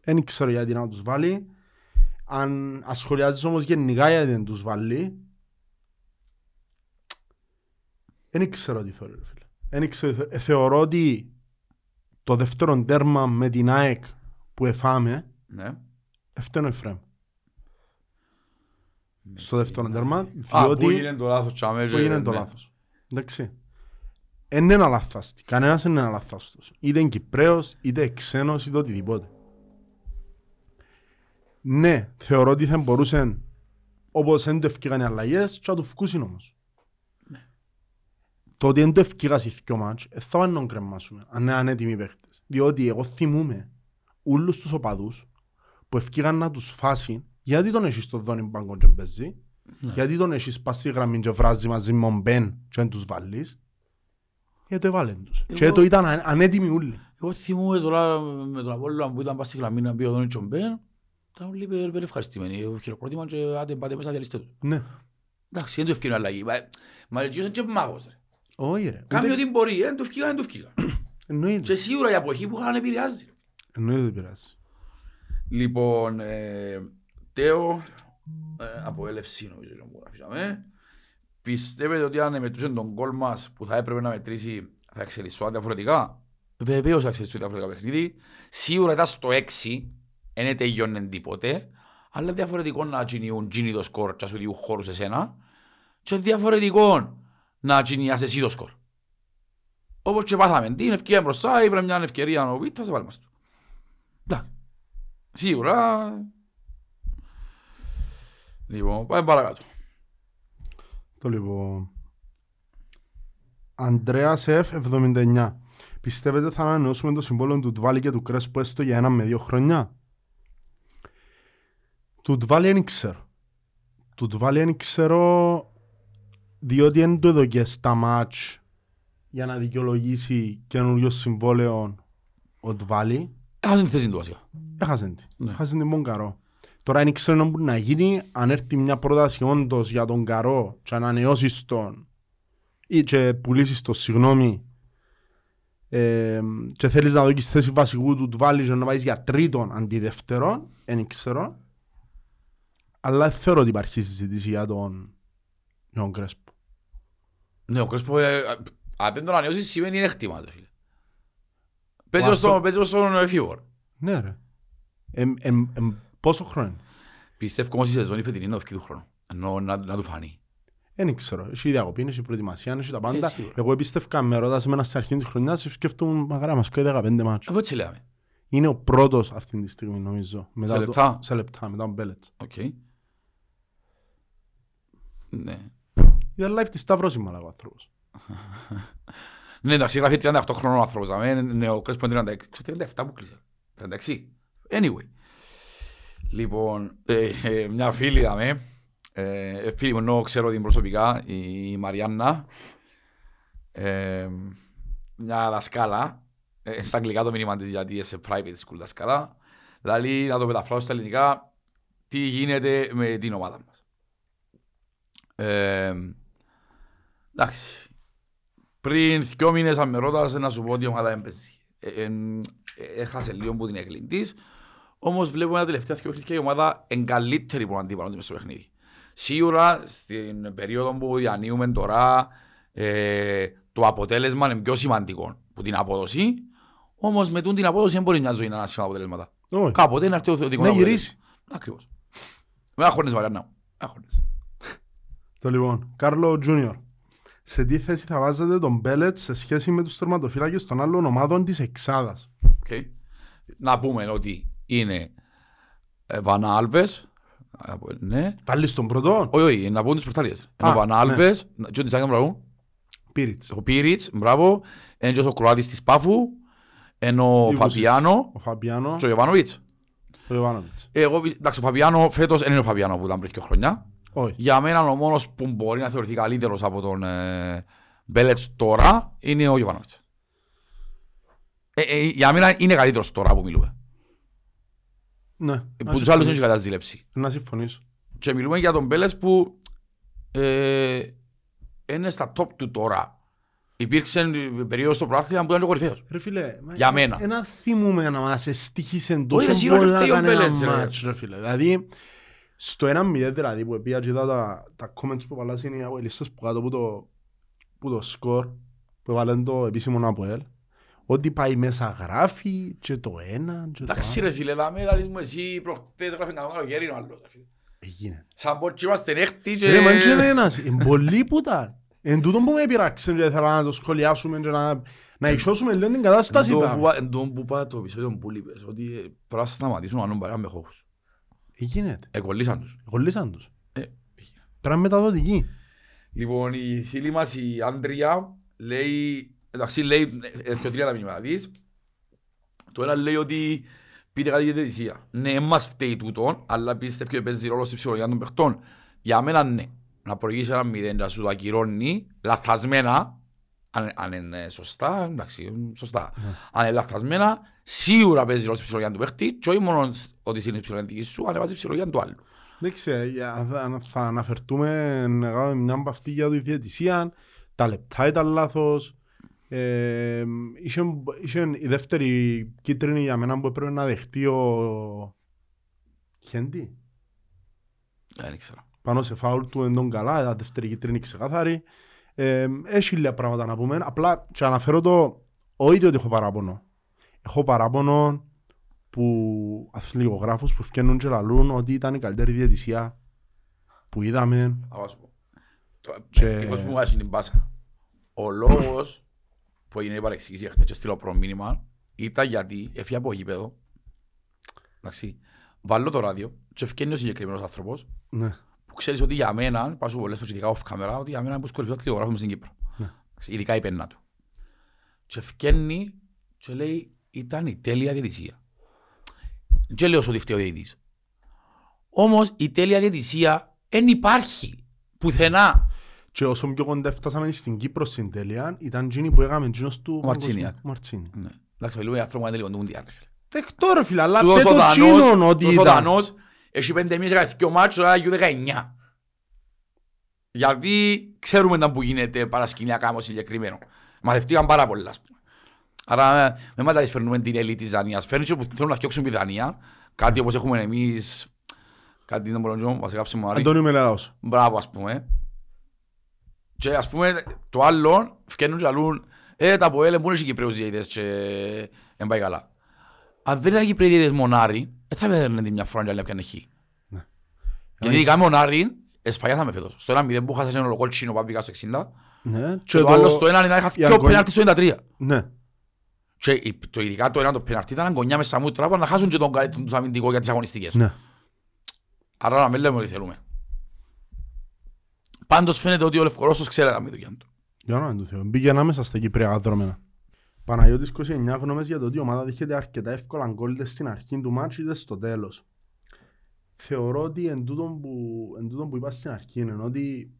δεν ξέρω γιατί να τους βάλει. Αν ασχολιάζεις όμως γενικά γιατί δεν τους βάλει. Δεν ξέρω τι θεωρώ, φίλε. Θεωρώ ότι το δεύτερο τέρμα με την ΑΕΚ που εφάμε ναι. Ευθένω Εφραίμ. Στο δεύτερο τέρμα διότι... Πού είναι το λάθος, τσάμε, είναι το λάθος. Εντάξει, είναι ένα λαθάστη, κανένας είναι ένα λαθάστος. Είτε είναι Κυπρέος, είτε ξένος, είτε οτιδήποτε. Ναι, θεωρώ ότι θα μπορούσαν, όπως δεν το ευκήκαν οι αλλαγές, θα το φκούσουν όμως. τότε δεν το ευκαιράσει και ο μάτς, θα πάνε να κρεμάσουμε, αν είναι ανέτοιμοι παίχτες. Διότι εγώ θυμούμαι όλους τους οπαδούς που ευκαιραν να τους φάσει γιατί τον έχεις στον δόνι μπαγκόν και παίζει, γιατί τον έχεις πάση γραμμή και βράζει μαζί με τον Μπεν και δεν τους βάλεις, γιατί έβαλαν τους. Και το ήταν ανέτοιμοι όλοι. Εγώ θυμούμαι τώρα με τον Απόλλωνα που ήταν πάση γραμμή να πει ο δόνι και ο Μπεν, ήταν όλοι υπερευχαριστημένοι, χειροκρότημα και άντε πάτε μέσα διαλυστέ τους. Ναι. Εντάξει, δεν το ευκαιρούν αλλαγή. Μα λεγγύωσαν και μάγος ρε. Όχι ρε. Κάμει ό,τι μπορεί, δεν το ευκαιρούν, δεν το ευκαιρούν. Και σίγουρα η αποχή που είχαν επηρεάζει. Εννοείται δεν πειράζει. Λοιπόν, Τέο, από έλευση νομίζω που γράφησαμε. Πιστεύετε ότι αν μετρούσε τον γκολ μας που θα έπρεπε να μετρήσει θα εξελισσόταν διαφορετικά? Βεβαίως θα εξελισσόταν διαφορετικά παιχνίδι. Σίγουρα ήταν στο 6, δεν τελειώνε τίποτε. Αλλά διαφορετικό να γίνει το σκορ και να σου διούν χώρου σε σένα και διαφορετικό να γίνει εσύ το σκορ. Όπως και πάθαμε, την ευκαιρία μπροστά, ήβρε μια ευκαιρία να πει, θα σε βάλει μας του. Εντάξει, σίγουρα. Λοιπόν, πάμε παρακάτω. Το λοιπόν. Αντρέας F79. Πιστεύετε θα ανανεώσουμε το συμβόλαιο του Τουτβάλι και του Κρέσπο έστω για 1 με 2 χρόνια? Τουτβάλι δεν ξέρω. Τουτβάλι δεν ξέρω διότι δεν το έδωκε στα μάτς για να δικαιολογήσει καινούριο συμβόλαιο ο Τουτβάλι. Έχασε τη θέση του βασικά. Έχασε την μόνο καρό. Τώρα δεν ξέρω να μπορεί να γίνει αν έρθει μια πρόταση όντως για τον καρό και ανανεώσεις τον ή και πουλήσεις τον, συγγνώμη, και θέλεις να δώσεις θέση βασικού του Τουτβάλι και να πάει για τρίτον αντί δεύτερον, δεν ξέρω. Αλλά θεωρώ ότι υπάρχει συζήτηση για τον Κρέσπο. Ναι, ο Κρέσπο, αν δεν τον ανανεώσει, σημαίνει είναι χτήμα. Παίζει στον Φίβορ. Ναι ρε. Πόσο χρόνο? Πιστεύω όμως η σεζόν η φετινή είναι αυκή του χρόνου. Ενώ να του φανεί. Δεν ξέρω. Έχει η διακοπή, έχει η προετοιμασία, έχει τα πάντα. Εγώ πιστεύω με ρωτάς εμένα στην αρχή της χρονιάς και σκέφτομαι μαγρά μας και 15 μάτσους. Αυτό έτσι λέμε. Είναι ο πρώτος αυτή τη στιγμή, νομίζω. Μετά σε λεπτά, μετά τον Μπέλετς. Οκ. Ναι. Ήταν live της Σταύρος είμαι ο άνθρωπος. Ναι, εντάξει, γράφει 38 χρόνων ο άνθρωπος. Ναι, ο Κρέσπο είναι 36. Ξέρω 37 που κλείσε. 36. Anyway. Λοιπόν, μια φίλη δαμε. Φίλη μου, ενώ ξέρω την προσωπικά, η Μαριάννα. Μια δασκάλα. Στα αγγλικά το μήνυμα της, γιατί είσαι private school δασκαλά. Δηλαδή να το μεταφράσω στα ελληνικά, τι γίνεται με την ομάδα μας. Εντάξει, πριν 2 μήνες αν με ρώτας να σου πω ότι η ομάδα έμπαιζε. Έχασε λίγο που την εγκλήντης, όμως βλέπουμε τα τελευταία 2 παιχνίδια η ομάδα εγκαλύτερη που αντίπαλονται μες στο παιχνίδι. Σίγουρα στην περίοδο που διανύουμε τώρα, το αποτέλεσμα είναι πιο σημαντικό που την απόδοση. Όμως με την απόδοση δεν μπορεί μια ζωή να ανασύμει αποτελέσματα. Κάποτε είναι αυτό το δικό να γυρίσει. Ακριβώς. Με άχωνες Μαριάννα. Άχωνες. Το λοιπόν, Κάρλο Τζούνιορ. Σε τι θέση θα βάζετε τον Μπέλετ σε σχέση με τους τερματοφύλακες των άλλων ομάδων της Εξάδας? Okay. Να πούμε ότι είναι Βανά Άλβες. Ναι. Πάλι στον πρωτό. Όχι, να πούμε τις πρωτάρειες. Είναι Βανά Άλβες. Τι Πίριτς. Ο Πίριτς, μπράβο. Έντσι ο Κροάτης της Πάφου. Ενώ ο Φαπιάνο. Και ο Ιωάννου. Εγώ, εντάξει, ο Φαπιάνο φέτος δεν είναι ο Φαπιάνο που ήταν πριν 2 χρόνια. Oh. Για μένα ο μόνος που μπορεί να θεωρηθεί καλύτερος από τον Μπέλετς τώρα είναι ο Γιωμάνοβιτς. Για μένα είναι καλύτερος τώρα που μιλούμε. Ναι. Που τους άλλους δεν έχει καταζήλεψη. Να συμφωνήσω. Και μιλούμε για τον Μπέλετς που... είναι στα top του τώρα. Υπήρξε περίοδος στο πράθλημα που ήταν ο κορυφαίος. Ρε φίλε, για μένα. Ένα θυμούμε να μας εστίχησε τόσο πολλά κανένα μάτς. Δηλαδή, στο 1-0 δηλαδή που επήγα και τα comments που βάλασαι είναι οι λίστες που κάτω που το σκορ που βάλαν το επίσημο ΑΠΟΕΛ. Ό,τι πάει μέσα γράφει και το ένα και το άλλο. Εντάξει ρε φίλε, δάμε λαλίσουμε εσύ προχτές γράφει κανένα καλοκαίρι είναι ο άλλος. Έγινε. Σαν πως είμαστε νέχτοι και... Ρε μαν και ένας, εμπολή πουτάρ. Εν τούτον που με πειράξε και θέλω να το σχολιάσουμε και να εξώσουμε λίγο την κατάσταση. Εν τούτον που πάει το επεισόδιο που λείπες, ότι πρέπει να σταματήσουμε αν παρέα με χώχους. Εγίνεται. Εκολλήσαν τους. Εκολλήσαν τους. Πρέπει να μεταδοτικοί. Λοιπόν, η φίλη μας η Άντρια λέει, εντάξει λέει, έφτιαξε τρία τα μήνυμα της. Το ένα λέει ότι πήρε κάτι για διαιτησία. Ναι, μας φταίει τούτον, αλλά πίστευε ότι παίζει ρόλο στη ψυχολογία των παιχτών. Για μένα ναι. Να προηγήσει ένα μηδέν, να σου το ακυρώνει, λαθασμένα, αν είναι σωστά, εντάξει, σωστά. Αν είναι λαθασμένα, σίγουρα παίζει ρόλο στη ψυχολογία του παίχτη, και όχι μόνο ότι είναι η ψυχολογία σου, αλλά παίζει η ψυχολογία του άλλου. Δεν ξέρω, θα αναφερθούμε να κάνουμε μια μπαυτή για τη διαιτησία. Τα λεπτά ήταν λάθος. Είχε η δεύτερη κίτρινη για μένα που έπρεπε να δεχτεί ο Χέντι. Δεν ήξερα. Πάνω σε φάουλ του εν τον καλά, τα δεύτερη κίτρινη ξεκάθαρη. Έχει λίγα πράγματα να πούμε. Απλά και αναφέρω το ίδιο ότι έχω παράπονο. Έχω παράπονο που αθλητικογράφους που φκένουν και λαλούν ότι ήταν η καλύτερη διαιτησία που είδαμε. Ευτυχώς που μου βάζει την πάσα. Ο λόγος που έγινε η παρεξήγηση χτες και στείλω προμήνυμα ήταν γιατί έφυγε από γήπεδο. Εντάξει, βάλω το ράδιο και ευκένει ο συγκεκριμένος άνθρωπος που ξέρεις ότι για μένα, πάω σου πολλές φορές ειδικά off camera, ότι για μένα είναι πως κορυφτός αθλητικογράφος στην Κύπρο. Ειδικά η πένα του. Και ευκένει και λέει ήταν η τέλεια διαιτησία. Και λέω ότι φταίει ο διαιτητής. Όμως η τέλεια διαιτησία δεν υπάρχει πουθενά. Και όσο πιο κοντά φτάσαμε στην Κύπρο στην τέλεια, ήταν εκείνοι που έκαμε εκείνος του Μαρτσίνιακ. Εντάξει, μιλούμε για άνθρωπο που είναι τελειοντούν διάρκεια. Τεχτώ ρε φίλε, αλλά πέτω εκείνον ότι ήταν. Του Σοδανός έχει 5 μήνες κάθε και ο μάτσος Άγιου 19. Γιατί ξέρουμε τα που γίνεται παρασκηνιακά όμως συγκεκριμένο. Μαθευτήκαν πάρα πολλά. Άρα με μάταλες φέρνουμε την ελίτ της Δανίας. Φέρνουν και που θέλουν να φτιάξουν τη Δανία. Κάτι όπως έχουμε εμείς. Κάτι δεν μπορώ να μας έκαψε μου Άρη. Αντώνιο Μελαράος. Μπράβο ας πούμε. Και ας πούμε το άλλο φκένουν και λαλούν τα ΑΠΟΕΛ που είναι και οι Κυπραίους διαιτητές και δεν πάει καλά. Αν δεν είναι οι Κυπραίοι διαιτητές μονάρι, θα παίρνουν τη μια φορά και άλλη να πιάνε χει. Γιατί ειδικά μονάρι εσφαγιάθαμε φέτος. Στο 1-0 που χάσαμε ένα κότσινο παπλικά στο 60 και το άλλο στο 1 είχα πιο πέναρτι στο 93. Και το ειδικά το ένα το πέναρτι ήταν γωνιά με σαμούτρα που να χάσουν και τον καλύτερο τους αμυντικό για τις αγωνιστικές. Άρα να μην λέμε ότι θέλουμε. Πάντως φαίνεται ότι ο Λευκορώσος ξέρει να μην το κάνει. Για να μην το θέλω. Μπήκε ανάμεσα στα Κυπριακά δρόμενα. Παναγιώτης 29 γνώμες για το ότι η ομάδα δέχεται αρκετά εύκολα γκολ στην αρχή του μάτσου είτε στο τέλος. Θεωρώ ότι εν τούτον που είπα στην αρχή είναι ότι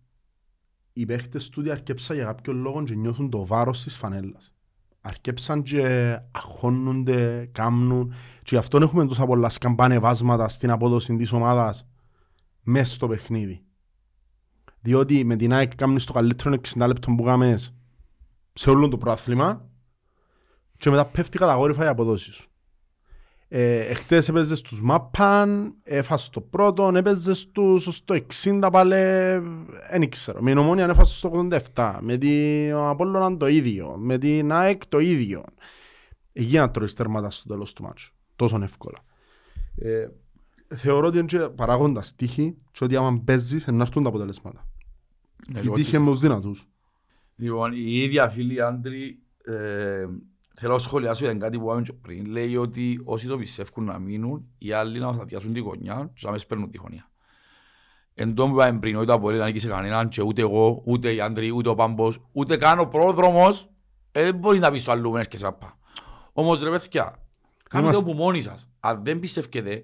οι παίχτες του διαρκέψαν για κάποιον λόγο και νιώθουν το βάρος της φανέλας. Αρκέψαν και αγχώνονται, κάμνουν και γι' αυτό έχουμε τόσα πολλά σκαμπανεβάσματα στην απόδοση της ομάδας μέσα στο παιχνίδι. Διότι με την ΑΕΚ κάμνεις το καλύτερο 60 λεπτό που κάμες σε όλο το πρόθλημα και μετά πέφτει καταγόρυφα η αποδόση σου. Εχτες έπαιζες τους Μαππαν, έφασες το πρώτο, έπαιζες τους στο 60 πάλι, δεν ήξερα. Με την Ομόνοια έφασες στο 87, με την Απόλλωνα το ίδιο, με την ΑΕΚ το ίδιο. Εκεί να τρώεις τερμάτα στο τέλος του μάτσου, τόσο εύκολα. Θεωρώ ότι είναι παράγοντας τύχη και ότι άμα παίζεις να έρθουν τα αποτελέσματα. Η τύχη είναι τους δυνατούς. Λοιπόν, η ίδια φίλη Άντρη, θέλω να σχολιάσω για κάτι που πάμε πριν. Λέει ότι όσοι το πιστεύουν να μείνουν, οι άλλοι να μας αδειάσουν τη γωνιά και να μας παίρνουν τη γωνιά. Εν τω που πάμε πριν, ούτε από έλεγαν και σε κανέναν και ούτε εγώ, ούτε η Άντρη, ούτε ο Πάμπος, ούτε καν ο πρόδρομος, δεν μπορεί να πει στο αλλού μέρες και σε πά. Όμως ρε παιδιά, κάνετε όπου μόνοι σας. Αν δεν πιστεύετε,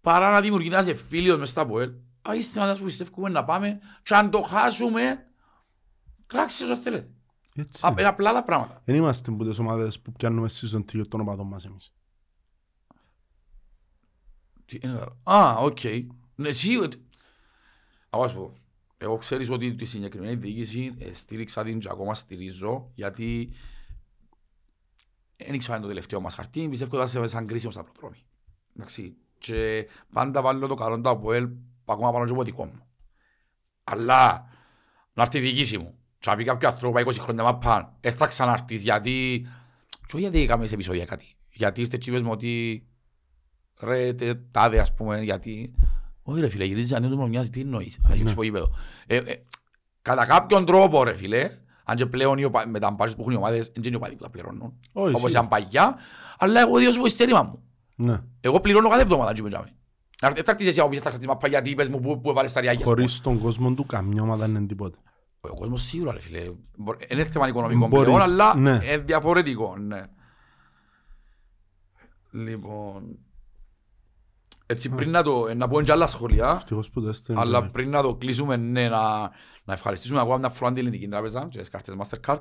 παρά να δημιουργηθεί ένας εφήλιος μες στα ΑΠΟΕΛ, είστε ένας που πιστεύουμε να πάμε και αν το χάσουμε, κράξτε όσο θέλετε. Είναι απλά τα πράγματα. Δεν είμαστε ποτέ ομάδες που πιάνουμε στον τρίγιο των οπαδών μας εμείς. Οκ. Εγώ ξέρεις ότι τη συγκεκριμένη διοίκηση στήριξα την και ακόμα στηρίζω, γιατί δεν ήξερα το τελευταίο μας χαρτί, πιστεύω ότι θα είσαι σαν κρίσιμο στα προδρόμια. Εντάξει. Και πάντα βάλω το καλό του ΑΠΟΕΛ ακόμα πάνω και από δικό μου. Αλλά να έρθει η διοίκηση μου και να πει κάποιο άνθρωπο 20 χρόνια μα πάνω, δεν θα ξαναρθείς γιατί... Και γιατί είχαμε σε επεισόδια κάτι. Γιατί ήρθε και είπες μου ότι ρε τάδε ας πούμε γιατί... Όχι ρε φίλε, γυρίζεις αντί μου μοιάζει τι εννοείς. Αλλά γυρίζεις από γήπεδο. Κατά κάποιον τρόπο ρε φίλε, αν και πλέον με τα μπάσεις που έχουν οι ομάδες δεν είναι οι οπαδοί που τα πληρώνουν. Όπως ήταν παγιά, αλλά εγώ διώσω που ειστερήμα μου. Εγώ πληρώνω κάθε εβδομάδα. Δεν θα χτίσεις εσύ όπως θα χτίσεις μαπά γιατί είπες μου που έβαλες τα ριάγια. Χωρίς τον κόσμο του καμιά ομάδα είναι τίποτα. Ο κόσμος σίγουρα, ρε φίλε. Είναι θέμα οικονομικό πλέον, αλλά είναι διαφορετικό. Λοιπόν, έτσι πριν να πω και άλλα σχόλια, αλλά πριν να το κλείσουμε, να ευχαριστήσουμε ακόμα μια φορά την Ελληνική Τράπεζα και τις κάρτες Mastercard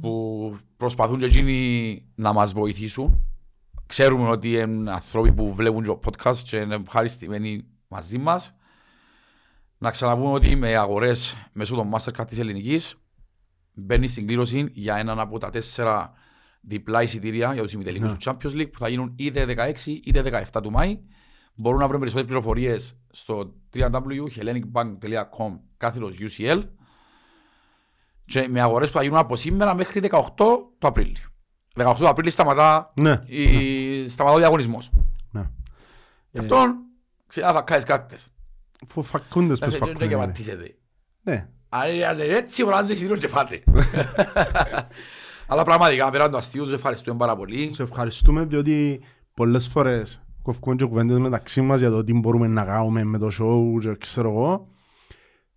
που προσπαθούν και εκείνοι να μας βοηθήσουν. Ξέρουμε ότι είναι άνθρωποι που βλέπουν το podcast και είναι ευχαριστημένοι μαζί μας. Να ξαναπούμε ότι με αγορές μέσω των Mastercard της Ελληνικής μπαίνει στην κλήρωση για έναν από τα 4 διπλά εισιτήρια για τους ημιτελικούς του Champions League που θα γίνουν είτε 16 είτε 17 του Μάη. Μπορούν να βρουν περισσότερες πληροφορίες στο www.hellenicbank.com/UCL και με αγορές που θα γίνουν από σήμερα μέχρι 18 του Απρίλη. 18 του Απρίλη σταματά ο διαγωνισμός. Γι' αυτόν ξένα θα κάνεις κάρτες. Φακούντες πως φακούνται. Δεν γεματίζεται. Ναι. Αν έτσι βράζετε σιδήρων και φάτε. Αλλά πραγματικά πέραν του αστείου τους ευχαριστούμε πάρα πολύ. Τους ευχαριστούμε διότι πολλές φορές κοφκούν και κουβέντες μεταξύ μας για το τι μπορούμε να κάνουμε με το show και ξέρω εγώ.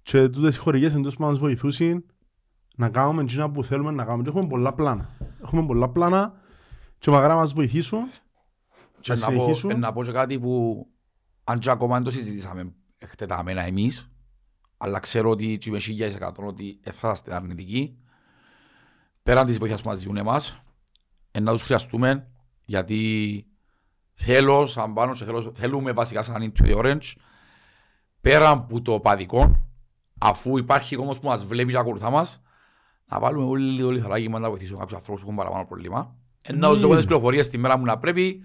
Και τούτες οι χορηγές εντός μας βοηθούσαν να κάνουμε εκείνα που θέλουμε να κάνουμε. Και έχουμε πολλά πλάνα. Έχουμε πολλά πλάνα και μαγρά μας βοηθήσουν. Και να πω και κάτι που αν και ακόμα το συζητήσαμε εκτεταμένα εμείς, αλλά ξέρω ότι και με 1000% ότι θα είστε αρνητικοί. Πέραν της βοήθειας που μας ζητούν εμάς, να τους χρειαστούμε, γιατί θέλω, σαν πάνω, θέλουμε βασικά σαν into the orange, πέραν από το παδικό, αφού υπάρχει όμως που μας βλέπει και ακολουθά μας, να βάλουμε όλοι θεράκι μας να βοηθήσουμε κάποιους ανθρώπους που έχουν παραπάνω προβλήμα. Να τους δώσουμε τις πληροφορίες τη μέρα μου να πρέπει,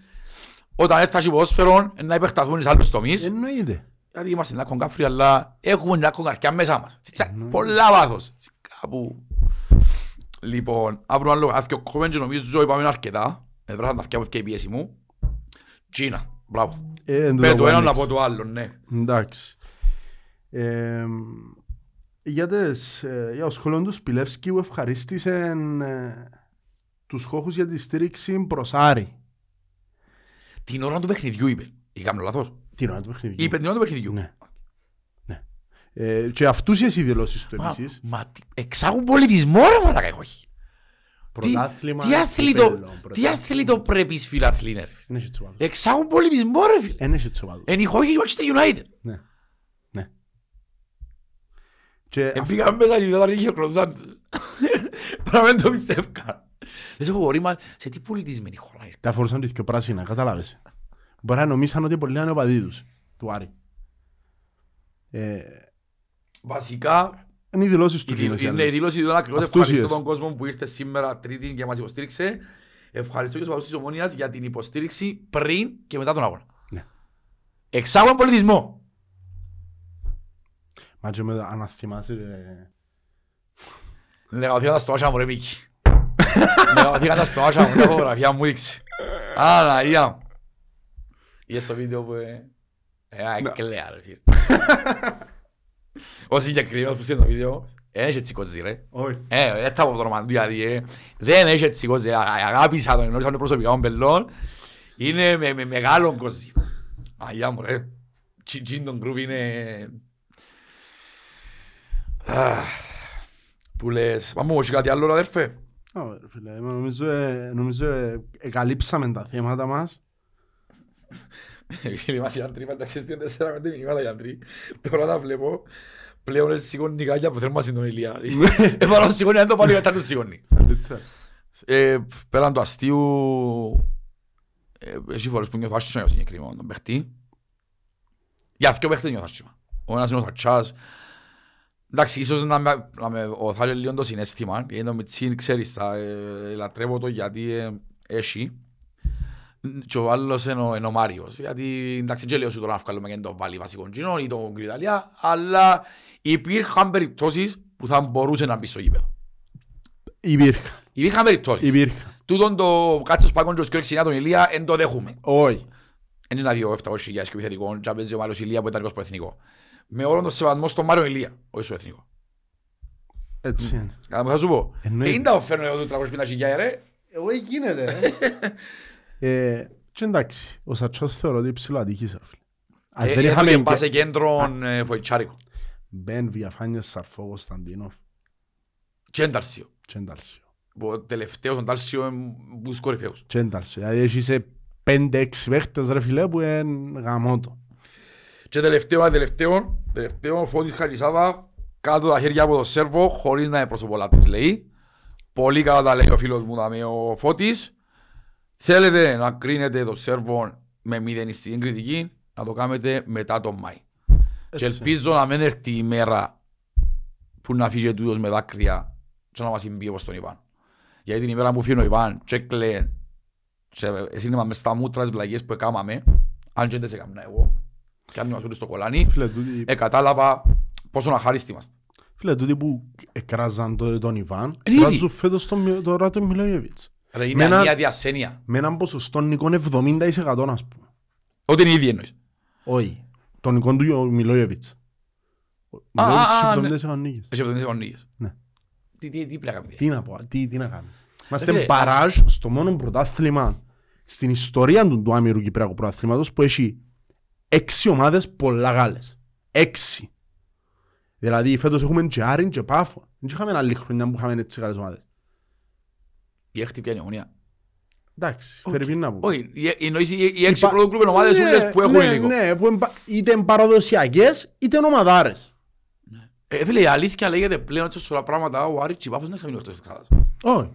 όταν έφτασε υπόσφαιρον, να υπερταθούν τις άλλες τομείς. Εννοείται. Γιατί είμαστε ένα κογκάφρι, αλλά έχουμε ένα κογκαρκιά μέσα μας. Πολλά βάθος. Λοιπόν, αύριο άλλο άθιο κόμμεν και νομίζω είπαμε αρκετά. Εδράσαν τα αυτιά μου και η πίεση μου. Κίνα, μπράβο. Πέτω το έναν από το άλλο, ναι. Εντάξει. Για το σχολείο του Σπιλέφσκι που ευχαρίστησε τους χώχους για τη στήριξη προς Άρη. Την ώρα του παιχνιδιού είπε. Είχαμε λάθος. Την ώρα του παιχνιδιού. Είπε την ώρα του παιχνιδιού. Ναι. Και αυτούσιες οι δηλώσεις του εμείς. Μα εξάγουν πολιτισμό ρε μαλάκα όχι. Πρωτάθλημα. Τι αθλητο πρέπει φιλαθλή ρε. Εξάγουν πολιτισμό ρε φίλε. Εν έχει τσοβάδο. Εν ηχόγει και United. Ναι. Επήγαμε μέσα και όταν είχε χρονισάντες. Πράγμα δεν το πιστεύκα. Δεν έχω γορήμα σε τι πολιτισμένη χώρα είστε. Τα φορούσαν και πιο πράσινα, καταλάβες. Μπορεί να νομίσαν ότι πολλοί είναι ο παδί τους, του Άρη. Βασικά, είναι οι δηλώσεις του Άρη. Είναι οι δηλώσεις του Άρη. Ευχαριστώ τον κόσμο που ήρθε σήμερα Τρίτη και μας υποστήριξε. Ευχαριστώ και τους παδούς της Ομόνοιας για την υποστήριξη πριν και μετά τον αγώνα. Ναι. Εξάγουν πολιτισμό. Μα και με αναθυμάσαι ρε. Λεγαθήκατα στο άσια μου ρε Μίκη. Λεγαθήκατα στο άσια μου, τα φωτογραφία μου δείξει. Άρα, ήλια. Είδες στο βίντεο που κλαία ρε φίλε. Όσοι και ακριβώς που στείλουν το βίντεο, δεν είχε τσικώσει ρε. Έτα από το ρομαντία δεν είχε τσικώσει, αγάπησα τον, ενόρισα τον προσωπικά των πελών. Είναι με μεγάλο κόζι. Αγιά μου ρε, τσιν τον γκρουβ είναι... Που λες, πάμε όχι κάτι άλλο αδερφέ. Νομίζω εκαλύψαμε τα θέματα μας. Φίλοι μας οι άντροι, μεταξύ στις 4-5 μηνύματα οι άντροι. Τώρα τα βλέπω, πλέον σηκώνει κάλια που θέλουν μας είναι τον Ηλία. Επάνω σηκώνει, αν το πάλι μετά το σηκώνει. Πέραν του αστείου, εσύ φορές που νιώθω άσχημα για συγκεκριμένο τον παίχτη. Για δύο παίχτες νιώθω άσχημα. Ο ένας είναι ο Σατσάς. Εντάξει, ίσως να με οθάζει λίγο το συναίσθημα. Είναι το Μιτσίν, ξέρεις, θα λατρεύω το γιατί έχει. Και ο άλλος είναι ο Μάριος. Γιατί εντάξει και λέω σου τώρα να βγάλουμε και τον Βάλη βασικών κοινών ή τον Κυβιτάλλη, αλλά υπήρχαν περιπτώσεις που θα μπορούσε να μπει στο γήπεδο. Υπήρχαν περιπτώσεις. Τούτον το κάτσος παγκόντρος και ο εξινά τον Ηλία εν το δέχουμε. Όχι. Εν είναι αδειό 7.000 και επιθετικών και παίζει ο Μάριος Ηλία που ήταν ως προεθνικό. Με όλον τον σεβασμό στον Μάριο Ηλία, όχι στο εθνικό. Έτσι είναι. Θα σου πω. Είναι τα οφέρνω εδώ 350.000 ρε. Εγώ γίνεται. Και εντάξει, ο Σατσάς θεωρώ ότι ψηλοατυχής. Αν δεν είχαμε μπάσε κέντρον βοητσάρικο. Μπεν Βιαφάνιες Σαρφό Κωνσταντίνοφ. Τσένταρσιο. Τσένταρσιο. Ο τελευταίος ο Τάρσιο είναι σκορυφαίος. Τσένταρσιο. Δηλαδή έχεις 5-6 παίχτες ρε φιλέ που είναι γαμότο. Και τελευταίο Φώτης Χακισάδα κάτω τα χέρια από το σέρβο χωρίς να είναι προσωπολάτες λέει. Πολύ καλά τα λέει ο φίλος μου δαμε ο Φώτης. Θέλετε να κρίνετε το σέρβο με μηδενιστική κριτική, να το κάνετε μετά τον Μάη. Και ελπίζω να μην έρθει η μέρα που να φύγει τούτος με δάκρυα και να μας συμπεί όπως τον Ιβάν. Γιατί την ημέρα που φύγει ο Ιβάν και κλαίν, εσύ είμαι μες στα μούτρα τις βλαγιές που έκαναμε, αν και δεν σε έκανα εγώ, και αν είμαστε στο κολάνι, κατάλαβα πόσο να χαρίστη είμαστε. Φίλε, τούτοι που εκράζαν τον Ιβάν, κράζουν φέτος τώρα τον Μιλόγιεβιτς. Είναι μια διασένεια. Με έναν ποσοστό νικών 70% να πούμε. Ότι είναι ήδη εννοείς. Όχι. Τον νικών του Μιλόγιεβιτς. Ο Μιλόγιεβιτς 70% νίκες. Έχει 70% νίκες. Ναι. Τι πρέπει να κάνουμε. Τι να κάνουμε. Είμαστε παράζ στο μόνο πρωτάθλημα στην ιστορία του Άμυρου Κυπριακού πρωταθλήματος που έχει 6 ομάδες πολλά Γάλλες. 6. Δηλαδή φέτος έχουμε και Άρην και Πάφο. Δεν είχαμε άλλη χρονιά που είχαμε έτσι καλές ομάδες. Η έκτη πια είναι η Ομόνοια. Εντάξει, πρέπει να πω. Όχι, οι έξι πρώτου κλούπεν ομάδες ούλες που έχουν λίγο. Ναι, είτε παραδοσιακές είτε ομαδάρες. Φίλε, η αλήθεια λέγεται πλέον έτσι όλα πράγματα ο Άρης και η Πάφος δεν εξαμείνει αυτός εξάδας. Όχι.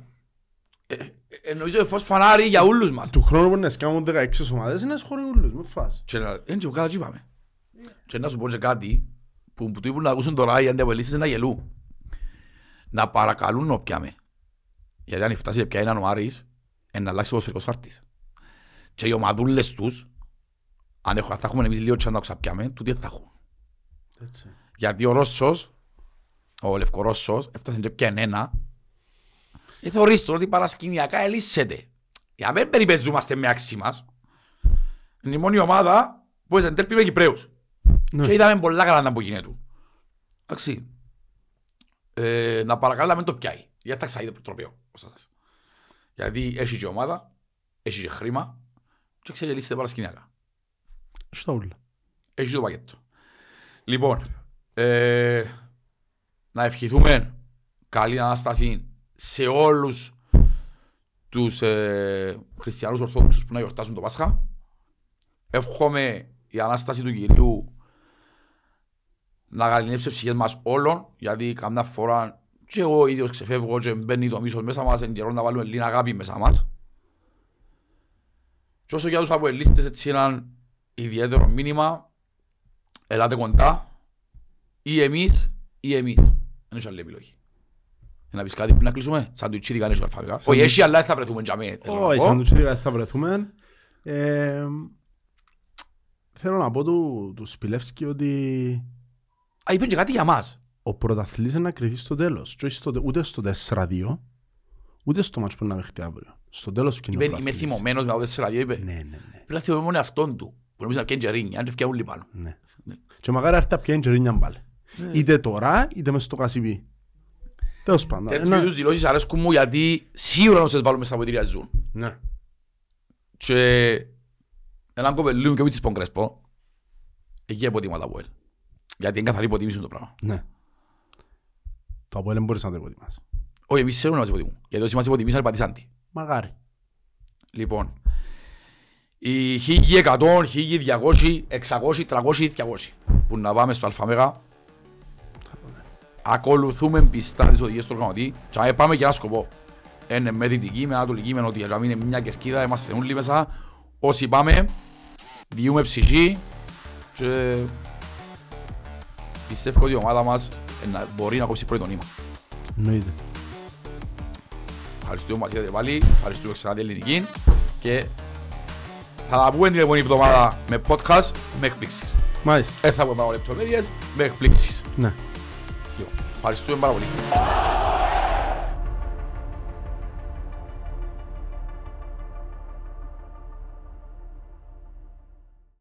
Εννοίζω φως φανάρι για ούλους μας. Του χρόνου που να σκάμουν 16 ομάδες είναι σχόλοι ούλους, με φάση. Είναι και κάτι είπαμε. Και να σου πω και κάτι που του είπουν να ακούσουν τώρα οι αντιαπολίτες να γελούν. Να παρακαλούν όποια με. Γιατί αν φτάσει πια έναν ο Άρης, να αλλάξει ο σφαιρικός χάρτης. Και οι ομαδούλες τους, αν θα έχουμε εμείς λίγο τσάντα ξαπιάμε, τούτοι θα έχουν. Γιατί ο Ρώσος, ο Λευκορώσος, έφτασε και πια ένα. Και θεωρήστε ότι παρασκηνιακά ελύσσεται. Για μεν περιπεζούμαστε με άξι μας. Είναι η μόνη ομάδα που έζαν τέρπι με Κυπραίους. Και είδαμε πολλά καλά να πω γίνεται του. Εντάξει. Να παρακαλάμε το πιάει. Για τα ξαίδε προτροπέω. Γιατί έχει και ομάδα, έχει και χρήμα και ξέρει λύσετε παρασκηνιακά. Στα ούλα. Έχει το πακέτο. Λοιπόν, να ευχηθούμε καλή Ανάσταση σε όλους τους χριστιανούς Ορθόδοξους που να γιορτάσουν το Πάσχα. Εύχομαι η Ανάσταση του Κυρίου να γαληνεύσει τις ψυχές μας όλων, γιατί καμιά φορά και εγώ ίδιος ξεφεύγω και μπαίνει το μίσος μέσα μας, εν καιρό να βάλουμε λίγη αγάπη μέσα μας. Και όσο για τους αποελίστες έτσι έναν ιδιαίτερο μήνυμα, ελάτε κοντά, ή εμείς. Δεν έχει άλλη επιλογή. Να πεις κάτι πρέπει να κλείσουμε, σαν του Ιτσίδικα είναι σορφαβικά. Όχι, εσύ αλλά θα βρεθούμε για μένα. Όχι, σαν του Ιτσίδικα θα βρεθούμε. Θέλω να πω του Σπιλέφσκι ότι... Α, είπε και κάτι για μας. Ο πρωταθλητής είναι να κριθεί στο τέλος. Ούτε στο 4-2, ούτε στο μάτσο που είναι να βρεχτεί αύριο. Στο τέλος και είναι ο πρωταθλητής. Είμαι θυμωμένος με το 4-2, είπε. Ναι. Πρέπει να θυμωμένος μόνο εαυτόν του, που νομίζει να πιένει γερίνια, αν και φτιάχνουν όλοι πάνω. Ναι. Και μακάρι άρχεται να πιένει γερίνια πάλι. Είτε τώρα, είτε μέσα στο κασιπί. Τέλος πάντων. Τέτοιου είδους δηλώσεις αρέσκουν μου γιατί σίγουρα να σας βάλουμε στα ποτήρια ζουν. Ναι. Και έναν κοπελίου και ο Μίτσης Πονκρέσπο, εκεί αποτείμα τα ΑΠΟΕΛ. Γιατί είναι καθαρή υποτίμηση το πράγμα. Ναι. Το ΑΠΟΕΛ δεν μπορείς να το υποτιμάς. Όχι, εμείς θέλουμε να μας υποτιμούν. Γιατί όσοι μας υποτιμήσαν πατήσαντι. Μαγάρι. Λοιπόν, οι 1.100, 1.200, 600, 300, 200 που να πάμε στο αλφαμέγα. Ακολουθούμε πιστά τις οδηγίες του οργανωτή και να πάμε για ένα σκοπό. Είναι με δυτική, με ανατολική, με νότια. Είναι μια κερκίδα, είμαστε όλοι μέσα. Όσοι πάμε, διούμε ψυχή και πιστεύω ότι η ομάδα μας μπορεί να κόψει πρώτο νήμα. Εννοείται. Ευχαριστούμε που μας είδατε πάλι, ευχαριστούμε ξανά την Ελληνική και θα τα πούμε την επόμενη εβδομάδα με podcast με εκπλήξεις. Μάλιστα. Θα πούμε πάνω λεπτομέρειες με εκπλήξεις. Ναι. Ευχαριστούμε πάρα πολύ.